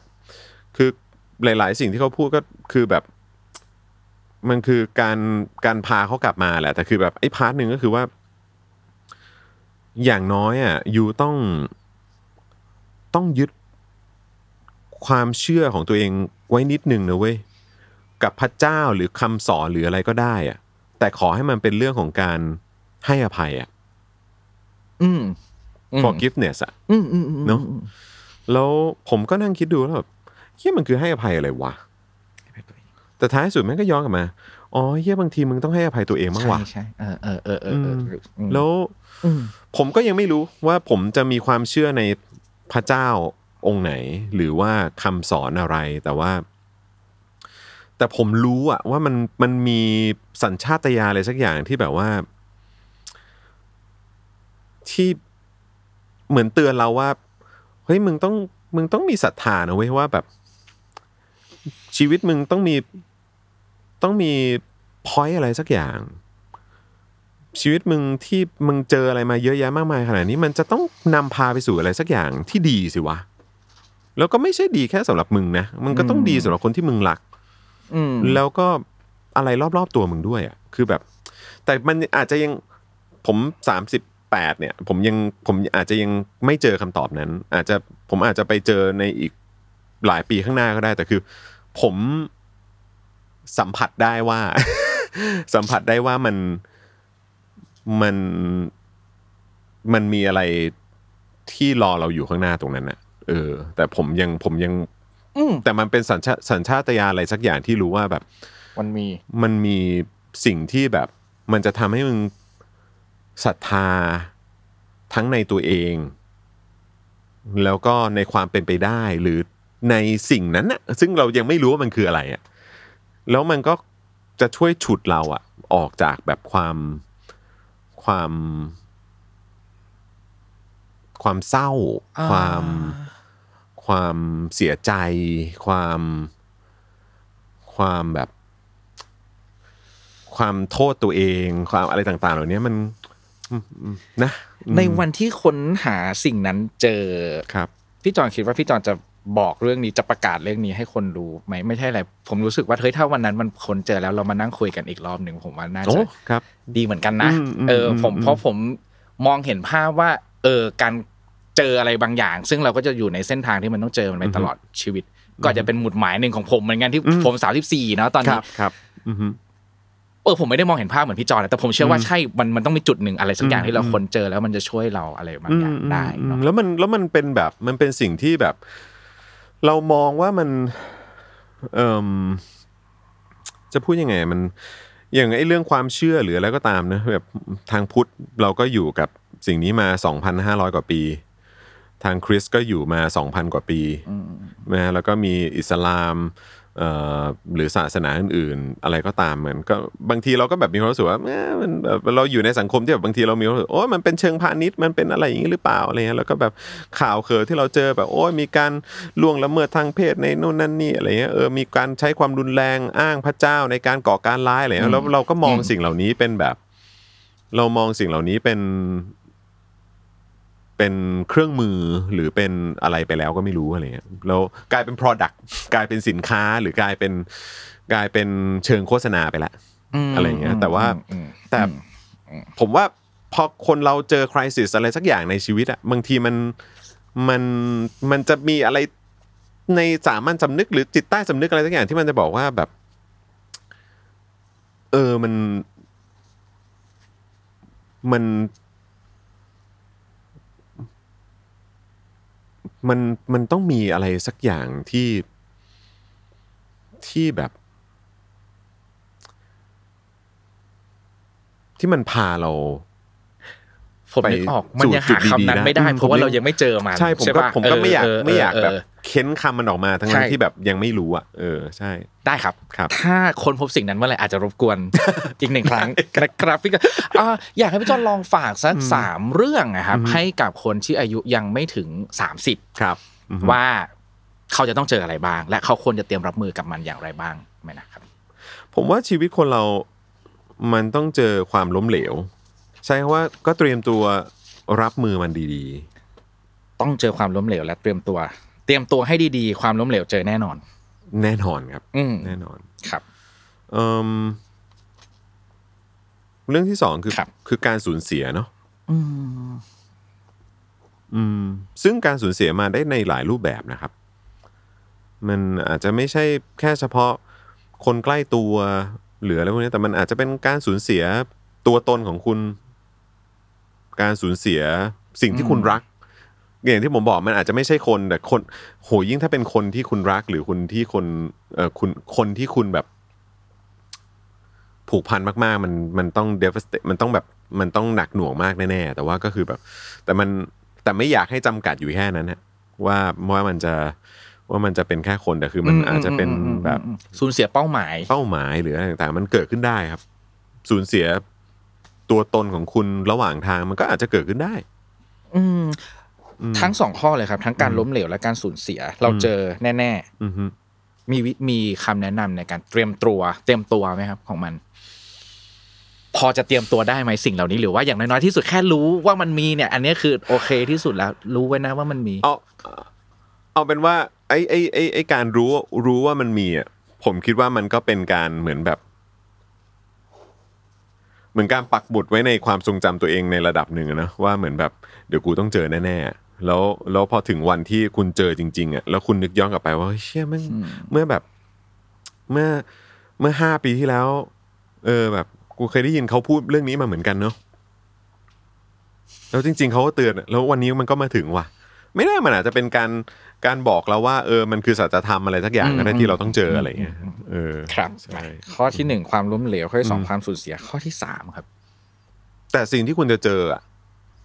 คือหลายๆสิ่งที่เขาพูดก็คือแบบมันคือการการพาเขากลับมาแหละแต่คือแบบไอ้พาร์ทนึงก็คือว่าอย่างน้อยอ่ะยูต้องต้องยึดความเชื่อของตัวเองไว้นิดนึงนะเว้ยกับพระเจ้าหรือคำสอนหรืออะไรก็ได้อ่ะแต่ขอให้มันเป็นเรื่องของการให้อภัยอ่ะอืม forgiveness อ่ะเนาะแล้วผมก็นั่งคิดดูแล้วแบบเฮ้ยมันคือให้อภัยอะไรวะแต่ท้ายสุดมันก็ย้อนกลับมาอ๋อเหี้ยบางทีมึงต้องให้อภัยตัวเองบ้างว่ะใช่ๆเออๆๆๆแล้วผมก็ยังไม่รู้ว่าผมจะมีความเชื่อในพระเจ้าองค์ไหนหรือว่าคำสอนอะไรแต่ว่าแต่ผมรู้อะว่ามันมันมีสัญชาตญาณอะไรสักอย่างที่แบบว่าที่เหมือนเตือนเราว่าเฮ้ยมึงต้องมึงต้องมีศรัทธานะเว้ยว่าแบบชีวิตมึงต้องมีต้องมี point อะไรสักอย่างชีวิตมึงที่มึงเจออะไรมาเยอะแยะมากมายขนาดนี้มันจะต้องนำพาไปสู่อะไรสักอย่างที่ดีสิวะแล้วก็ไม่ใช่ดีแค่สำหรับมึงนะมันก็ต้องดีสำหรับคนที่มึงรักแล้วก็อะไรรอบๆตัวมึงด้วยอ่ะคือแบบแต่มันอาจจะยังผมสามสิบแปดเนี่ยผมยังผมอาจจะยังไม่เจอคำตอบนั้นอาจจะผมอาจจะไปเจอในอีกหลายปีข้างหน้าก็ได้แต่คือผมสัมผัสได้ว่า สัมผัสได้ว่ามันมันมันมีอะไรที่รอเราอยู่ข้างหน้าตรงนั้นน่ะเออแต่ผมยังผมยังแต่มันเป็นสัญชาสัญชาตญาณอะไรสักอย่างที่รู้ว่าแบบมันมีมันมีสิ่งที่แบบมันจะทำให้มึงศรัทธาทั้งในตัวเองแล้วก็ในความเป็นไปได้หรือในสิ่งนั้นน่ะซึ่งเรายังไม่รู้ว่ามันคืออะไรอ่ะแล้วมันก็จะช่วยฉุดเราอ่ะออกจากแบบความความความเศร้าความความเสียใจความความแบบความโทษตัวเองความอะไรต่างๆเหล่านี้มันนะในวันที่ค้นหาสิ่งนั้นเจอครับพี่จอนคิดว่าพี่จอนจะบอกเรื่องนี้จะประกาศเรื่องนี้ให้คนรู้ไหมไม่ใช่อะไรผมรู้สึกว่าเฮ้ยถ้าวันนั้นมันคนเจอแล้วเรามานั่งคุยกันอีกรอบหนึ่งผมว่าน่าจะดีเหมือนกันนะเออผมเพราะผมมองเห็นภาพว่าเออการเจออะไรบางอย่างซึ่งเราก็จะอยู่ในเส้นทางที่มันต้องเจอมันไปตลอดชีวิตก็จะเป็นหมุดหมายหนึ่งของผมเหมือนกันที่ผมสามสิบสี่เนาะตอนนี้เออผมไม่ได้มองเห็นภาพเหมือนพี่จอนะแต่ผมเชื่อว่าใช่มันมันต้องมีจุดหนึ่งอะไรสักอย่างที่เราคนเจอแล้วมันจะช่วยเราอะไรบางอย่างได้แล้วมันแล้วมันเป็นแบบมันเป็นสิ่งที่แบบเรามองว่ามันเอ่อจะพูดยังไงมันอย่างไอ้เรื่องความเชื่อหรืออะไรก็ตามนะแบบทางพุทธเราก็อยู่กับสิ่งนี้มา สองพันห้าร้อย กว่าปีทางคริสต์ก็อยู่มา สองพัน กว่าปีนะแล้วก็มีอิสลามเอ่อหรือศาสนาอื่นๆอะไรก็ตามมันก็บางทีเราก็แบบมีความรู้สึกว่าเอ๊ะมันเราอยู่ในสังคมที่แบบบางทีเรามีความรู้สึกโอ้มันเป็นเชิงพาณิชย์มันเป็นอะไรอย่างงี้หรือเปล่าอะไรเงี้ยแล้วก็แบบข่าวเคยที่เราเจอแบบโอ้ยมีการล่วงละเมิดทางเพศในโน่นนั่นนี่อะไรเงี้ยเออมีการใช้ความรุนแรงอ้างพระเจ้าในการก่อการร้ายอะไรเงี้ยแล้วเราก็มองสิ่งเหล่านี้เป็นแบบเรามองสิ่งเหล่านี้เป็นเป็นเครื่องมือหรือเป็นอะไรไปแล้วก็ไม่รู้อะไรเงี้ยแล้วกลายเป็น product กลายเป็นสินค้าหรือกลายเป็นกลายเป็นเชิงโฆษณาไปละอะไรเงี้ยแต่ว่าแต่ผมว่าพอคนเราเจอ crisis อะไรสักอย่างในชีวิตอะบางทีมัน มันมันจะมีอะไรในสามัญสำนึกหรือจิตใต้สำนึกอะไรสักอย่างที่มันจะบอกว่าแบบเออมันมันมันมันต้องมีอะไรสักอย่างที่ที่แบบที่มันพาเราผมนึกออกมันยังหาคำนั้นไม่ได้เพราะว่าเรายังไม่เจอมันใช่ผมก็ผมก็ไม่อยากไม่อยากแบบเค้นคำมันออกมาทั้งนั้นที่แบบยังไม่รู้อ่ะเออใช่ได้ครับถ้าคนพบสิ่งนั้นเมื่อไหร่อาจจะรบกวนอีกหนึ่งครั้งนะครับพี่ก็อยากให้พี่จอนลองฝากสักสามเรื่องนะครับให้กับคนที่อายุยังไม่ถึงสามสิบว่าเขาจะต้องเจออะไรบ้างและเขาควรจะเตรียมรับมือกับมันอย่างไรบ้างไหมนะครับผมว่าชีวิตคนเรามันต้องเจอความล้มเหลวใช่ว่าก็เตรียมตัวรับมือมันดีๆต้องเจอความล้มเหลวและเตรียมตัวเตรียมตัวให้ดีๆความล้มเหลวเจอแน่นอนแน่นอนครับแน่นอนครับเอ่อเรื่องที่สองคือคือการสูญเสียเนาะอืมอืมซึ่งการสูญเสียมาได้ในหลายรูปแบบนะครับมันอาจจะไม่ใช่แค่เฉพาะคนใกล้ตัวหรืออะไรพวกนี้แต่มันอาจจะเป็นการสูญเสียตัวตนของคุณการสูญเสียสิ่งที่คุณรักอย่างที่ผมบอกมันอาจจะไม่ใช่คนแต่คนโหยิ่งถ้าเป็นคนที่คุณรักหรือคนที่คนเอ่อคุณคนที่คุณแบบผูกพันมากๆมันมันต้อง devastate มันต้องแบบมันต้องหนักหน่วงมากแน่ๆแต่ว่าก็คือแบบแต่มันแต่ไม่อยากให้จำกัดอยู่แค่นั้นนะว่าว่ามันจะว่ามันจะเป็นแค่คนแต่คือมันอาจจะเป็นแบบสูญเสียเป้าหมายเป้าหมายหรืออะไรต่างๆมันเกิดขึ้นได้ครับสูญเสียตัวตนของคุณระหว่างทางมันก็อาจจะเกิดขึ้นได้อืมทั้งสองข้อเลยครับทั้งการล้มเหลวและการสูญเสียเราเจอแน่ๆอือฮึมีมีคำแนะนำในการเตรียมตัวเตรียมตัวมั้ยครับของมันพอจะเตรียมตัวได้มั้ยสิ่งเหล่านี้หรือว่าอย่างน้อยๆที่สุดแค่รู้ว่ามันมีเนี่ยอันนี้คือโอเคที่สุดแล้วรู้ไว้นะว่ามันมีเอาเอาเป็นว่าไอ้ไอ้ไอ้ไอ้การรู้รู้ว่ามันมีอ่ะผมคิดว่ามันก็เป็นการเหมือนแบบเหมือนการปักหมุดไว้ในความทรงจำตัวเองในระดับหนึ่งนะว่าเหมือนแบบเดี๋ยวกูต้องเจอแน่ๆแล้วแล้วพอถึงวันที่คุณเจอจริงๆอ่ะแล้วคุณนึกย้อนกลับไปว่าเชี่ยมันเมื่อแบบเมื่อเมื่อห้าปีที่แล้วเออแบบกูเคยได้ยินเขาพูดเรื่องนี้มาเหมือนกันเนาะแล้วจริงๆเขาก็เตือนแล้ววันนี้มันก็มาถึงว่ะไม่ได้มันอาจจะเป็นการการบอกเราว่าเออมันคือสัจธรรมอะไรสักอย่างก็ได้ที่เราต้องเจออะไรอย่างเงี้ยเออครับข้อที่หนึ่งความล้มเหลวข้อที่สองความสูญเสียข้อที่สามครับแต่สิ่งที่คุณจะเจออ่ะ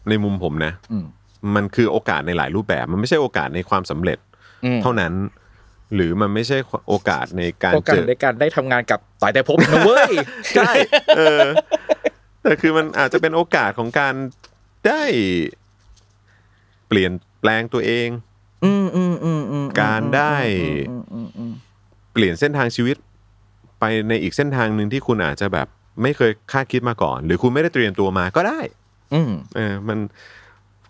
ในมุมผมนะมันคือโอกาสในหลายรูปแบบมันไม่ใช่โอกาสในความสำเร็จเท่านั้นหรือมันไม่ใช่โอกาสในการเจอโอกาสในการได้ทำงานกับต่อยแต่พบนะเว้ยใช่เออแต่คือมันอาจจะเป็นโอกาสของการได้เปลี่ยนแปลงตัวเองการได้เปลี่ยนเส้นทางชีวิตไปในอีกเส้นทางนึงที่คุณอาจจะแบบไม่เคยคาดคิดมาก่อนหรือคุณไม่ได้เตรียมตัวมาก็ได้อืมเออมัน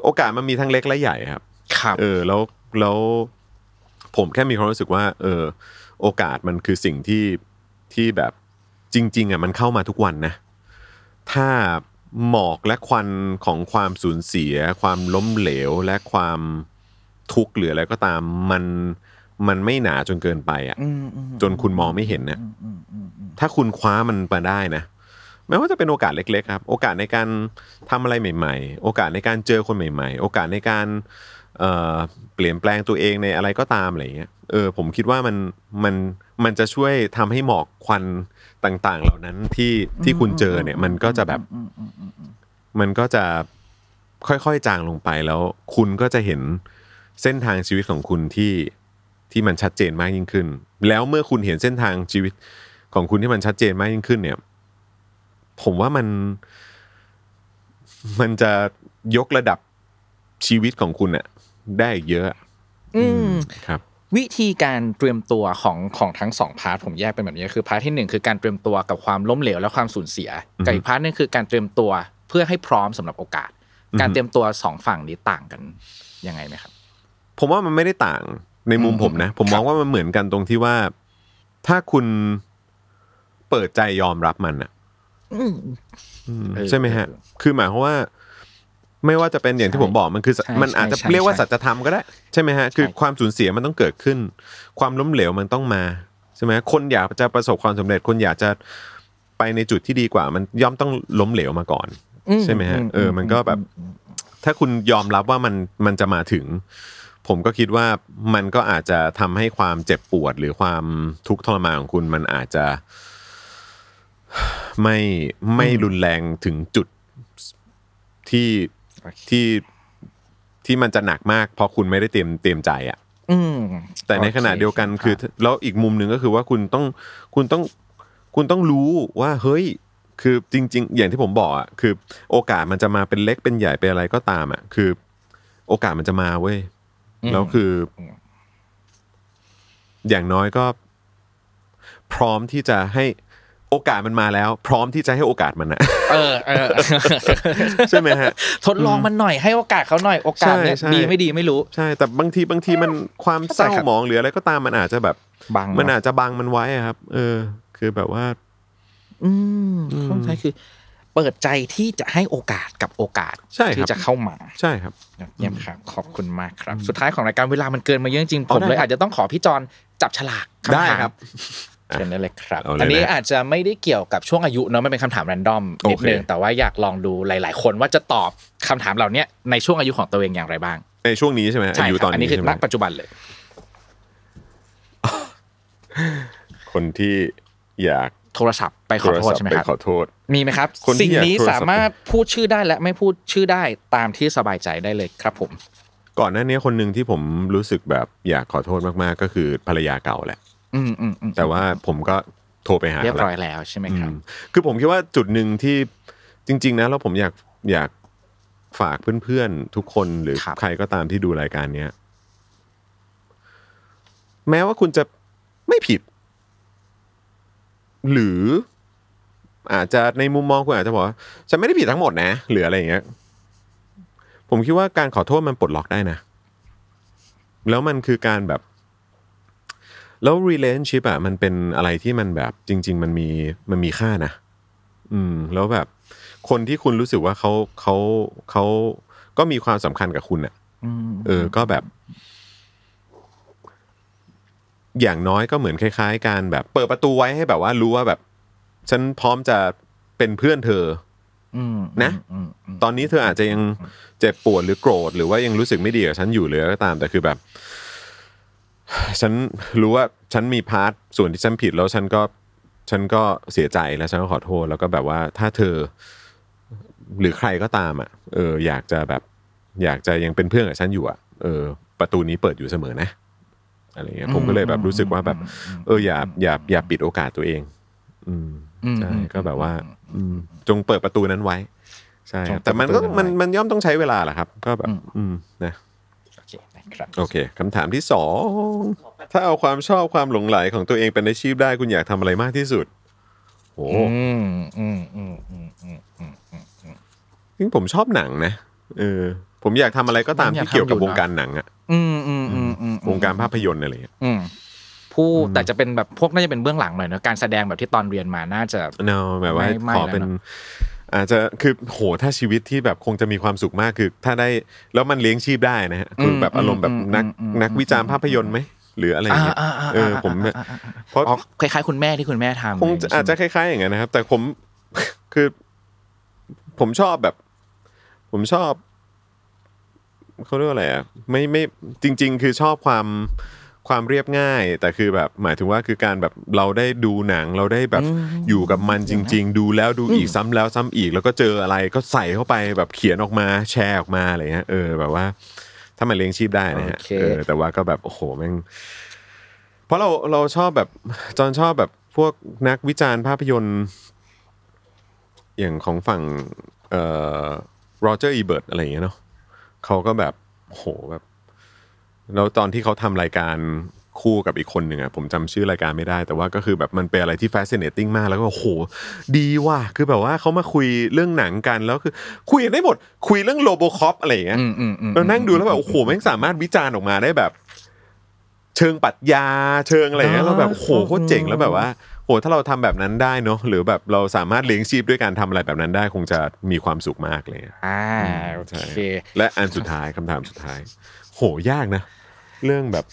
โอกาสมันมีทั้งเล็กและใหญ่ครับครับเออแล้วแล้วผมแค่มีความรู้สึกว่าเออโอกาสมันคือสิ่งที่ที่แบบจริงๆอ่ะมันเข้ามาทุกวันนะถ้าหมอกและควันของความสูญเสียความล้มเหลวและความทุกข์หรืออะไรก็ตามมันมันไม่หนาจนเกินไปอ่ะจนคุณมองไม่เห็นนะถ้าคุณคว้ามันไปได้นะไม่ว่าจะเป็นโอกาสเล็กๆครับโอกาสในการทำอะไรใหม่ๆโอกาสในการเจอคนใหม่ๆโอกาสในการเอ่อเปลี่ยนแปลงตัวเองในอะไรก็ตามอะไรอย่างเงี้ยเออผมคิดว่ามันมันมันจะช่วยทำให้หมอกควันต่างๆเหล่านั้นที่ที่คุณเจอเนี่ยมันก็จะแบบมันก็จะค่อยๆจางลงไปแล้วคุณก็จะเห็นเส้นทางชีวิตของคุณที่ที่มันชัดเจนมากยิ่งขึ้นแล้วเมื่อคุณเห็นเส้นทางชีวิตของคุณที่มันชัดเจนมากยิ่งขึ้นเนี่ยผมว่ามันมันจะยกระดับชีวิตของคุณอะได้เยอะอืมครับวิธีการเตรียมตัวของของทั้งสองพาร์ทผมแยกเป็นแบบนี้คือพาร์ทที่หนึ่งคือการเตรียมตัวกับความล้มเหลวและความสูญเสียกับอีกพาร์ทนึงคือการเตรียมตัวเพื่อให้พร้อมสำหรับโอกาสการเตรียมตัวสองฝั่งนี้ต่างกันยังไงไหมครับผมว่ามันไม่ได้ต่างในมุมผมนะผมมองว่ามันเหมือนกันตรงที่ว่าถ้าคุณเปิดใจยอมรับมันอ่ะใช่ไหมฮะคือหมายความว่า ไม่ว่าจะเป็นอย่างที่ผมบอกมันคือมันอาจจะเรียกว่าสัจธรรมก็ได้ใช่ไหมฮะคือความสูญเสียมันต้องเกิดขึ้นความล้มเหลวมันต้องมาใช่ไหมคนอยากจะประสบความสำเร็จคนอยากจะไปในจุดที่ดีกว่ามันย่อมต้องล้มเหลวมาก่อนใช่ไหมฮะเออมันก็แบบถ้าคุณยอมรับว่ามันมันจะมาถึงผมก็คิดว่ามันก็อาจจะทำให้ความเจ็บปวดหรือความทุกข์ทรมานของคุณมันอาจจะไม่ไม่รุนแรงถึงจุดที่ที่ที่มันจะหนักมากเพราะคุณไม่ได้เตรียมเตรียมใจอ่ะแต่ในขณะเดียวกันคือแล้วอีกมุมนึงก็คือว่าคุณต้องคุณต้องคุณต้องรู้ว่าเฮ้ยคือจริงๆอย่างที่ผมบอกอ่ะคือโอกาสมันจะมาเป็นเล็กเป็นใหญ่เป็นอะไรก็ตามอ่ะคือโอกาสมันจะมาเว้ยแล้วคืออย่างน้อยก็พร้อมที่จะให้โอกาสมันมาแล้วพร้อมที่จะให้โอกาสมันน่ะเออๆใช่มั้ยฮะทดลองมันหน่อยให้โอกาสเขาหน่อยโอกาสเนี่ยดีไม่ดีไม่รู้ใช่แต่บางทีบางทีมันความเศร้าหมองหรืออะไรก็ตามมันอาจจะแบบมันอาจจะบังมันไว้อ่ะครับเออคือแบบว่าอืมคงใช่คือเปิดใจที่จะให้โอกาสกับโอกาสที่จะเข้ามาใช่ครับเยี่ยมครับขอบคุณมากครับสุดท้ายของรายการเวลามันเกินมาเยอะจริงผมเลยอาจจะต้องขอพี่จอนจับฉลากได้ครับเช่นนั้นเลยครับอันนี้อาจจะไม่ได้เกี่ยวกับช่วงอายุเนาะมันเป็นคำถามแรนดอมนิดนึงแต่ว่าอยากลองดูหลายๆคนว่าจะตอบคำถามเหล่านี้ในช่วงอายุของตัวเองอย่างไรบ้างในช่วงนี้ใช่ไหมอายุตอนนี้อันนี้คือณปัจจุบันเลยคนที่อยากโทรศัพท์ไปขอโทษใช่ไหมครับมีไหมครับสิ่งนี้สามารถพูดชื่อได้และไม่พูดชื่อได้ตามที่สบายใจได้เลยครับผมก่อนหน้านี้คนนึงที่ผมรู้สึกแบบอยากขอโทษมากๆก็คือภรรยาเก่าแหละแต่ว่าผมก็โทรไปหาเรียบร้อยแล้วใช่ไหมครับคือผมคิดว่าจุดหนึ่งที่จริงๆนะแล้วผมอยากอยากฝากเพื่อนๆทุกคนหรือใครก็ตามที่ดูรายการนี้แม้ว่าคุณจะไม่ผิดหรืออาจจะในมุมมองคุณอาจจะบอกว่าฉันไม่ได้ผิดทั้งหมดนะหรืออะไรอย่างเงี้ยผมคิดว่าการขอโทษมันปลดล็อกได้นะแล้วมันคือการแบบแล้ว relationship อ่ะมันเป็นอะไรที่มันแบบจริงๆมันมีมันมีค่านะอืมแล้วแบบคนที่คุณรู้สึกว่าเขาเขาเขาก็มีความสำคัญกับคุณอ่ะเออก็แบบอย่างน้อยก็เหมือนคล้ายๆการแบบเปิดประตูไว้ให้แบบว่ารู้ว่าแบบฉันพร้อมจะเป็นเพื่อนเธอนะตอนนี้เธออาจจะยังเจ็บปวดหรือโกรธหรือว่ายังรู้สึกไม่ดีกับฉันอยู่เลยก็ตามแต่คือแบบฉันรู้ว่าฉันมีพาร์ทส่วนที่ฉันผิดแล้วฉันก็ฉันก็เสียใจแล้วฉันก็ขอโทษแล้วก็แบบว่าถ้าเธอหรือใครก็ตามอ่ะเอออยากจะแบบอยากจะยังเป็นเพื่อนกับฉันอยู่อ่ะเออประตูนี้เปิดอยู่เสมอนะอะไรเงี้ยผมก็เลยแบบรู้สึกว่าแบบเอออย่าอย่าอย่าปิดโอกาสตัวเองอืมใช่ก็แบบว่าอืมจงเปิดประตูนั้นไว้ใช่แต่มันก็มันมันย่อมต้องใช้เวลาแหละครับก็แบบอืมนะโอเคคำถามที่สองถ้าเอาความชอบความหลงไหลของตัวเองเป็นอาชีพได้คุณอยากทำอะไรมากที่สุดโอ้จริงผมชอบหนังนะเออผมอยากทำอะไรก็ตามที่เกี่ยวกับวงการหนังอะวงการภาพยนตร์อะไรอย่างเงี้ยผู้แต่จะเป็นแบบพวกน่าจะเป็นเบื้องหลังหน่อยเนอะการแสดงแบบที่ตอนเรียนมาน่าจะเนอะแบบว่าขอเป็นอาจจะคือโหถ้าชีวิตที่แบบคงจะมีความสุขมากคือถ้าได้แล้วมันเลี้ยงชีพได้นะฮะคือแบบอารมณ์แบบนักนักวิจารณ์ภาพยนตร์มั้ยหรืออะไรอย่างเงี้ยเออผมเพราะคล้ายๆคุณแม่ที่คุณแม่ทำคงอาจจะคล้ายๆอย่างนั้นนะครับแต่ผมคือผมชอบแบบผมชอบเค้าเรียกอะไรอ่ะไม่ไม่จริงๆคือชอบความความเรียบง่ายแต่คือแบบหมายถึงว่าคือการแบบเราได้ดูหนังเราได้แบบอยู่กับมันจริงๆดูแล้วดูอีกซ้ำแล้วซ้ำอีกแล้วก็เจออะไรก็ใส่เข้าไปแบบเขียนออกมาแชร์ออกมาอะไรเงี้ยเออแบบว่าถ้ามันเลี้ยงชีพได้นะฮะเออแต่ว่าก็แบบโอ้โหแม่งเพราะเราเราชอบแบบจอนชอบแบบพวกนักวิจารณ์ภาพยนตร์อย่างของฝั่งเอ่อโรเจอร์อีเบิร์ตอะไรอย่างเงี้ยเนาะเขาก็แบบโอ้โหแบบแล้วตอนที่เขาทำรายการคู่กับอีกคนหนึ่งอ่ะผมจำชื่อรายการไม่ได้แต่ว่าก็คือแบบมันเป็นอะไรที่ fascinating มากแล้วก็โอ้โหดีว่ะคือแบบว่าเขามาคุยเรื่องหนังกันแล้วคือคุยได้หมดคุยเรื่อง Robocop อะไรอย่างเงี้ยเรานั่งดูแล้วแบบโอ้โหแม่งสามารถวิจารณ์ออกมาได้แบบเชิงปรัชญาเชิงอะไรเงี้ยเราแบบโอ้โหโคตรเจ๋งแล้วแบบว่า โอ้ถ้าเราทำแบบนั้นได้เนาะหรือแบบเราสามารถเลี้ยงชีพด้วยการทำอะไรแบบนั้นได้คงจะมีความสุขมากเลยอ่าโอเคและอันสุดท้ายคำถามสุดท้ายโหยากนะเรื่องแบบ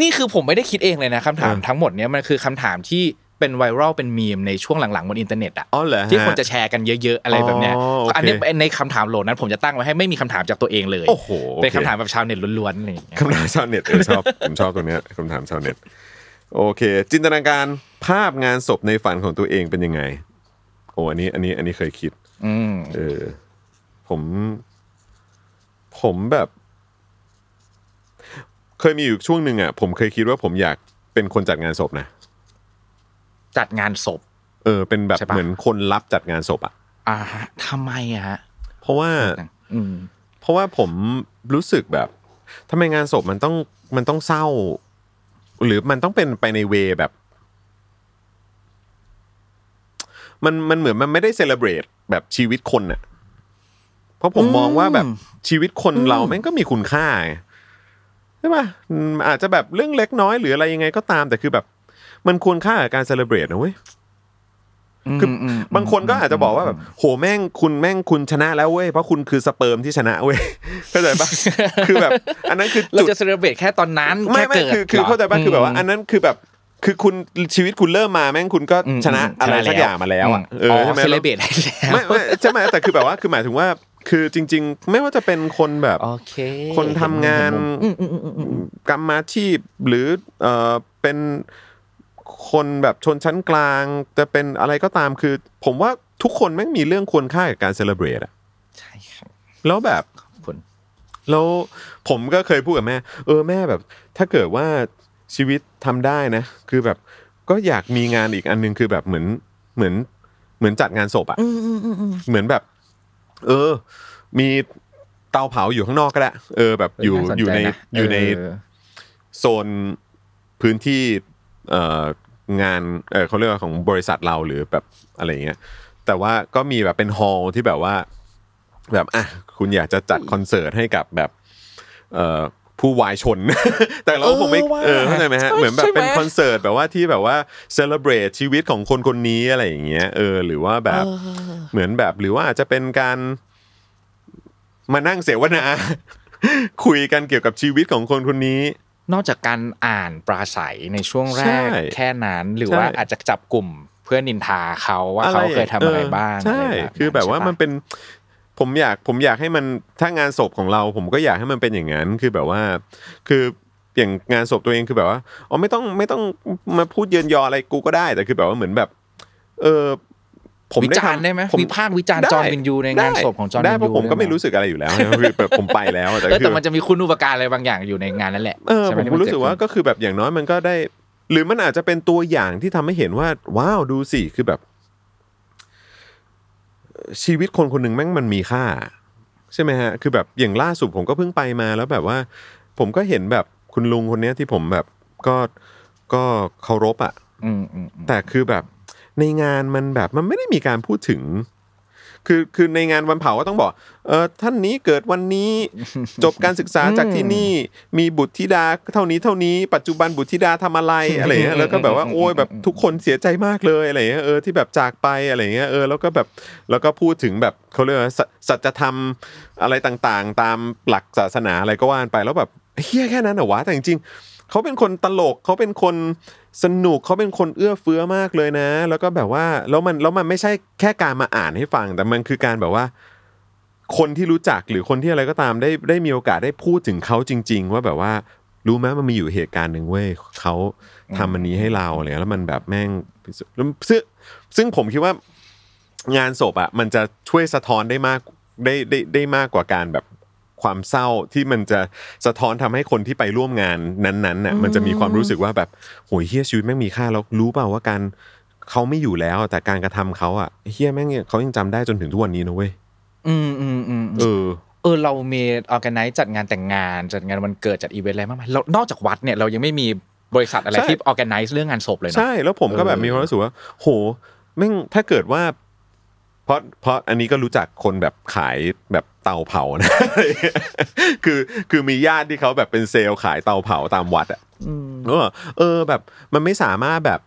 นี่คือผมไม่ได้คิดเองเลยนะคำถามทั้งหมดเนี้ยมันคือคำถามที่เป็นไวรัลเป็นมีมในช่วงหลังๆบนอินเทอร์เน็ตอ่ะที่คนจะแชร์กันเยอะๆอะไรแบบเนี้ยอันนี้ในคำถามโหลดนั้นผมจะตั้งไว้ให้ไม่มีคำถามจากตัวเองเลยเป็นคำถามแบบชาวเน็ตล้วนๆอะไรอย่างเงี้ยคำถามชาวเน็ตผมชอบผมชอบตัวเนี้ยคำถามชาวเน็ตโอเคจินตนาการภาพงานศพในฝันของตัวเองเป็นยังไงโอ้อันนี้อันนี้อันนี้เคยคิดอืมเออผมผมแบบเคยมีอยู่ช่วงนึงอ่ะผมเคยคิดว่าผมอยากเป็นคนจัดงานศพนะจัดงานศพเออเป็นแบบเหมือนคนรับจัดงานศพอ่ะอ่าทำไมอ่ะฮะเพราะว่าอืมเพราะว่าผมรู้สึกแบบทำไมงานศพมันต้องมันต้องเศร้าหรือมันต้องเป็นไปในเวแบบมันมันเหมือนมันไม่ได้เซเลบเรตแบบชีวิตคนน่ะเพราะผมมองว่าแบบชีวิตคนเราแม่งก็มีคุณค่าใช่ป่ะอาจจะแบบเรื่องเล็กน้อยหรืออะไรยังไงก็ตามแต่คือแบบมันควรค่ากับการเซเลบเรตนะเว้ยคือบางคนก็อาจจะบอกว่าแบบโหแม่งคุณแม่งคุณชนะแล้วเว้ยเพราะคุณคือสเปิร์มที่ชนะเว้ยเข้าใจป่ะคือแบบอันนั้นคือจุดเราจะเซเลบเรตแค่ตอนนั้นไม่ไม่คือคือเข้าใจป่ะคือแบบว่าอันนั้นคือแบบคือคุณชีวิตคุณเริ่มมาแม่งคุณก็ชนะอะไรสักอย่างมาแล้วอ่ะเออใช่มั้ยเซเลบเรตได้แล้วไม่ใช่มั้ยแต่คือแบบว่าคือหมายถึงว่าคือจริงๆไม่ว่าจะเป็นคนแบบคนทำงานกรรมาชีพหรือเอ่อเป็นคนแบบชนชั้นกลางจะเป็นอะไรก็ตามคือผมว่าทุกคนแม่งมีเรื่องควรค่ากับการเซเลบเรตอ่ะใช่ครับแล้วแบบคนแล้วผมก็เคยพูดกับแม่เออแม่แบบถ้าเกิดว่าชีวิตทำได้นะคือแบบก็อยากมีงานอีกอันนึงคือแบบเหมือนเหมือนเหมือนจัดงานศพอ่ะเหมือนแบบเออมีเตาเผาอยู่ข้างนอกก็ได้เออแบบอยู่อยู่ในอยู่ในโซนพื้นที่เอ่องานเอ่อเค้าเรียกว่าของบริษัทเราหรือแบบอะไรอย่างเงี้ยแต่ว่าก็มีแบบเป็นฮอลล์ที่แบบว่าแบบอ่ะคุณอยากจะจัดคอนเสิร์ตให้กับแบบเอ่อผู้วายชนแต่เราคงไม่เออเข้าใจมั้ยฮะเหมือนแบบเป็นคอนเสิร์ตแบบว่าที่แบบว่าเซเลบเรตชีวิตของคนๆนี้อะไรอย่างเงี้ยเออหรือว่าแบบเหมือนแบบหรือว่าอาจจะเป็นการมานั่งเสวนาคุยกันเกี่ยวกับชีวิตของคนคนนี้นอกจากการอ่านปราศัยในช่วงแรกแค่นั้นหรือว่าอาจจะจับกลุ่มเพื่อนินทาเขาว่าเขาเคยทำอะไรบ้างใช่คือแบบว่ามันเป็นผมอยากผมอยากให้มันถ้างานศพของเราผมก็อยากให้มันเป็นอย่างนั้นคือแบบว่าคืออย่างงานศพตัวเองคือแบบว่าอ๋อไม่ต้องไม่ต้องมาพูดเยินยออะไรกูก็ได้แต่คือแบบว่าเหมือนแบบเออผมได้ทำได้ไหมผมภาควิจารณ์จอห์นวินยูในงานศพของจอห์นวินยูได้เพราะผมก็ไม่รู้สึกอะไรอยู่แล้วคือแบบผมไปแล้วแต่คือแต่มันจะมีคุณอุปการอะไรบางอย่างอยู่ในงานนั่นแหละใช่ไหมผมรู้สึกว่าก็คือแบบอย่างน้อยมันก็ได้หรือมันอาจจะเป็นตัวอย่างที่ทำให้เห็นว่าว้าวดูสิคือแบบชีวิตคนคนหนึ่งแม่งมันมีค่าใช่ไหมฮะคือแบบอย่างล่าสุดผมก็เพิ่งไปมาแล้วแบบว่าผมก็เห็นแบบคุณลุงคนนี้ที่ผมแบบก็ก็เคารพอ่ะแต่คือแบบในงานมันแบบมันไม่ได้มีการพูดถึงคือคือในงานวันเผาก็ต้องบอกเออท่านนี้เกิดวันนี้จบการศึกษาจากที่นี่มีบุตรธิดาเท่านี้เท่านี้ปัจจุบันบุตรธิดาทำอะไรอะไรเงี้ยแล้วก็แบบว่าโอ้ยแบบทุกคนเสียใจมากเลยอะไรเงี้ยเออที่แบบจากไปอะไรเงี้ยเออแล้วก็แบบแล้วก็พูดถึงแบบเขาเรียกว่าสัจธรรมอะไรต่างๆตามหลักศาสนาอะไรก็ว่าไปแล้วแบบเฮี้ยแค่นั้นเหรอวะแต่จริงๆเขาเป็นคนตลกเขาเป็นคนสนุกเขาเป็นคนเอื้อเฟื้อมากเลยนะแล้วก็แบบว่าแล้วมันแล้วมันไม่ใช่แค่การมาอ่านให้ฟังแต่มันคือการแบบว่าคนที่รู้จักหรือคนที่อะไรก็ตามได้ได้มีโอกาสได้พูดถึงเขาจริงๆว่าแบบว่ารู้ไหมมันมีอยู่เหตุการณ์หนึ่งเว้ยเขาทำอันนี้ให้เราอะไรแล้วมันแบบแม่งซึ่งซึ่งผมคิดว่างานศพอ่ะมันจะช่วยสะท้อนได้มากได้ได้ได้มากกว่าการแบบความเศร้าที่มันจะสะท้อนทำให้คนที่ไปร่วมงานนั้นๆน่ะมันจะมีความรู้สึกว่าแบบโหยเฮี้ยชีวิตแม่งมีค่าแล้วรู้เปล่าว่าการเขาไม่อยู่แล้วแต่การกระทำเขาอ่ะเฮี้ยแม่งเขายังจำได้จนถึงทุกวันนี้นะเว้ยอืมอืมอืมเออเออเรามีออร์แกไนซ์จัดงานแต่งงานจัดงานวันเกิดจัดอีเวนต์อะไรมากมายเรานอกจากวัดเนี่ยเรายังไม่มีบริษัทอะไรที่ออร์แกไนซ์เรื่องงานศพเลยนะใช่แล้วผมก็แบบมีความรู้สึกว่าโหแม่งถ้าเกิดว่าเพราะเพราะอันนี้ก็รู้จักคนแบบขายแบบเตาเผานะคือคือมีญาติที่เขาแบบเป็นเซลล์ขายเตาเผาตามวัดอ่ะก็เออแบบมันไม่สามารถแบบ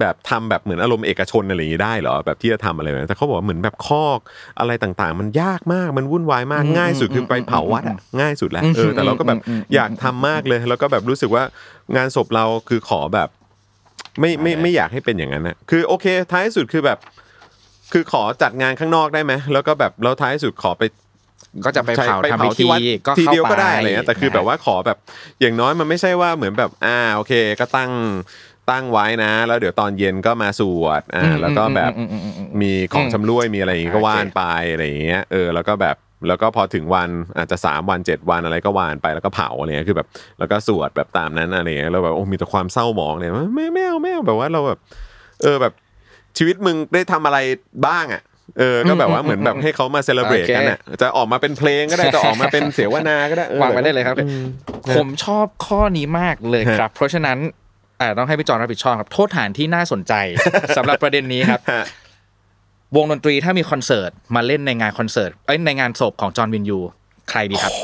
แบบทำแบบเหมือนอารมณ์เอกชนอะไรอย่างนี้ได้เหรอแบบที่จะทำอะไรแบบนั้นแต่เขาบอกว่าเหมือนแบบคอกอะไรต่างๆมันยากมากมันวุ่นวายมากง่ายสุดคือไปเผาวัดอะง่ายสุดแล้วเออแต่เราก็แบบอยากทำมากเลยแล้วก็แบบรู้สึกว่างานศพเราคือขอแบบไม่ไม่ไม่อยากให้เป็นอย่างนั้นนะคือโอเคท้ายสุดคือแบบคือขอจัดงานข้างนอกได้ไหมแล้วก็แบบแล้วท้ายสุดขอไปก็จะไปเผาทำที่วัดทีเดียวก็ได้อะไรเงี้ยแต่คือแบบว่าขอแบบอย่างน้อยมันไม่ใช่ว่าเหมือนแบบอ่าโอเคก็ตั้งตั้งไว้นะแล้วเดี๋ยวตอนเย็นก็มาสวดอ่าแล้วก็แบบมีของชำร่วยมีอะไรอย่างงี้ก็ว่านไปอะไรอย่างเงี้ยเออแล้วก็แบบแล้วก็พอถึงวันอาจจะสามวันเจ็ดวันอะไรก็ว่านไปแล้วก็เผาอะไรเงี้ยคือแบบแล้วก็สวดแบบตามนั้นอะไรเงี้ยแล้วแบบโอ้มีแต่ความเศร้าหมองเลยไม่ไม่เอาไม่เอาแบบว่าเราแบบเออแบบชีวิตมึงได้ทำอะไรบ้างอ่ะเออก็แบบว่าเหมือนแบบให้เขามาเซเลบเรตกันน่ะจะออกมาเป็นเพลงก็ได้จะออกมาเป็นเสวนาก็ได้เออวางไว้ได้เลยครับผมชอบข้อนี้มากเลยครับเพราะฉะนั้นอ่าต้องให้พี่จอนรับผิดชอบครับโทษฐานที่น่าสนใจสำหรับประเด็นนี้ครับวงดนตรีถ้ามีคอนเสิร์ตมาเล่นในงานคอนเสิร์ตเอ้ยในงานศพของจอห์นวินยูใครดีครับ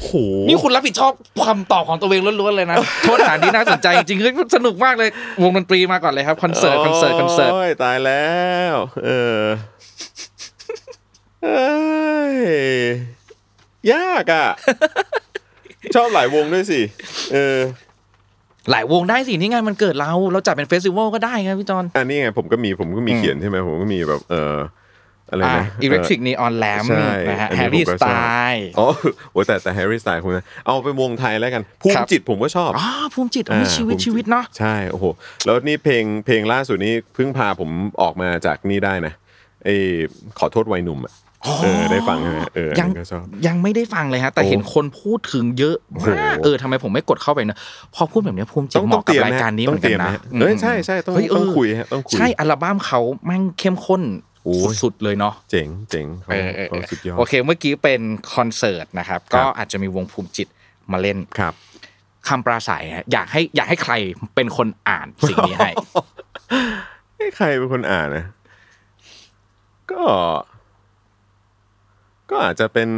โหนี่คุณรับผิดชอบคำตอบของตัวเองล้วนๆเลยนะโทษฐานที่น่าสนใจจริงๆสนุกมากเลยวงดนตรีมาก่อนเลยครับคอนเสิร์ตคอนเสิร์ตคอนเสิร์ตโอ้ยตายแล้วเออยากอ่ะชอบหลายวงด้วยสิเออหลายวงได้สินี่ไงมันเกิดเราเราจัดเป็นเฟสติวัลก็ได้ไงพี่จอนอันนี้ไงผมก็มีผมก็มีเขียนใช่มั้ยผมก็มีแบบเอออะไรนะ Electric Neon Lamp นะฮะ Harry Style อ๋อโหแต่แต่ Harry Style คุณนะเอาเป็นวงไทยแล้วกันภูมิจิตผมก็ชอบอ๋อภูมิจิตมีชีวิตชีวิตเนาะใช่โอ้โหแล้วนี่เพลงเพลงล่าสุดนี้เพิ่งพาผมออกมาจากนี่ได้นะไอ้ขอโทษวัยหนุ่มอ่ะเออได้ฟังฮะเออยังยังไม่ได้ฟังเลยฮะแต่เห็นคนพูดถึงเยอะเออทำไมผมไม่กดเข้าไปนะพอพูดแบบนี้ภูมิจิตเหมาะกับรายการนี้เหมือนกันนะเออใช่ๆต้องต้องคุยฮะต้องคุยใช่อัลบั้มเขาแม่งเข้มข้นสุดๆเลยเนาะเจ๋งเจ๋งเขาสุดยอดโอเคเมื่อกี้เป็นคอนเสิร์ตนะครับก็อาจจะมีวงภูมิจิตมาเล่นครับคำปราศัยฮะอยากให้อยากให้ใครเป็นคนอ่านสิ่งนี้ให้ให้ใครเป็นคนอ่านนะก็ก็อาจจะเป็น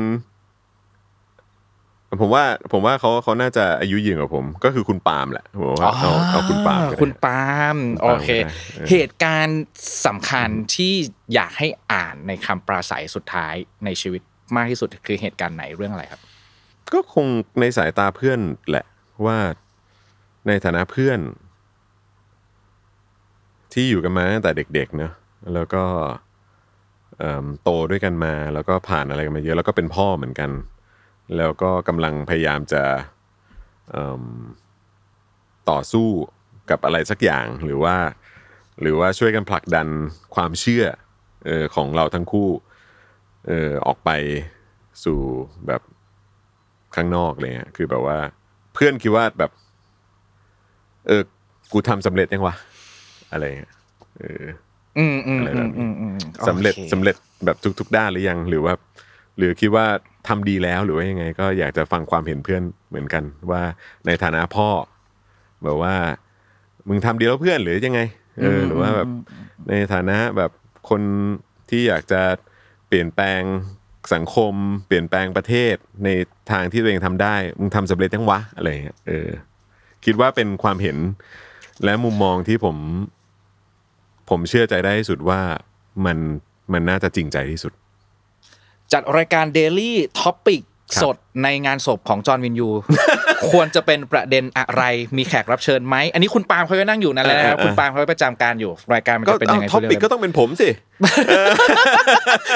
ผมว่าผมว่าเขาเขาน่าจะอายุยืนกว่าผมก็คือคุณปาล์มแหละผมว่าเอาเอาคุณปาล์มคุณปาล์มโอเคเหตุการณ์สำคัญที่อยากให้อ่านในคำปราศัยสุดท้ายในชีวิตมากที่สุดคือเหตุการณ์ไหนเรื่องอะไรครับก็คงในสายตาเพื่อนแหละว่าในฐานะเพื่อนที่อยู่กันมาตั้งแต่เด็กๆเนอะแล้วก็โตด้วยกันมาแล้วก็ผ่านอะไรกันมาเยอะแล้วก็เป็นพ่อเหมือนกันแล้วก็กำลังพยายามจะต่อสู้กับอะไรสักอย่างหรือว่าหรือว่าช่วยกันผลักดันความเชื่อเอ่อของเราทั้งคู่เอ่อออกไปสู่แบบข้างนอกอะไรเงี้ยคือแบบว่าเพื่อนคิดว่าแบบเออกูทำสำเร็จยังวะอะไรเงี้ยเอออืมอืมอืมอืมอืมสำเร็จสำเร็จแบบทุกๆด้านหรือยังหรือว่าหรือคิดว่าทำดีแล้วหรือว่ายังไงก็อยากจะฟังความเห็นเพื่อนเหมือนกันว่าในฐานะพ่อแบบว่ามึงทำดีแล้วเพื่อนหรือยังไงเออหรือว่าแบบในฐานะแบบคนที่อยากจะเปลี่ยนแปลงสังคมเปลี่ยนแปลงประเทศในทางที่ตัวเองทำได้มึงทำสำเร็จยังวะอะไรเงี้ยเออคิดว่าเป็นความเห็นและมุมมองที่ผมผมเชื่อใจได้ที่สุดว่ามันมันน่าจะจริงใจที่สุดจัดรายการ Daily Topic สดในงานศพของจอห์นวินยูควรจะเป็นประเด็นอะไรมีแขกรับเชิญไหมอันนี้คุณปาล์มเขาก็นั่งอยู่นั่นแหละนะครับคุณปาล์มเขาประจำการอยู่รายการมันจะเป็นยังไงก็ Topic ก็ต้องเป็นผมสิ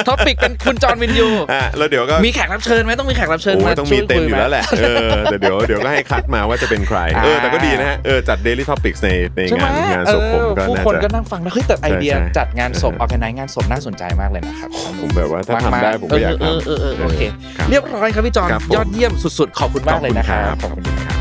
Topic เป็นคุณจอห์นวินยูอ่ะแล้วเดี๋ยวก็มีแขกรับเชิญไหมต้องมีแขกรับเชิญมาต้องมีเต็มอยู่แล้วแหละเออแต่เดี๋ยวเดี๋ยวก็ให้คัดมาว่าจะเป็นใครเออแต่ก็ดีนะฮะเออจัด Daily Topics ในในงานงานศพผมก็น่าจะผู้คนก็นั่งฟังแล้วเฮ้ยแต่ไอเดียจัดงานศพออร์แกไนซ์งานศพน่าสนใจมากเลยนะครับผมแบบว่าถ้าทำได้ผมก็อยากทำโอเคเรียบร้อยครับพี่จอห์นยอดเยี่ยมสุดๆขอบคุณมากเลยนะครับขอบคุณครับ